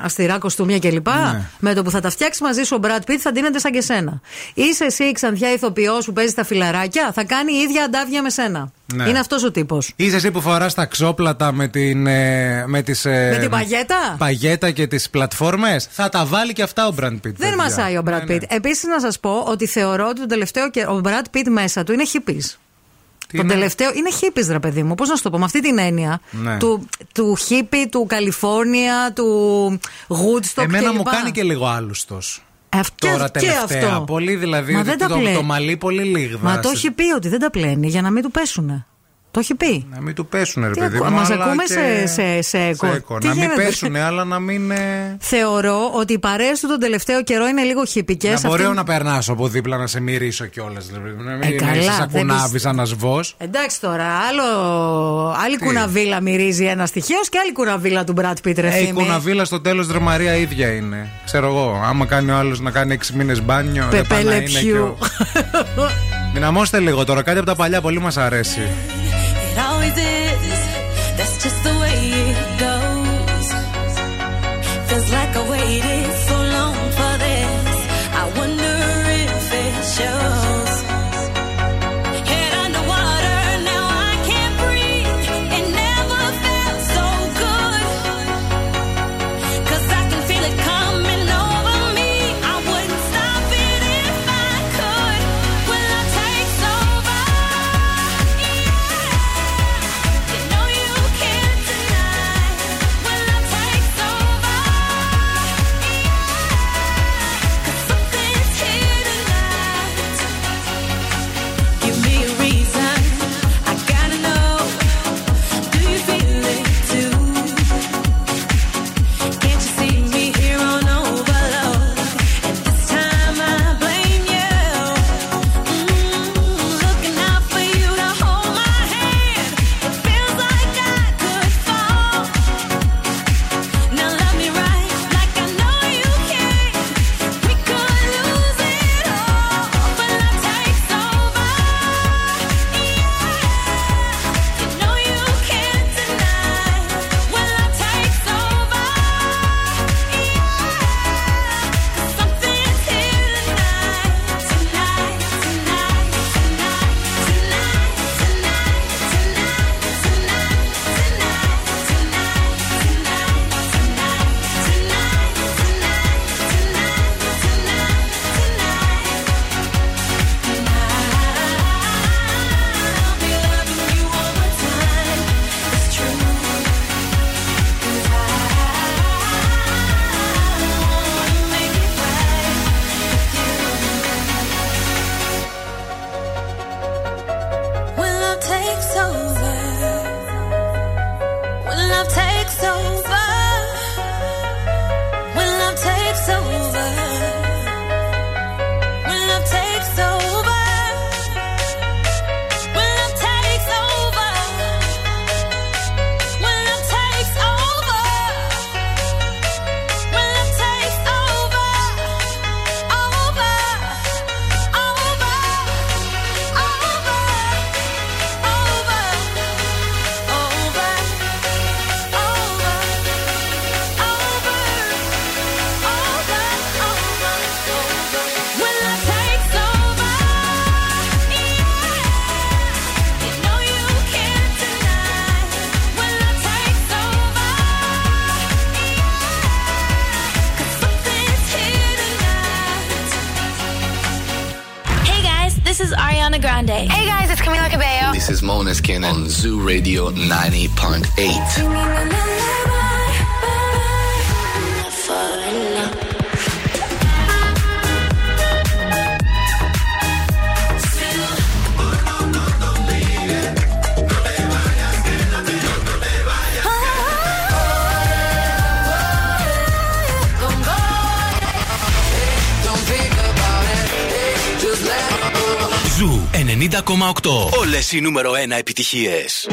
αστηρά κοστούμια κλπ. Ναι. Με το που θα τα φτιάξει μαζί σου ο Μπραντ Πιτ θα ντύνεται σαν και σένα. Είσαι εσύ η ξανθιά ηθοποιός που παίζει τα φιλαράκια, θα κάνει η ίδια αντάβια με σένα. Ναι. Είναι αυτός ο τύπος. Είσαι εσύ που φοράς τα ξόπλατα με την. Με, τις, με την παγέτα. Παγέτα και τις πλατφόρμες. Θα τα βάλει και αυτά ο Μπραντ Πιτ. Δεν μασάει ο Μπραντ Πιτ. Ναι, ναι. Επίσης να σας πω ότι θεωρώ ότι τον τελευταίο καιρό ο Μπραντ Πιτ μέσα του είναι χιππής. Το είναι... τελευταίο είναι χίπης ρε παιδί μου. Πώς να σου το πω, με αυτή την έννοια, ναι. του, του χίπη, του Καλιφόρνια, του Woodstock. Εμένα και μου λοιπά. Κάνει και λίγο άλλωστος. Αυτό, τώρα τελευταία αυτό. Πολύ δηλαδή. Μα δεν τα το, το, το μαλλί πολύ λίγδα. Μα το έχει πει ότι δεν τα πλένει για να μην του πέσουνε. Το έχει πει. Να μην του πέσουνε ρε παιδί μου. Μας ακούμε και... σε, σε, σε έκο. Σε έκο. Να μην πέσουνε, αλλά να μην. Θεωρώ ότι οι παρέες του τον τελευταίο καιρό είναι λίγο χιπικές. Να μπορώ αυτή... να περνάσω από δίπλα να σε μυρίσω κιόλας. Να μην είσαι σαν κουνάβι, σαν ασβός. Εντάξει τώρα, άλλο... άλλη τι? Κουναβίλα μυρίζει ένα στοιχείο και άλλη κουναβίλα του Μπραντ Πιτ. Ε, η κουναβίλα στο τέλος ρε Μαρία ίδια είναι. Ξέρω εγώ. Άμα κάνει ο άλλος να κάνει έξι μήνες μπάνιο. Πεπέλε πιού. Δυναμώστε λίγο τώρα, κάτι από τα παλιά πολύ μας αρέσει. It always is, that's just the way it goes. Feels like I waited so long for this. I wonder if it shows. Head underwater, now I can't breathe. It never felt so good. 'Cause I can feel it coming over me. I wouldn't stop it if I could. Will I take somebody? Ariana Grande. Hey guys, it's Camila Cabello. This is Mona Skin on Zoo Radio ninety point eight. ninety point eight. Όλες οι νούμερο ένα επιτυχίες.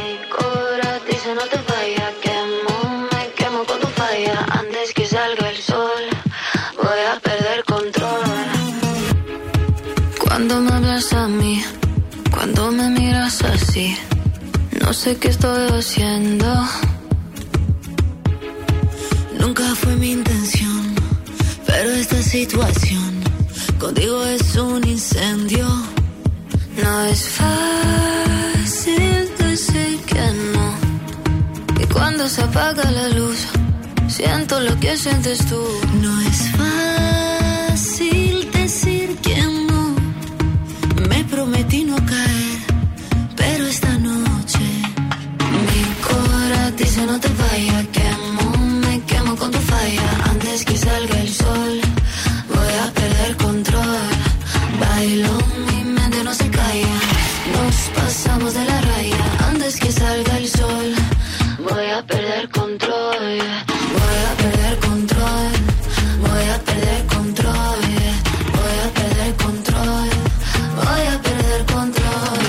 Cuando me hablas a mí, cuando me miras así, no sé qué estoy haciendo. Nunca fue mi intención, pero esta situación contigo es un incendio. No es fácil decir que no. Y cuando se apaga la luz, siento lo que sientes tú. No es fácil decir que no. Me prometí no caer, pero esta noche mi corazón dice no te vayas. Quemo, me quemo con tu falla. Antes que salga el sol, voy a perder control. Bailo, mi mente no se calla. Nos pasamos de la raya. Antes que salga el sol, voy a perder control. Voy a perder control. Voy a perder control. Voy a perder control. Voy a perder control.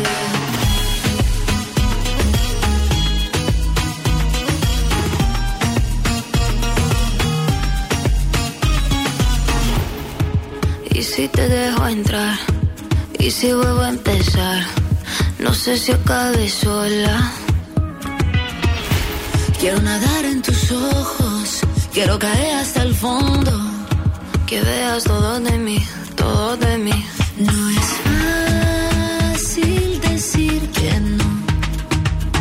Y si te dejo entrar, y si vuelvo a empezar, no sé si acabe sola. Quiero nadar en tus ojos, quiero caer hasta el fondo, que veas todo de mí, todo de mí. No es fácil decir que no.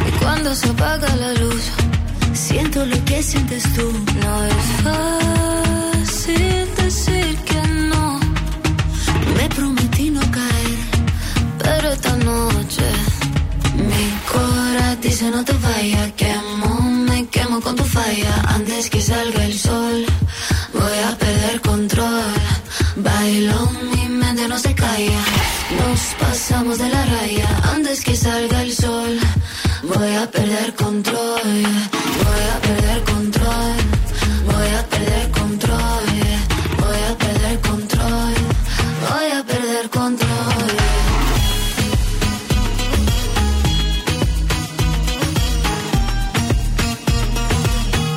Y cuando se apaga la luz, siento lo que sientes tú. No es fácil decir que no. Me prometí no caer, pero esta noche mi corazón dice no te vayas. Quemo, me quemo con tu falla. Antes que salga el sol, voy a perder control. Bailo, mi mente no se calla. Nos pasamos de la raya. Antes que salga el sol, voy a perder control. Voy a perder control. Voy a perder control. Voy a perder control. Voy a perder control.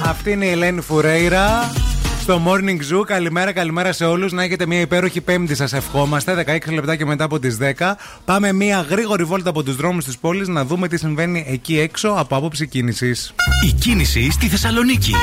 Αυτή είναι η Ελένη Φουρέιρα στο Morning Zoo. Καλημέρα, καλημέρα σε όλους. Να έχετε μια υπέροχη Πέμπτη, σας ευχόμαστε. δεκαέξι λεπτά και μετά από τις δέκα. Πάμε μια γρήγορη βόλτα από τους δρόμους της πόλης να δούμε τι συμβαίνει εκεί έξω από άποψη κίνησης. Η κίνηση στη Θεσσαλονίκη.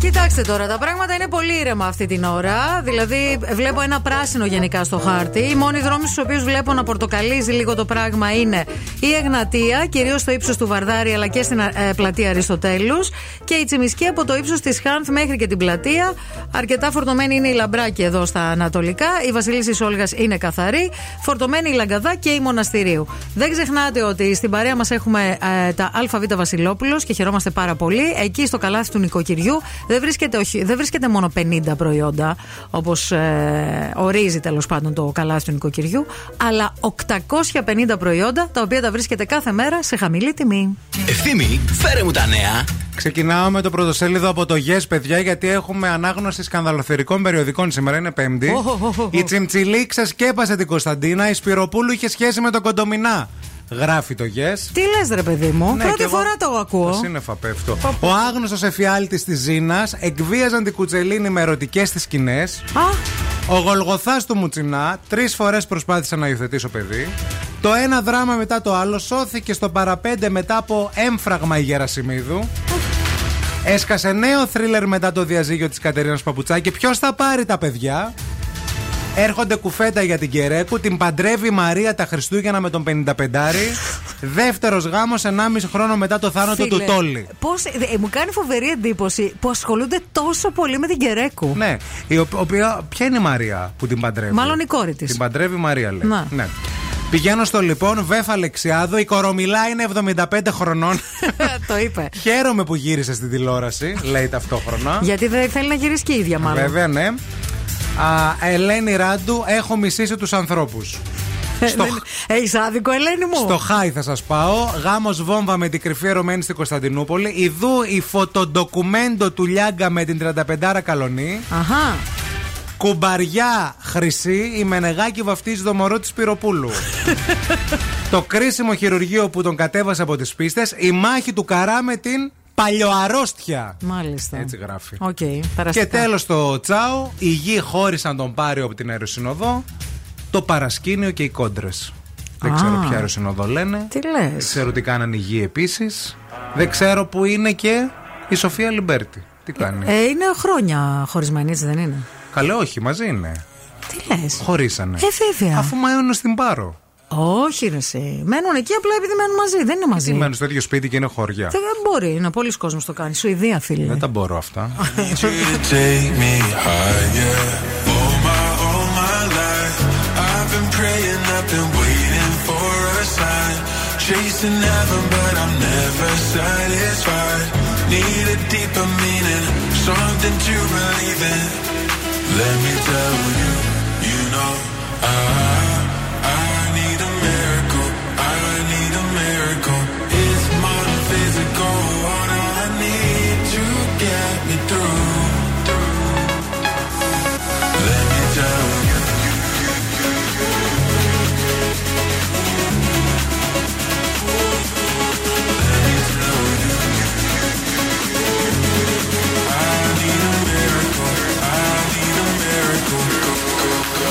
Κοιτάξτε τώρα, τα πράγματα είναι πολύ ήρεμα αυτή την ώρα. Δηλαδή, βλέπω ένα πράσινο γενικά στο χάρτη. Οι μόνοι δρόμοι στους οποίους βλέπω να πορτοκαλίζει λίγο το πράγμα είναι η Εγνατία, κυρίως στο ύψος του Βαρδάρη, αλλά και στην ε, πλατεία Αριστοτέλους. Και η Τσιμισκή από το ύψος της Χάνθ μέχρι και την πλατεία. Αρκετά φορτωμένη είναι η Λαμπράκη εδώ στα ανατολικά. Η Βασίλισσης Όλγας είναι καθαρή. Φορτωμένη η Λαγκαδά και η Μοναστηρίου. Δεν ξεχνάτε ότι στην παρέα μας έχουμε ε, τα Α Β Βασιλόπουλος και χαιρόμαστε πάρα πολύ. Εκεί στο καλάθι του νοικοκυριού. Δεν βρίσκεται, όχι, δεν βρίσκεται μόνο πενήντα προϊόντα, όπως ε, ορίζει τέλος πάντων το καλάθι του νοικοκυριού, αλλά οκτακόσια πενήντα προϊόντα, τα οποία τα βρίσκεται κάθε μέρα σε χαμηλή τιμή. Ευθύμη, φέρε μου τα νέα. Ξεκινάω με το πρωτοσέλιδο από το Yes, παιδιά, γιατί έχουμε ανάγνωση σκανδαλοθερικών περιοδικών. Σήμερα είναι Πέμπτη. Oh, oh, oh. Η Τσιμτσιλή ξεσκέπασε την Κωνσταντίνα, η Σπυροπούλου είχε σχέση με τον Κοντομινά. Γράφει το Yes. Τι λες ρε παιδί μου, ναι, πρώτη φορά εγώ... το ακούω. Σύννεφα πέφτω. Παπα. Ο άγνωστος εφιάλτης της Ζήνας. Εκβίαζαν την Κουτσελίνη με ερωτικές της σκηνές. Ο Γολγοθάς του Μουτσινά. Τρεις φορές προσπάθησε να υιοθετήσω παιδί. Το ένα δράμα μετά το άλλο. Σώθηκε στο παραπέντε μετά από έμφραγμα η Γερασιμίδου. Έσκασε νέο θρίλερ μετά το διαζύγιο της Κατερίνας Παπουτσάκη. Ποιος θα πάρει τα παιδιά. Έρχονται κουφέτα για την Κερέκου, την παντρεύει η Μαρία τα Χριστούγεννα με τον πενήντα πεντάρι. Δεύτερος γάμος ενάμιση χρόνο μετά το θάνατο Φίλε, του Τόλι. Πώς, ε, μου κάνει φοβερή εντύπωση που ασχολούνται τόσο πολύ με την Κερέκου. Ναι, η οποία. Ποια είναι η Μαρία που την παντρεύει? Μάλλον η κόρη της. Την παντρεύει η Μαρία, λέει. Να. Ναι. Πηγαίνω στο λοιπόν Βέφα Αλεξιάδο. Η Κορομιλά είναι εβδομήντα πέντε χρονών. Το είπε. Χαίρομαι που γύρισε στην τηλεόραση, λέει ταυτόχρονα. Γιατί δεν θέλει να γυρίσει και η ίδια, μάλλον. Βέβαια, ναι. Α, Ελένη Ράντου, έχω μισήσει τους ανθρώπους. Στο... Έχεις άδικο, Ελένη μου. Στο χάι θα σας πάω. Γάμος βόμβα με την κρυφή ερωμένη στην Κωνσταντινούπολη. Ιδού η φωτοντοκουμέντο του Λιάγκα με την τριανταπεντάρα Καλονή. Αχα. Κουμπαριά χρυσή, η Μενεγάκη βαφτίζει το μωρό της Πυροπούλου. Το κρίσιμο χειρουργείο που τον κατέβασε από τις πίστες. Η μάχη του Καρά με την Παλιοαρρώστια. Μάλιστα. Έτσι γράφει. Okay, και τέλος το τσάου. Οι γη χώρισαν τον Πάριο από την αεροσυνοδό. Το παρασκήνιο και οι κόντρες. Δεν ξέρω ποια αεροσυνοδό λένε. Τι λες? Δεν ξέρω τι κάνανε οι γη επίσης. Δεν ξέρω που είναι και η Σοφία Λιμπέρτη. Τι κάνει? Ε, είναι χρόνια χωρισμένοι, έτσι δεν είναι? Καλέ, όχι, μαζί είναι. Τι λες? Χωρίσανε. Ε, βέβαια. Αφού μαΐωνε στην Πάρο. Όχι, ρε συ. Μένουν εκεί απλά επειδή μένουν μαζί. Δεν είναι μαζί. Μένουν στο ίδιο σπίτι και είναι χωριά. Δεν μπορεί να πολλοί κόσμος το κάνει. Σουηδία, φίλε. Δεν τα μπορώ αυτά. Let me tell you, you know, I, I need a miracle, I need a miracle. It's more physical, what I need to get me through, through. Let me tell you, let me tell you, I need a miracle, I go, go, go, go.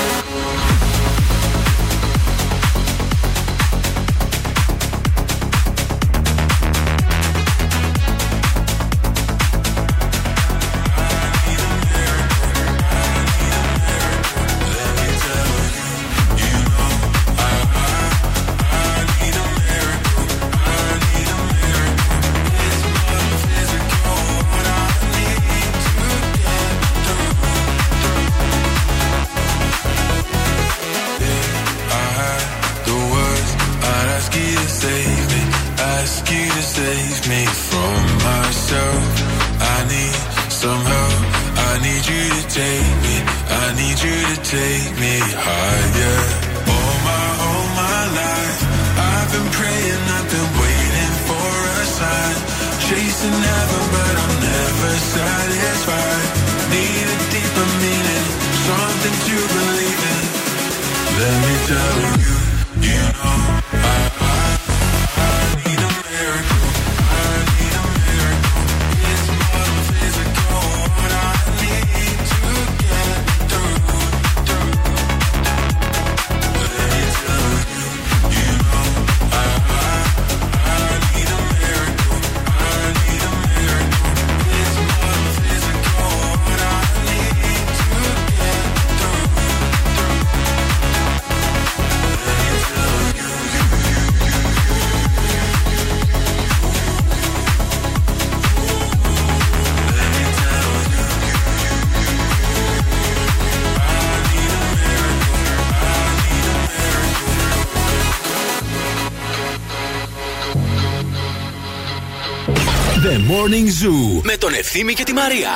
Morning Zoo με τον Ευθύμη και τη Μαρία.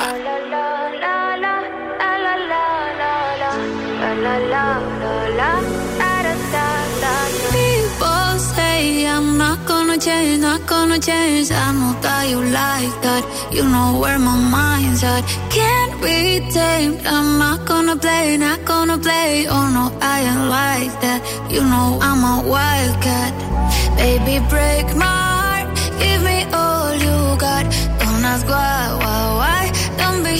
People say I'm not gonna change, not gonna change. I know that you like that. You know where my mind's at. Can't be tamed. I'm not gonna play, not gonna play. Oh no, I ain't like that. You know I'm a wildcat. Baby, break my heart. Give me all. God, don't ask why, why, why. Don't be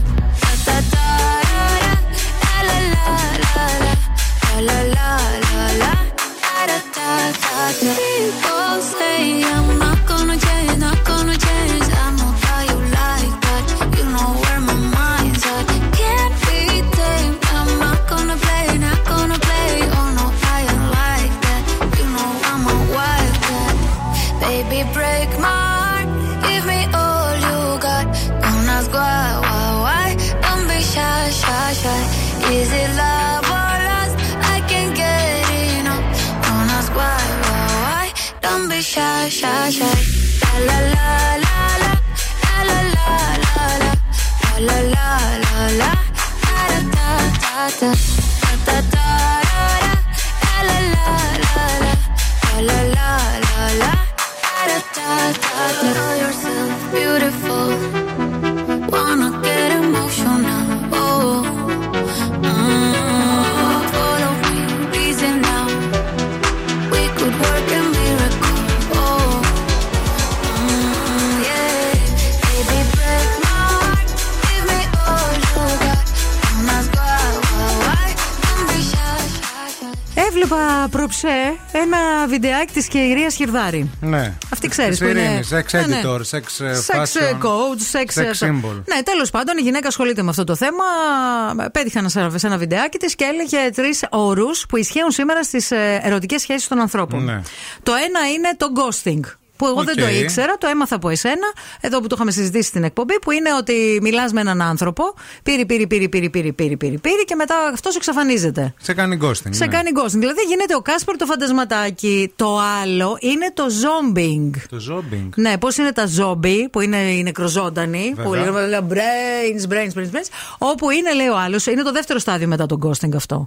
da da da da, la la la la, la la la la, da da. shy, shy, shy. La la la la, la la la la, la la la la, da da da da, da da da, la la la la, la la la la, da da da da. Call yourself beautiful, wanna get emotional. Έβλεπα προψέ ένα βιντεάκι της Κυρίας Χιρδάρη. Ναι. Αυτή ξέρεις που είναι. Sex editor, sex fashion coach, sex symbol. Ναι, τέλος πάντων η γυναίκα ασχολείται με αυτό το θέμα. Πέτυχα σε ένα βιντεάκι της και έλεγε τρεις όρους που ισχύουν σήμερα στις ερωτικές σχέσεις των ανθρώπων. Ναι. Το ένα είναι το ghosting. Που εγώ okay. δεν το ήξερα, το έμαθα από εσένα, εδώ που το είχαμε συζητήσει στην εκπομπή, που είναι ότι μιλάς με έναν άνθρωπο, πήρη, πήρη, πήρη, πήρη, πήρη, πήρη, πήρη και μετά αυτός εξαφανίζεται. Σε κάνει ghosting. Σε ναι. κάνει ghosting. Δηλαδή γίνεται ο Κάσπερ το φαντασματάκι. Το άλλο είναι το zombing. Το zombing. Ναι, πώς είναι τα zombie, που είναι οι νεκροζώντανοι, βέβαια. Που λέγαμε brains, brains, brains, brains, όπου είναι, λέει ο άλλος, είναι το δεύτερο στάδιο μετά τον ghosting αυτό.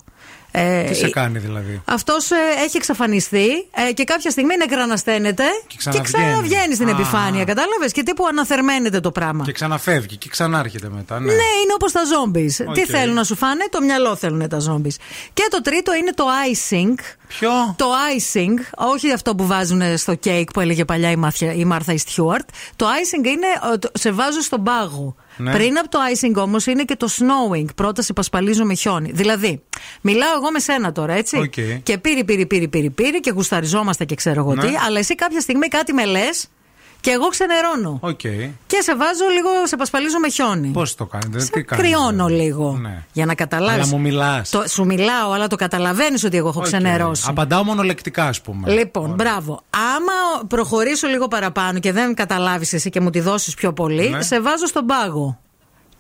Ε, Τι σε κάνει δηλαδή. Αυτός ε, έχει εξαφανιστεί ε, και κάποια στιγμή νεκρανασταίνεται και, και ξαναβγαίνει στην Α. επιφάνεια. Κατάλαβες και τύπου αναθερμαίνεται το πράγμα. Και ξαναφεύγει και ξανάρχεται μετά. Ναι, ναι είναι όπως τα zombies. Okay. Τι θέλουν να σου φάνε, το μυαλό θέλουν τα zombies. Και το τρίτο είναι το icing. Ποιο? Το icing, όχι αυτό που βάζουν στο κέικ που έλεγε παλιά η Μάρθα η Στιούαρτ. Το icing είναι σε βάζω στον πάγο. Ναι. Πριν από το icing όμως είναι και το snowing. Πρώτα σε πασπαλίζω με χιόνι. Δηλαδή, μιλάω εγώ με σένα τώρα, έτσι. Okay. Και πήρε, πήρε, πήρε, πήρε, πήρε και γουσταριζόμαστε και ξέρω εγώ ναι. τι. Αλλά εσύ κάποια στιγμή κάτι με λες και εγώ ξενερώνω. Okay. Και σε βάζω λίγο, σε πασπαλίζω με χιόνι. Πώς το κάνετε, σε τι κάνετε. Κρυώνω λίγο. Ναι. Για να καταλάβεις. Αλλά μου μιλάς. Το, σου μιλάω, αλλά το καταλαβαίνεις ότι εγώ έχω okay. ξενερώσει. Απαντάω μονολεκτικά, ας πούμε. Λοιπόν, ωραία. Μπράβο. Άμα προχωρήσω λίγο παραπάνω και δεν καταλάβεις εσύ και μου τη δώσεις πιο πολύ, ναι. σε βάζω στον πάγο.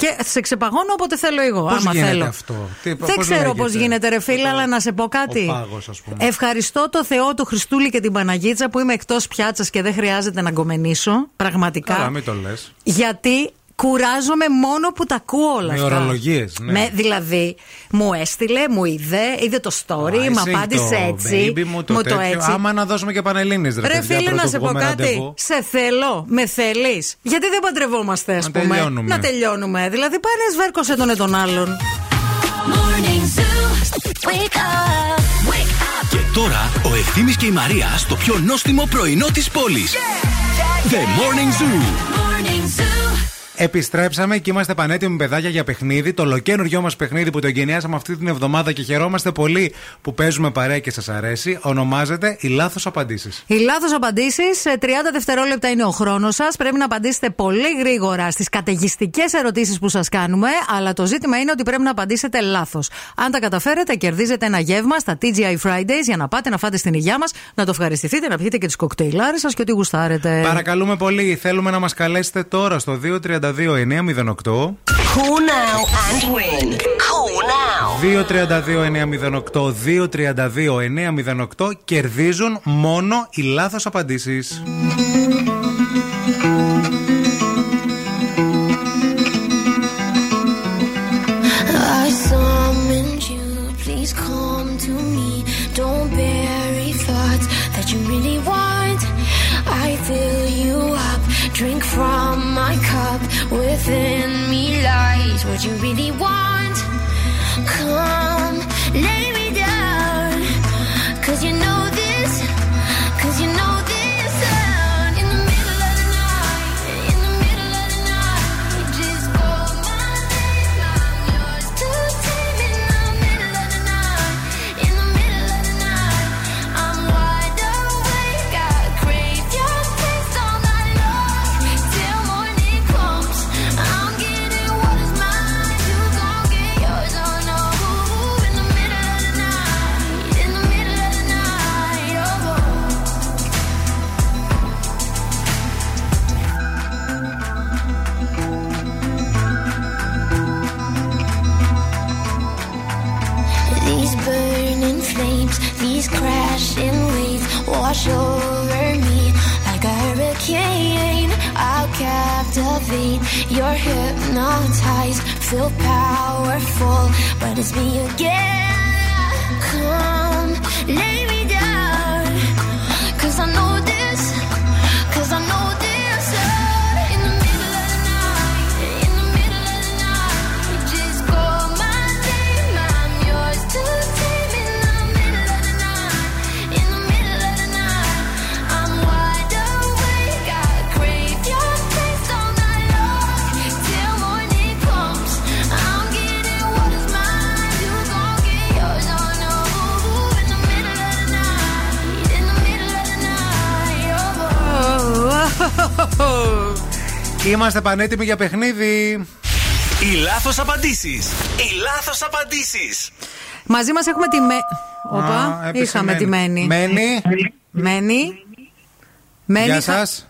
Και σε ξεπαγώνω όποτε θέλω εγώ. Πώς άμα γίνεται θέλω. Αυτό. Τι, δεν πώς ξέρω πώς γίνεται, ρε φίλε, αλλά να σε πω κάτι. Ο πάγος, ας πούμε. Ευχαριστώ το Θεό, το Χριστούλη και την Παναγίτσα που είμαι εκτός πιάτσας και δεν χρειάζεται να γκομενήσω. Πραγματικά. Άρα, μην το λες. Γιατί κουράζομαι μόνο που τα ακούω όλα αυτά. Με ορολογίες, ναι. Με, δηλαδή, μου έστειλε, μου είδε, είδε το story, μου απάντησε έτσι. Baby, μου το, μου το έτσι. Άμα να δώσουμε και πανελλήνιες, ρε, ρε φίλε, να σε πω κάτι. Ραντεβού. Σε θέλω, με θέλεις. Γιατί δεν παντρευόμαστε, ας πούμε. Τελειώνουμε. Να τελειώνουμε. Δηλαδή, πάνε σβέρκωσε τον τον άλλον. Και τώρα ο Ευθύμης και η Μαρία στο πιο νόστιμο πρωινό της πόλης. Yeah, yeah, yeah. The Morning Zoo. Morning Zoo. Επιστρέψαμε και είμαστε πανέτοιμοι, παιδάκια, για παιχνίδι. Το ολοκένουργιό μας παιχνίδι που το εγκαινιάσαμε αυτή την εβδομάδα και χαιρόμαστε πολύ που παίζουμε παρέα και σας αρέσει. Ονομάζεται οι λάθος απαντήσεις. Οι λάθος απαντήσεις, τριάντα δευτερόλεπτα είναι ο χρόνος σας. Πρέπει να απαντήσετε πολύ γρήγορα στις καταιγιστικές ερωτήσεις που σας κάνουμε. Αλλά το ζήτημα είναι ότι πρέπει να απαντήσετε λάθος. Αν τα καταφέρετε, κερδίζετε ένα γεύμα στα τι τζι άι Fridays για να πάτε να φάτε στην υγειά μας, να το ευχαριστηθείτε, να πιείτε και τις κοκτέιλάρες σας και ό,τι γουστάρετε. Παρακαλούμε πολύ, θέλουμε να μας καλέσετε τώρα στο δύο τριάντα δύο εννιά μηδέν οκτώ. Call now and win. Call now. δύο τρία δύο εννιά μηδέν οκτώ δύο τρία δύο εννιά μηδέν οκτώ κερδίζουν μόνο οι λάθος απαντήσεις. I summoned you, please come to me. Don't bury thoughts that you really want. I fill you up, drink from my cup. Within me lies what you really want. Come, lay me down. 'Cause you know this, 'cause you know this sound. In the middle of the night, in the middle of the night, you just hold my hand. I'm yours to tame. In the middle of the night, in the middle of the night, I'm wide awake. I crave your taste all night long till morning. I'm getting what is mine. You gon' get yours on the move. In the middle of the night, in the middle of the night, oh. These burning flames, these crashing waves wash over me. can, I'll captivate. You're hypnotized, feel powerful, but it's me again. Come, lay me down, 'cause I know this, 'cause I know this. Είμαστε πανέτοιμοι για παιχνίδι. Οι λάθος απαντήσεις. Οι λάθος απαντήσεις. Μαζί μας έχουμε τη Μένη. Όπα, είχαμε τη Μένη. Μένη. Μένη. Γεια σας.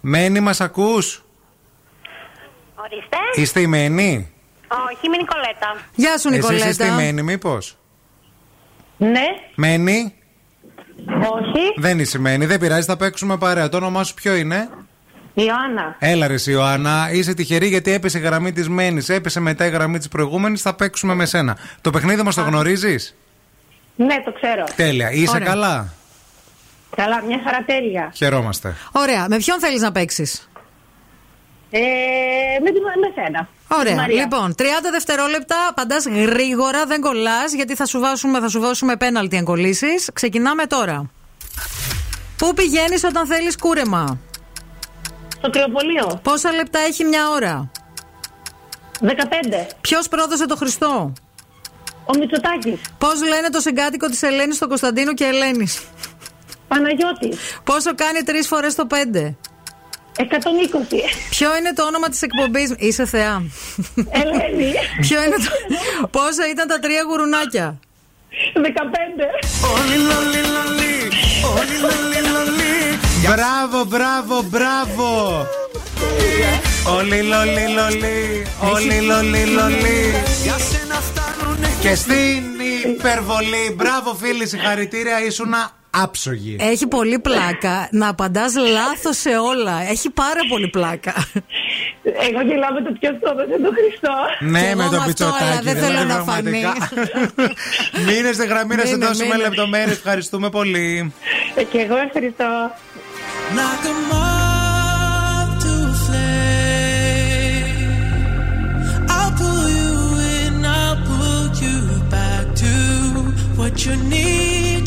Μένη, μας ακούς? Ορίστε. Είστε η Μένη? Όχι, είμαι η Νικολέτα. Γεια σου, Νικολέτα. Εσύ είστε η Μένη, μήπως? Ναι. Μένη. Όχι. Δεν είσαι Μένη, δεν πειράζει, θα παίξουμε παρέα. Το όνομά σου ποιο είναι? Ιωάννα. Έλα ρε Ιωάννα, είσαι τυχερή γιατί έπεσε η γραμμή της Μένης. Έπεσε μετά η γραμμή της προηγούμενης, θα παίξουμε με σένα. Το παιχνίδι μας το γνωρίζεις? Ναι, το ξέρω. Τέλεια, είσαι Ωραία. καλά? Καλά, μια χαρά, τέλεια. Χαιρόμαστε. Ωραία, με ποιον θέλεις να παίξεις? Ε, με, με σένα. Ωραία, Μαρία. Λοιπόν, τριάντα δευτερόλεπτα, απαντάς γρήγορα, δεν κολλάς, γιατί θα σου βάσουμε, θα σου βάσουμε πέναλτι αν κολλήσεις. Ξεκινάμε τώρα. Πού πηγαίνεις όταν θέλεις κούρεμα? Στο κρυοπολείο. Πόσα λεπτά έχει μια ώρα? δεκαπέντε. Ποιος πρόδωσε το Χριστό? Ο Μητσοτάκης. Πώς λένε το συγκάτοικο της Ελένης στο Κωνσταντίνο και Ελένης? Παναγιώτη. Πόσο κάνει τρεις φορές το πέντε? εκατόν είκοσι. Ποιο είναι το όνομα της εκπομπής? Είσαι θεά. Ελένη. Ποιο είναι το... Πόσα ήταν τα τρία γουρουνάκια? δεκαπέντε. Όλοι λολί λολί. Όλοι λολί λολί. Μπράβο, μπράβο, μπράβο. Όλοι λολί λολί. Όλοι λολί λολί. Για σένα φτάνουνε και στην υπερβολή. Μπράβο φίλοι, συγχαρητήρια, ήσουνα άψογη. Έχει πολύ πλάκα να απαντάς λάθος σε όλα. Έχει πάρα πολύ πλάκα. Εγώ γελάω με το ποιος πρόδωσε τον Χριστό. Ναι, με το Πιτσοτάκι. Δεν θέλω να φανεί. Μείνε στη γραμμή να σε δώσουμε λεπτομέρειες. Ευχαριστούμε πολύ. Και εγώ ευχαριστώ. What you need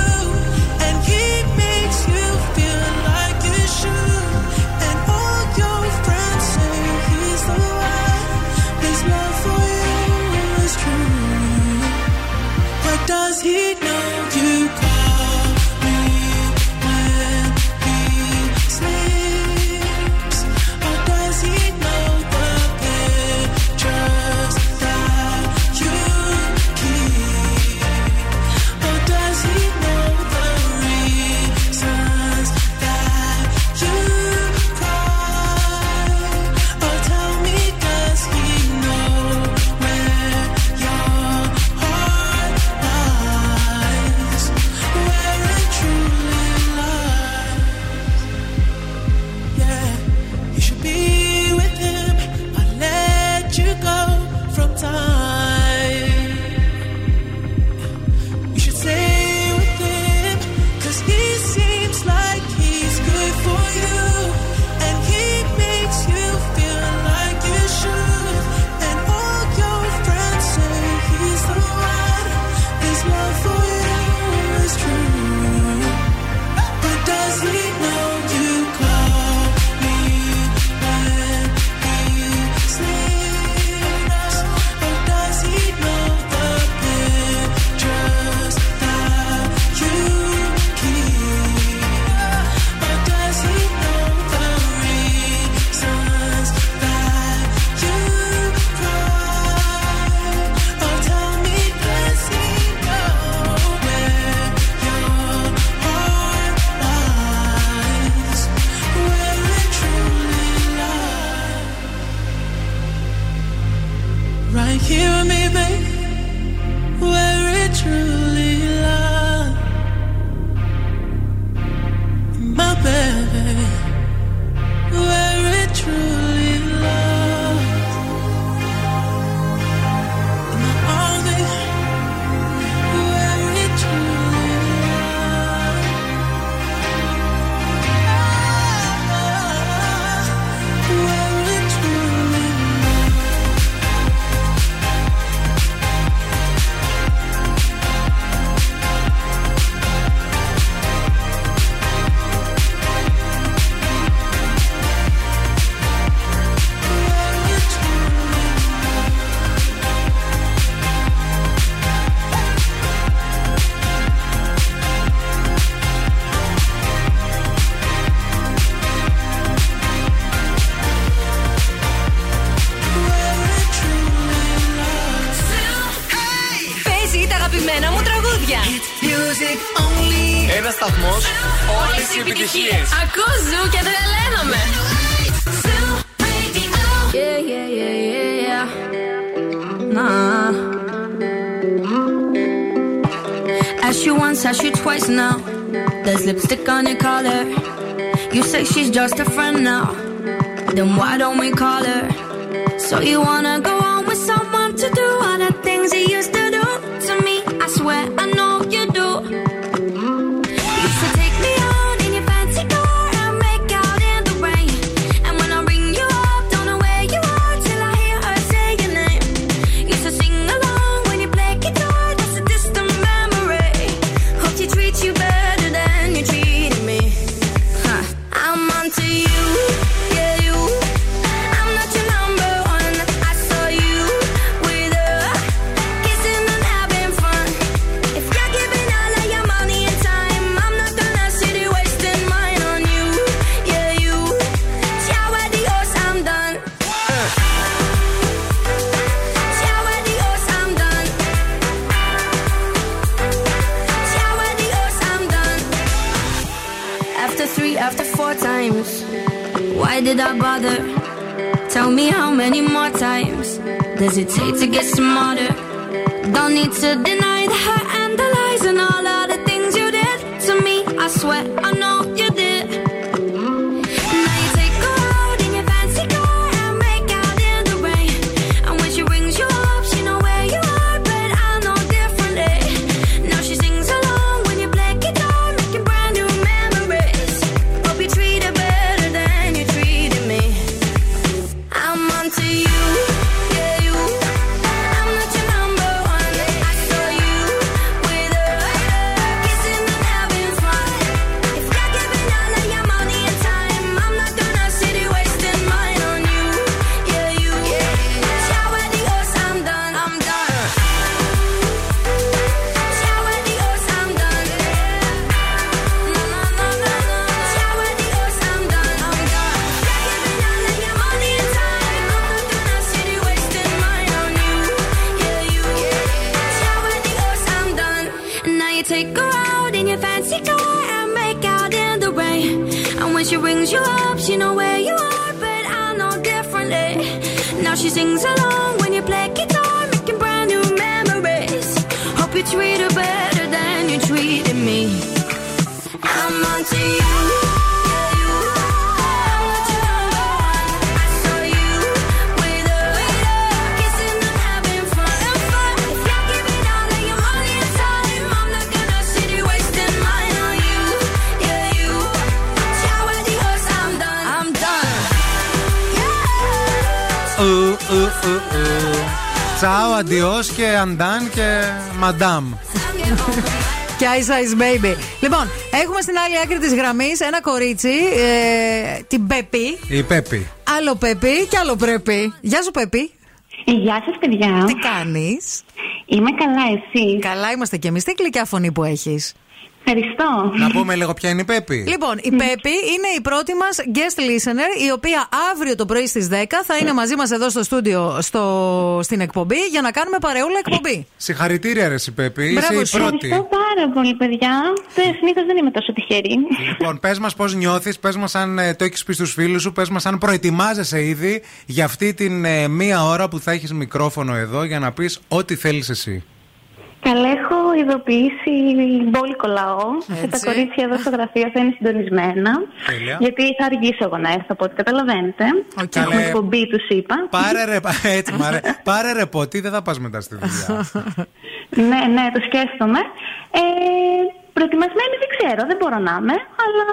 and he makes you feel like you should. Does he know you call me when he sleeps? Or does he know the pictures that you keep? Or does he know? σταθμός, όλες οι επιτυχίες. Ακούω Ζου και τρελαίνομαι. Yeah, yeah, yeah, yeah, yeah. Nah. Ask you once, ask you twice now. There's lipstick on your collar. You say she's just a friend now. Then why don't we call her? So you wanna go on with someone to do all the things you used to do to me. I swear I know you do. Did I bother? Tell me how many more times does it take to get smarter? Don't need to deny the hurt and the lies and all of the things you did to me. I swear I know you did. Now you take a road in your fancy car and make out in the rain. And when she rings you up, she know where you are, but I know differently. Now she sings along when you play guitar, making brand new memories. Hope you treat her better. She rings you up, she know where you are, but I know differently. Now she sings along when you play guitar, making brand new memories. Hope you treat her better than you treated me. I'm onto you. Τσάου, αντιός και αντάν και μαντάμ. Και Ice Ice Baby. Λοιπόν, έχουμε στην άλλη άκρη της γραμμής ένα κορίτσι, ε, την Πέπη. Η Πέπη. Άλλο Πέπη και άλλο πρέπει. Γεια σου, Πέπη. Γεια σας, παιδιά. Τι κάνεις? Είμαι καλά, εσύ? Καλά είμαστε κι εμείς. Τι γλυκιά φωνή που έχεις. Ευχαριστώ. Να πούμε λίγο ποια είναι η Πέπη. Λοιπόν, η Πέπη είναι η πρώτη μας guest listener, η οποία αύριο το πρωί στις δέκα θα είναι μαζί μας εδώ στο στούντιο στο... στην εκπομπή για να κάνουμε παρεούλα εκπομπή. Συγχαρητήρια, ρε η Πέπη. Μπράβο, είσαι η πρώτη. Ευχαριστώ πάρα πολύ, παιδιά. Συνήθως δεν είμαι τόσο τυχερή. Λοιπόν, πες μας πώς νιώθεις, πες μας αν το έχεις πει στους φίλους σου, πες μας αν προετοιμάζεσαι ήδη για αυτή την ε, μία ώρα που θα έχεις μικρόφωνο εδώ για να πεις ό,τι θέλεις εσύ. Καλά, έχω ειδοποιήσει μπόλικο λαό και τα κορίτσια εδώ στο γραφείο θα είναι συντονισμένα. Φίλια. Γιατί θα αργήσω εγώ να έρθω από ό,τι καταλαβαίνετε. Okay. Έχουμε εκπομπή, τους είπα. Πάρε ρε, έτσι, μ' αρέ... Πάρε ρε ποτή, δεν θα πας μετά στη δουλειά. Ναι, ναι, το σκέφτομαι. Ε, προετοιμασμένη δεν ξέρω, δεν μπορώ να είμαι, αλλά...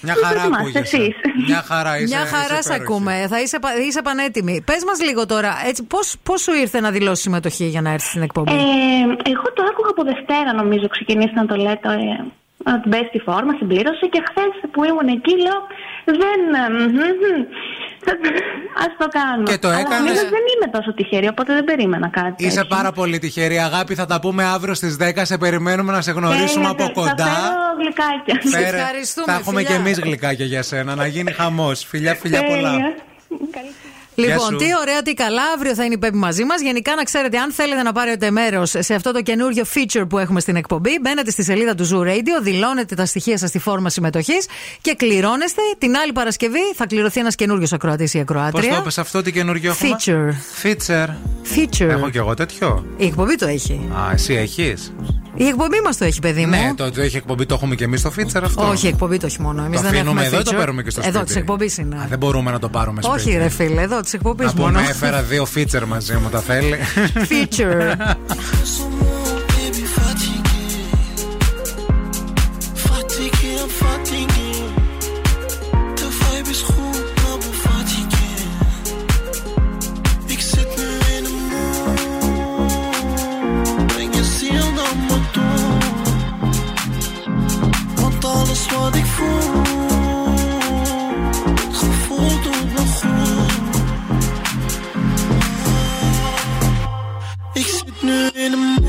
Μια χαρά ακούγεσαι. Μια χαρά, είσαι, Μια χαρά σε ακούμε. Θα είσαι, είσαι πανέτοιμη. Πες μας λίγο τώρα, έτσι, πώς, πώς σου ήρθε να δηλώσεις συμμετοχή για να έρθεις στην εκπομπή? Ε, εγώ το άκουγα από Δευτέρα, νομίζω, ξεκινήσει να το λέτε. Ε, να την πες τη φόρμα, συμπλήρωσε. Και χθες που ήμουν εκεί, λέω, δεν... Ας το κάνουμε. Και το έκανες. Δεν είμαι τόσο τυχερή, οπότε δεν περίμενα κάτι. Είσαι έτσι. Πάρα πολύ τυχερή. Αγάπη, θα τα πούμε αύριο στις δέκα. Σε περιμένουμε να σε γνωρίσουμε Έλετε, από κοντά. Θα φέρω γλυκάκια. Φέρε, ευχαριστούμε. Θα έχουμε φιλιά. Και εμείς γλυκάκια για σένα. Να γίνει χαμός. Φιλιά, φιλιά πολλά. Λοιπόν, τι ωραία, τι καλά. Αύριο θα είναι η Πέπη μαζί μας. Γενικά, να ξέρετε, αν θέλετε να πάρετε μέρος σε αυτό το καινούριο feature που έχουμε στην εκπομπή, μπαίνετε στη σελίδα του Zoo Radio, δηλώνετε τα στοιχεία σας στη φόρμα συμμετοχής και κληρώνεστε. Την άλλη Παρασκευή θα κληρωθεί ένας καινούριος ακροατής ή ακροάτρια. Πώς το είπες αυτό, τι καινούριο έχουμε? Feature. Feature. Feature. Έχω κι εγώ τέτοιο. Η εκπομπή το έχει. Α, εσύ έχεις. Η εκπομπή μας το έχει, παιδί μου. Ναι, το, το έχει εκπομπή, το έχουμε και εμείς στο feature αυτό. Όχι, εκπομπή το έχει μόνο. Εμείς δεν έχουμε εδώ, feature. Το παίρνουμε και στο σπίτι. Εδώ τη εκπομπή είναι. Α, δεν μπορούμε να το πάρουμε στο σπίτι. Όχι, ρε φίλε, εδώ τη εκπομπή μόνο. Πούμε, έφερα δύο feature μαζί μου, τα θέλει. Feature. Alles wat ik voel, gevoel doet me goed. Ik zit nu in een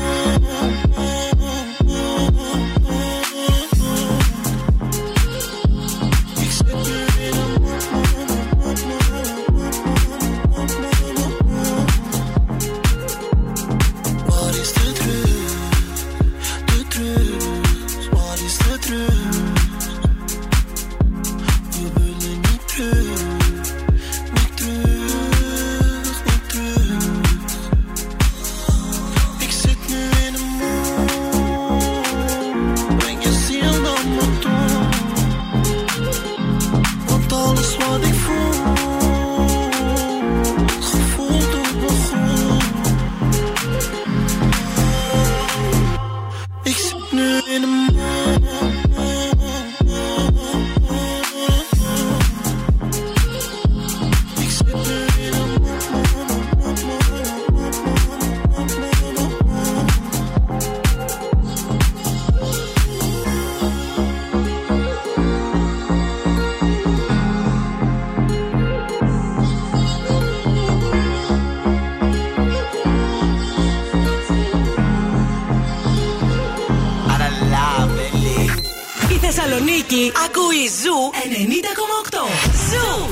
ακούει Ζου ενενήντα κόμμα οκτώ. Ζου!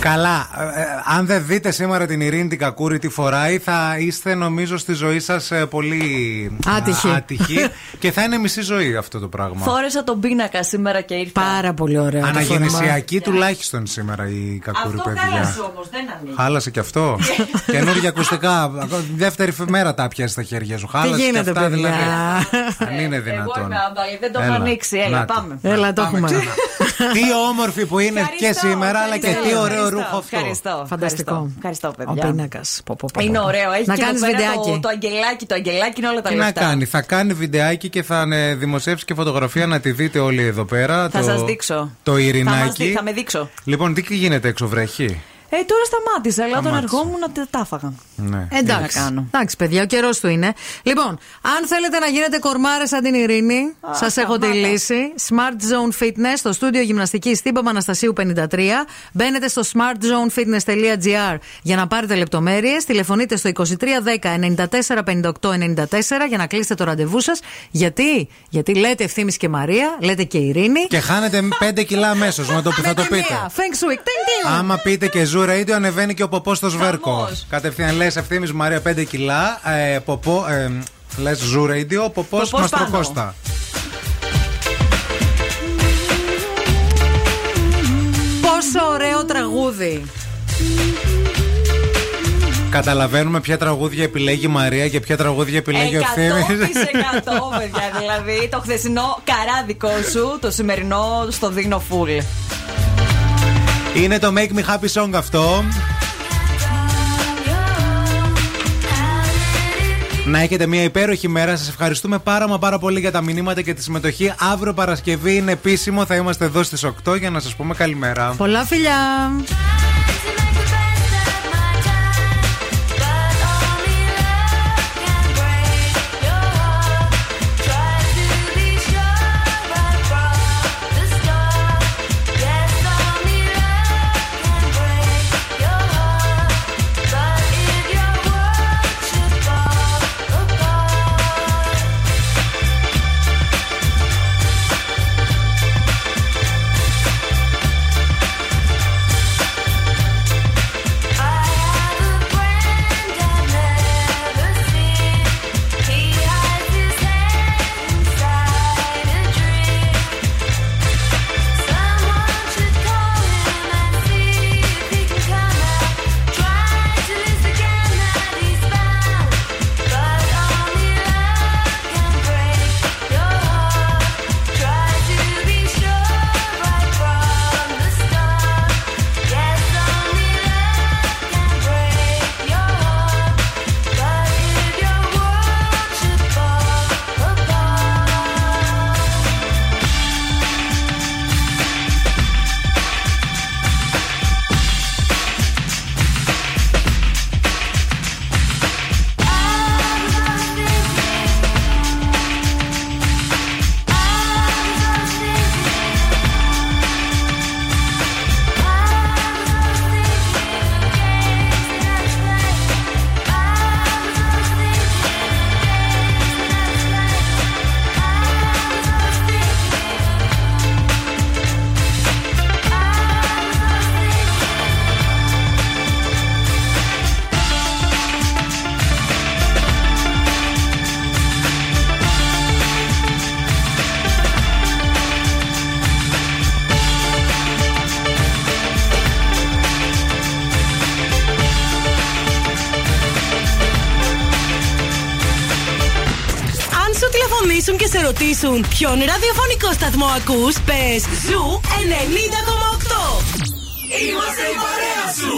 Καλά, ε, αν δεν δείτε σήμερα την Ειρήνη την Κακούρη τι φοράει, θα είστε νομίζω στη ζωή σας ε, πολύ άτυχοι, α, άτυχοι και θα είναι μισή ζωή αυτό το πράγμα. Φόρεσα τον πίνακα σήμερα και ήρθα. Πάρα πολύ ωραία. Αναγεννησιακή τουλάχιστον σήμερα η Κακούρη, αυτό παιδιά. Αυτό χάλασε όμως, δεν ανοίγει. Χάλασε και αυτό. Καινούργια ακουστικά, δεύτερη μέρα τα πιάσει στα χέρια σου. Χάλασε και αυτά παιδιά. Δηλαδή. Αν είναι δυνατόν. Εγώ είμαι άμπα, δεν το έχω ανοίξει. Έλα, πάμε. Έλα, το έχουμε. Τι όμορφη που είναι και σήμερα, αλλά και τι ωραίο. Ευχαριστώ, ευχαριστώ. Φανταστικό. Ευχαριστώ, παιδιά. Ο πίνακας. Είναι ωραίο. Έχει να κάνει βιντεάκι. Το, το αγγελάκι, το αγγελάκι είναι όλα τα λεφτά. Τι να κάνει, θα κάνει βιντεάκι και θα δημοσιεύσει και φωτογραφία να τη δείτε όλοι εδώ πέρα. Θα σας δείξω. Το Ειρηνάκι. Θα, μας δει, θα με δείξω. Λοιπόν, τι γίνεται έξω, βρέχει. Ε, τώρα σταμάτησα, αλλά τον αργό μου να τα έφαγα. Ναι. Εντάξει. Εντάξει, παιδιά, ο καιρός του είναι. Λοιπόν, αν θέλετε να γίνετε κορμάρες σαν την Ειρήνη, σας έχω τη λύση. Smart Zone Fitness, στο στούντιο γυμναστικής στην Παπαναστασίου πενήντα τρία. Μπαίνετε στο smart zone fitness τελεία τζι άρ για να πάρετε λεπτομέρειες. Τηλεφωνείτε στο είκοσι τρία δέκα ενενήντα τέσσερα πενήντα οκτώ ενενήντα τέσσερα για να κλείσετε το ραντεβού σας. Γιατί, γιατί λέτε Ευθύμης και Μαρία, λέτε και Ειρήνη. Και χάνετε πέντε κιλά αμέσως με το που θα το πείτε. Άμα πείτε και ζου. Radio, ανεβαίνει και ο ποπός στο σβέρκο. Κατευθείαν λες Ευθύμης Μαρία πέντε κιλά. Ε, ποπό, ε, λες Zoo Radio, ποπός Μαστροκώστα. Πόσο ωραίο τραγούδι. Καταλαβαίνουμε ποια τραγούδια επιλέγει η Μαρία και ποια τραγούδια επιλέγει εκατό τοις εκατό ο Ευθύμης. εκατό τοις εκατό παιδιά, δηλαδή το χθεσινό καρά δικό σου, το σημερινό στο δίνω φουλ. Είναι το Make me happy song αυτό. Να έχετε μια υπέροχη μέρα. Σας ευχαριστούμε πάρα μα πάρα πολύ για τα μηνύματα και τη συμμετοχή. Αύριο Παρασκευή είναι επίσημο. Θα είμαστε εδώ στις οκτώ για να σας πούμε καλημέρα. Πολλά φιλιά. Ρωτήσουν ποιον ραδιοφωνικό σταθμό ακούς, πες Zoo ενενήντα κόμμα οκτώ. Είμαστε η παρέα σου.